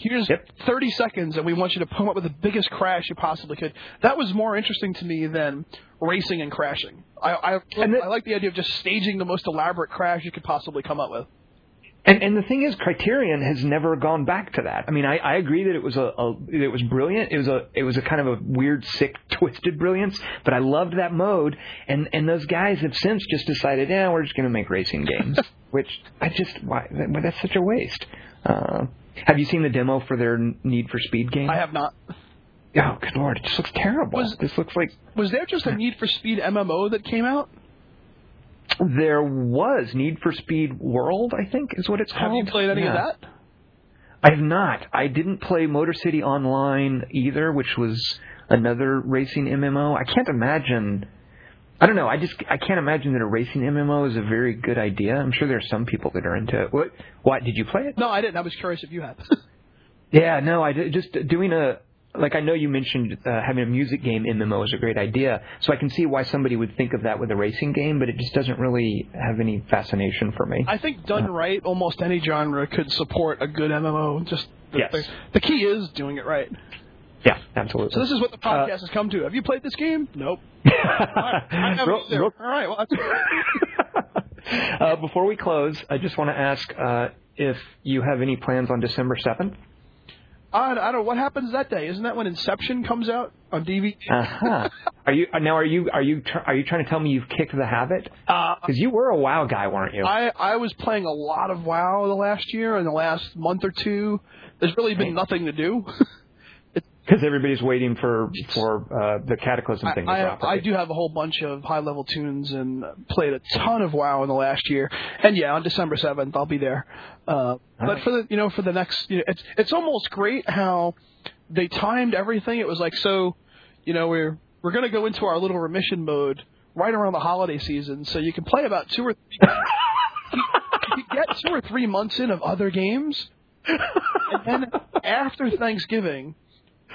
Here's 30 seconds, and we want you to come up with the biggest crash you possibly could. That was more interesting to me than racing and crashing. I like the idea of just staging the most elaborate crash you could possibly come up with. And the thing is, Criterion has never gone back to that. I mean, I agree that it was brilliant. It was a kind of a weird, sick, twisted brilliance. But I loved that mode. And those guys have since just decided, we're just going to make racing games, which I just that's such a waste. Have you seen the demo for their Need for Speed game? I have not. Oh, good Lord! It just looks terrible. Was there just a Need for Speed MMO that came out? There was Need for Speed World, I think, is what it's called. Have you played any of that? I have not. I didn't play Motor City Online either, which was another racing MMO. I can't imagine. I don't know. I can't imagine that a racing MMO is a very good idea. I'm sure there are some people that are into it. What? Did you play it? No, I didn't. I was curious if you had. Yeah, no, I did. Just doing a... Like, I know you mentioned having a music game MMO is a great idea, so I can see why somebody would think of that with a racing game, but it just doesn't really have any fascination for me. I think done right, almost any genre could support a good MMO. Just the key is doing it right. Yeah, absolutely. So this is what the podcast has come to. Have you played this game? Nope. All right. Well, before we close, I just want to ask if you have any plans on December 7th. I don't know what happens that day. Isn't that when Inception comes out on DVD? Uh-huh. Are you trying to tell me you've kicked the habit? Because you were a WoW guy, weren't you? I was playing a lot of WoW the last year and the last month or two. There's really been nothing to do. Because everybody's waiting for the Cataclysm thing. I do have a whole bunch of high-level tunes and played a ton of WoW in the last year. And, on December 7th, I'll be there. But for the next... it's almost great how they timed everything. It was like, we're going to go into our little remission mode right around the holiday season. So you can play about 2 or 3... you get 2 or 3 months in of other games. And then after Thanksgiving...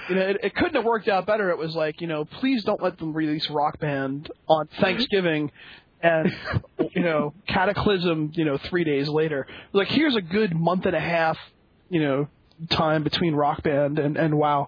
it couldn't have worked out better. It was like, please don't let them release Rock Band on Thanksgiving and, Cataclysm, 3 days later. Like, here's a good month and a half, time between Rock Band and WoW.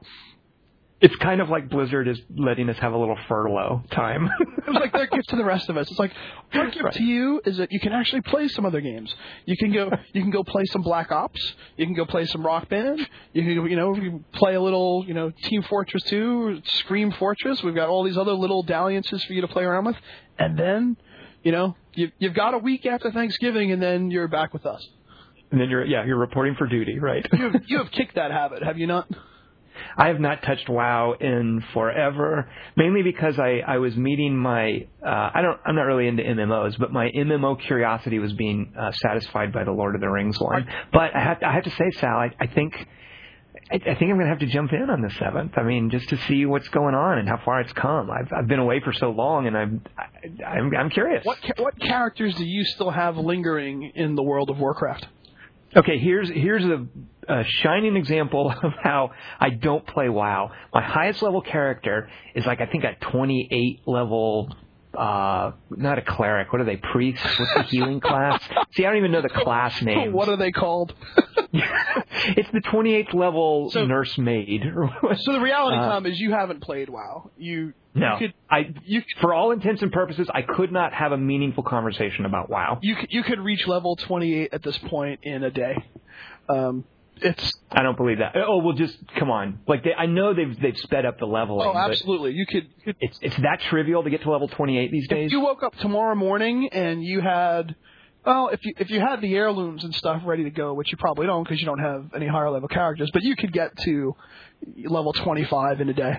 It's kind of like Blizzard is letting us have a little furlough time. It was like their gift to the rest of us. It's like our gift to you is that you can actually play some other games. You can go play some Black Ops. You can go play some Rock Band. You can play a little Team Fortress 2, or Scream Fortress. We've got all these other little dalliances for you to play around with, and then you've got a week after Thanksgiving, and then you're back with us. And then you're reporting for duty, right? You have kicked that habit, have you not? I have not touched WoW in forever, mainly because I was meeting my I'm not really into MMOs, but my MMO curiosity was being satisfied by the Lord of the Rings one. But I have to say, Sal, I think I'm going to have to jump in on the 7th. I mean, just to see what's going on and how far it's come. I've been away for so long, and I'm curious. What characters do you still have lingering in the World of Warcraft? Okay, here's a shining example of how I don't play WoW. My highest level character is a 28 level, not a cleric. What are they, priests? What's the healing class? See, I don't even know the class names. What are they called? It's the 28th level nursemaid. So the reality, Tom, is you haven't played WoW. For all intents and purposes, I could not have a meaningful conversation about WoW. You could reach level 28 at this point in a day. I don't believe that. Oh, well, just come on. I know they've sped up the leveling. Oh, absolutely. You could. It's that trivial to get to level 28 these days. If you woke up tomorrow morning and you had, if you had the heirlooms and stuff ready to go, which you probably don't because you don't have any higher level characters, but you could get to level 25 in a day.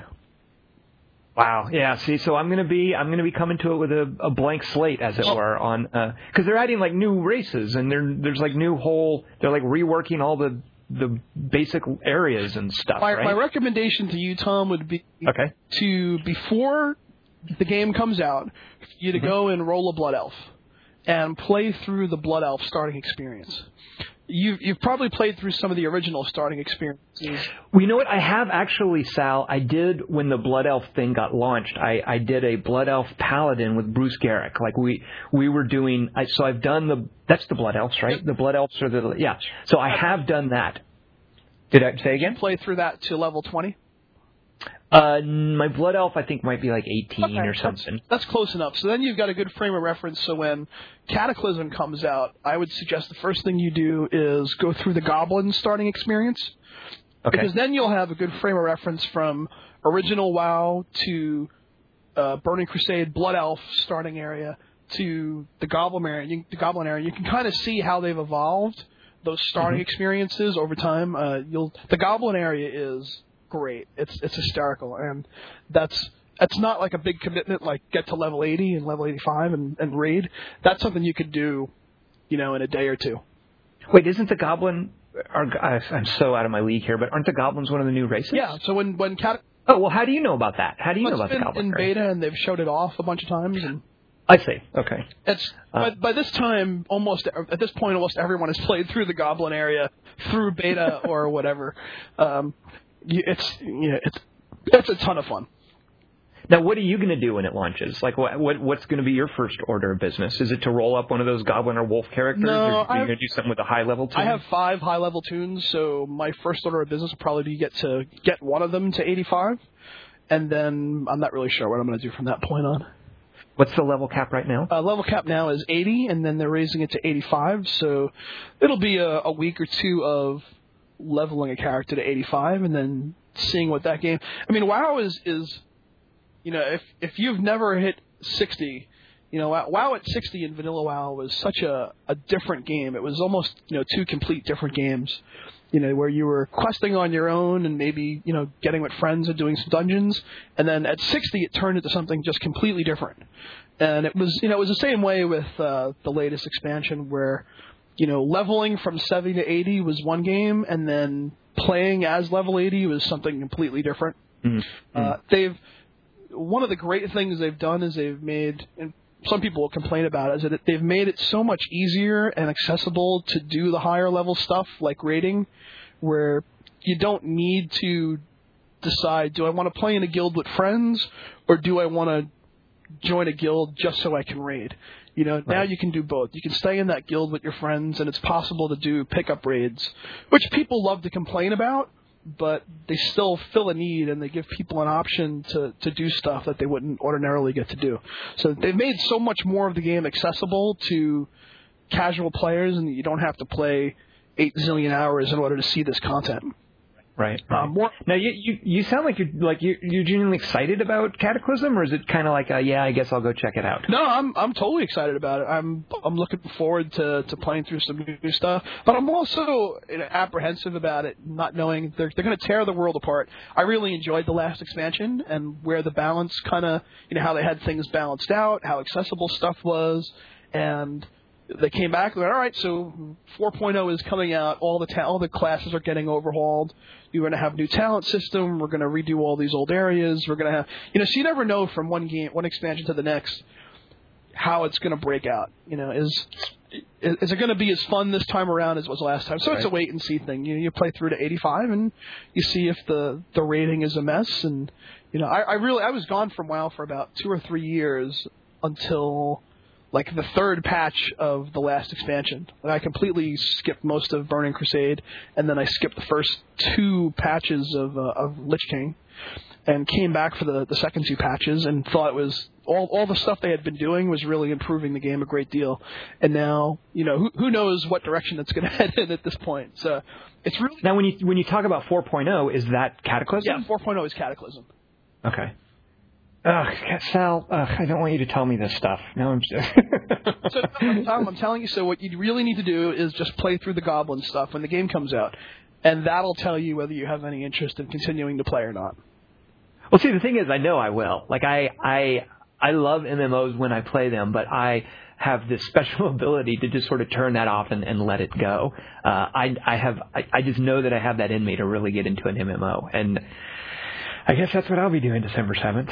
Wow. Yeah. See, so I'm gonna be coming to it with a blank slate, as it were, on because they're adding new races and there's new whole. They're reworking all the basic areas and stuff. My recommendation to you, Tom, would be to before the game comes out, you to go and roll a Blood Elf and play through the Blood Elf starting experience. You've probably played through some of the original starting experiences. Well, you know what? I have actually, Sal. I did when the Blood Elf thing got launched. I did a Blood Elf Paladin with Bruce Garrick. We were doing. So I've done the. That's the Blood Elves, right? The Blood Elves are the. Yeah. So I have done that. Did I say again? Play through that to level 20? My Blood Elf, I think, might be like 18 or something. That's close enough. So then you've got a good frame of reference. So when Cataclysm comes out, I would suggest the first thing you do is go through the Goblin starting experience. Okay. Because then you'll have a good frame of reference from original WoW to Burning Crusade, Blood Elf starting area to the Goblin area. The Goblin area. You can kind of see how they've evolved those starting experiences over time. The Goblin area is great. It's hysterical, and that's not like a big commitment. Like get to level 80 and level 85 and raid. That's something you could do, in a day or two. Wait, isn't the Goblin? I'm so out of my league here, but aren't the Goblins one of the new races? Yeah, so when Oh, well, how do you know about that? How do you know about the Goblin? It's been in beta, and they've showed it off a bunch of times. And I see. Okay. It's by this time, almost everyone has played through the Goblin area through beta or whatever. It's a ton of fun. Now, what are you going to do when it launches? Like, what's going to be your first order of business? Is it to roll up one of those Goblin or Wolf characters? No, or are you going to do something with a high-level tune? I have 5 high-level tunes, so my first order of business will probably be get one of them to 85, and then I'm not really sure what I'm going to do from that point on. What's the level cap right now? Level cap now is 80, and then they're raising it to 85, so it'll be a week or two of leveling a character to 85 and then seeing what that game... I mean, WoW is if you've never hit 60, WoW at 60 in Vanilla WoW was such a different game. It was almost, two complete different games, where you were questing on your own and maybe, getting with friends and doing some dungeons. And then at 60, it turned into something just completely different. And it was the same way with the latest expansion where, leveling from 70 to 80 was one game and then playing as level 80 was something completely different. Mm-hmm. One of the great things they've done is they've made, and some people will complain about it, is that they've made it so much easier and accessible to do the higher level stuff like raiding, where you don't need to decide, do I want to play in a guild with friends or do I want to join a guild just so I can raid? Right. Now you can do both. You can stay in that guild with your friends and it's possible to do pickup raids, which people love to complain about. But they still fill a need, and they give people an option to do stuff that they wouldn't ordinarily get to do. So they've made so much more of the game accessible to casual players, and you don't have to play 8 zillion hours in order to see this content. Right. Now you sound like you're genuinely excited about Cataclysm, or is it kind of like I guess I'll go check it out? No, I'm totally excited about it. I'm looking forward to playing through some new stuff, but I'm also apprehensive about it, not knowing they're going to tear the world apart. I really enjoyed the last expansion and where the balance kind of how they had things balanced out, how accessible stuff was, and they came back and went, all right, so 4.0 is coming out. All the classes are getting overhauled. You're going to have a new talent system. We're going to redo all these old areas. We're going to have... so you never know from one expansion to the next, how it's going to break out. Is it going to be as fun this time around as it was last time? So It's a wait-and-see thing. You play through to 85, and you see if the rating is a mess. And, I was gone from WoW for about 2 or 3 years until... like the third patch of the last expansion. I completely skipped most of Burning Crusade, and then I skipped the first 2 patches of Lich King, and came back for the second 2 patches, and thought it was all the stuff they had been doing was really improving the game a great deal. And now, who knows what direction it's going to head in at this point. So it's really now when you talk about 4.0, is that Cataclysm? Yeah, 4.0 is Cataclysm. Okay. Ugh, Sal, I don't want you to tell me this stuff. No, I'm just... So, Tom, I'm telling you, so what you really need to do is just play through the Goblin stuff when the game comes out, and that'll tell you whether you have any interest in continuing to play or not. Well, see, the thing is, I know I will. Like, I love MMOs when I play them, but I have this special ability to just sort of turn that off and let it go. I just know that I have that in me to really get into an MMO, and... I guess that's what I'll be doing December 7th.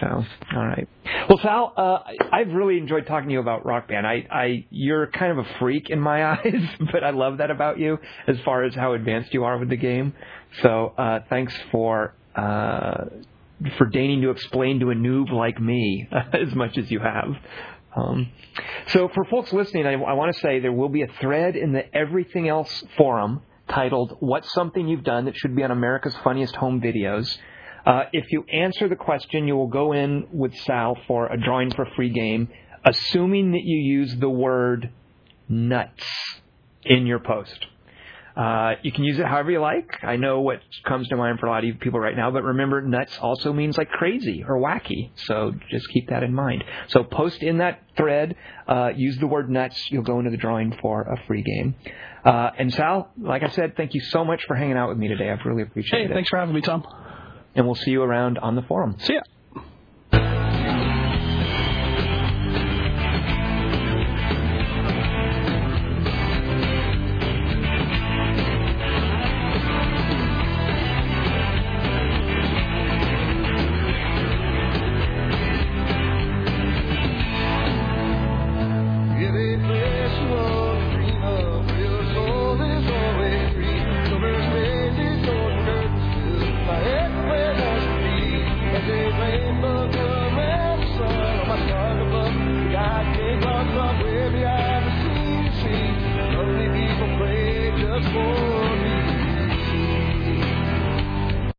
So, all right. Well, Sal, I've really enjoyed talking to you about Rock Band. You're kind of a freak in my eyes, but I love that about you as far as how advanced you are with the game. So thanks for deigning to explain to a noob like me as much as you have. So for folks listening, I want to say there will be a thread in the Everything Else forum titled What's Something You've Done That Should Be on America's Funniest Home Videos. If you answer the question, you will go in with Sal for a drawing for free game, assuming that you use the word nuts in your post. You can use it however you like. I know what comes to mind for a lot of people right now, but remember, nuts also means like crazy or wacky, so just keep that in mind. So post in that thread, use the word nuts, you'll go into the drawing for a free game. And Sal, like I said, thank you so much for hanging out with me today. I've really appreciated it. Hey, thanks for having me, Tom. And we'll see you around on the forum. See ya.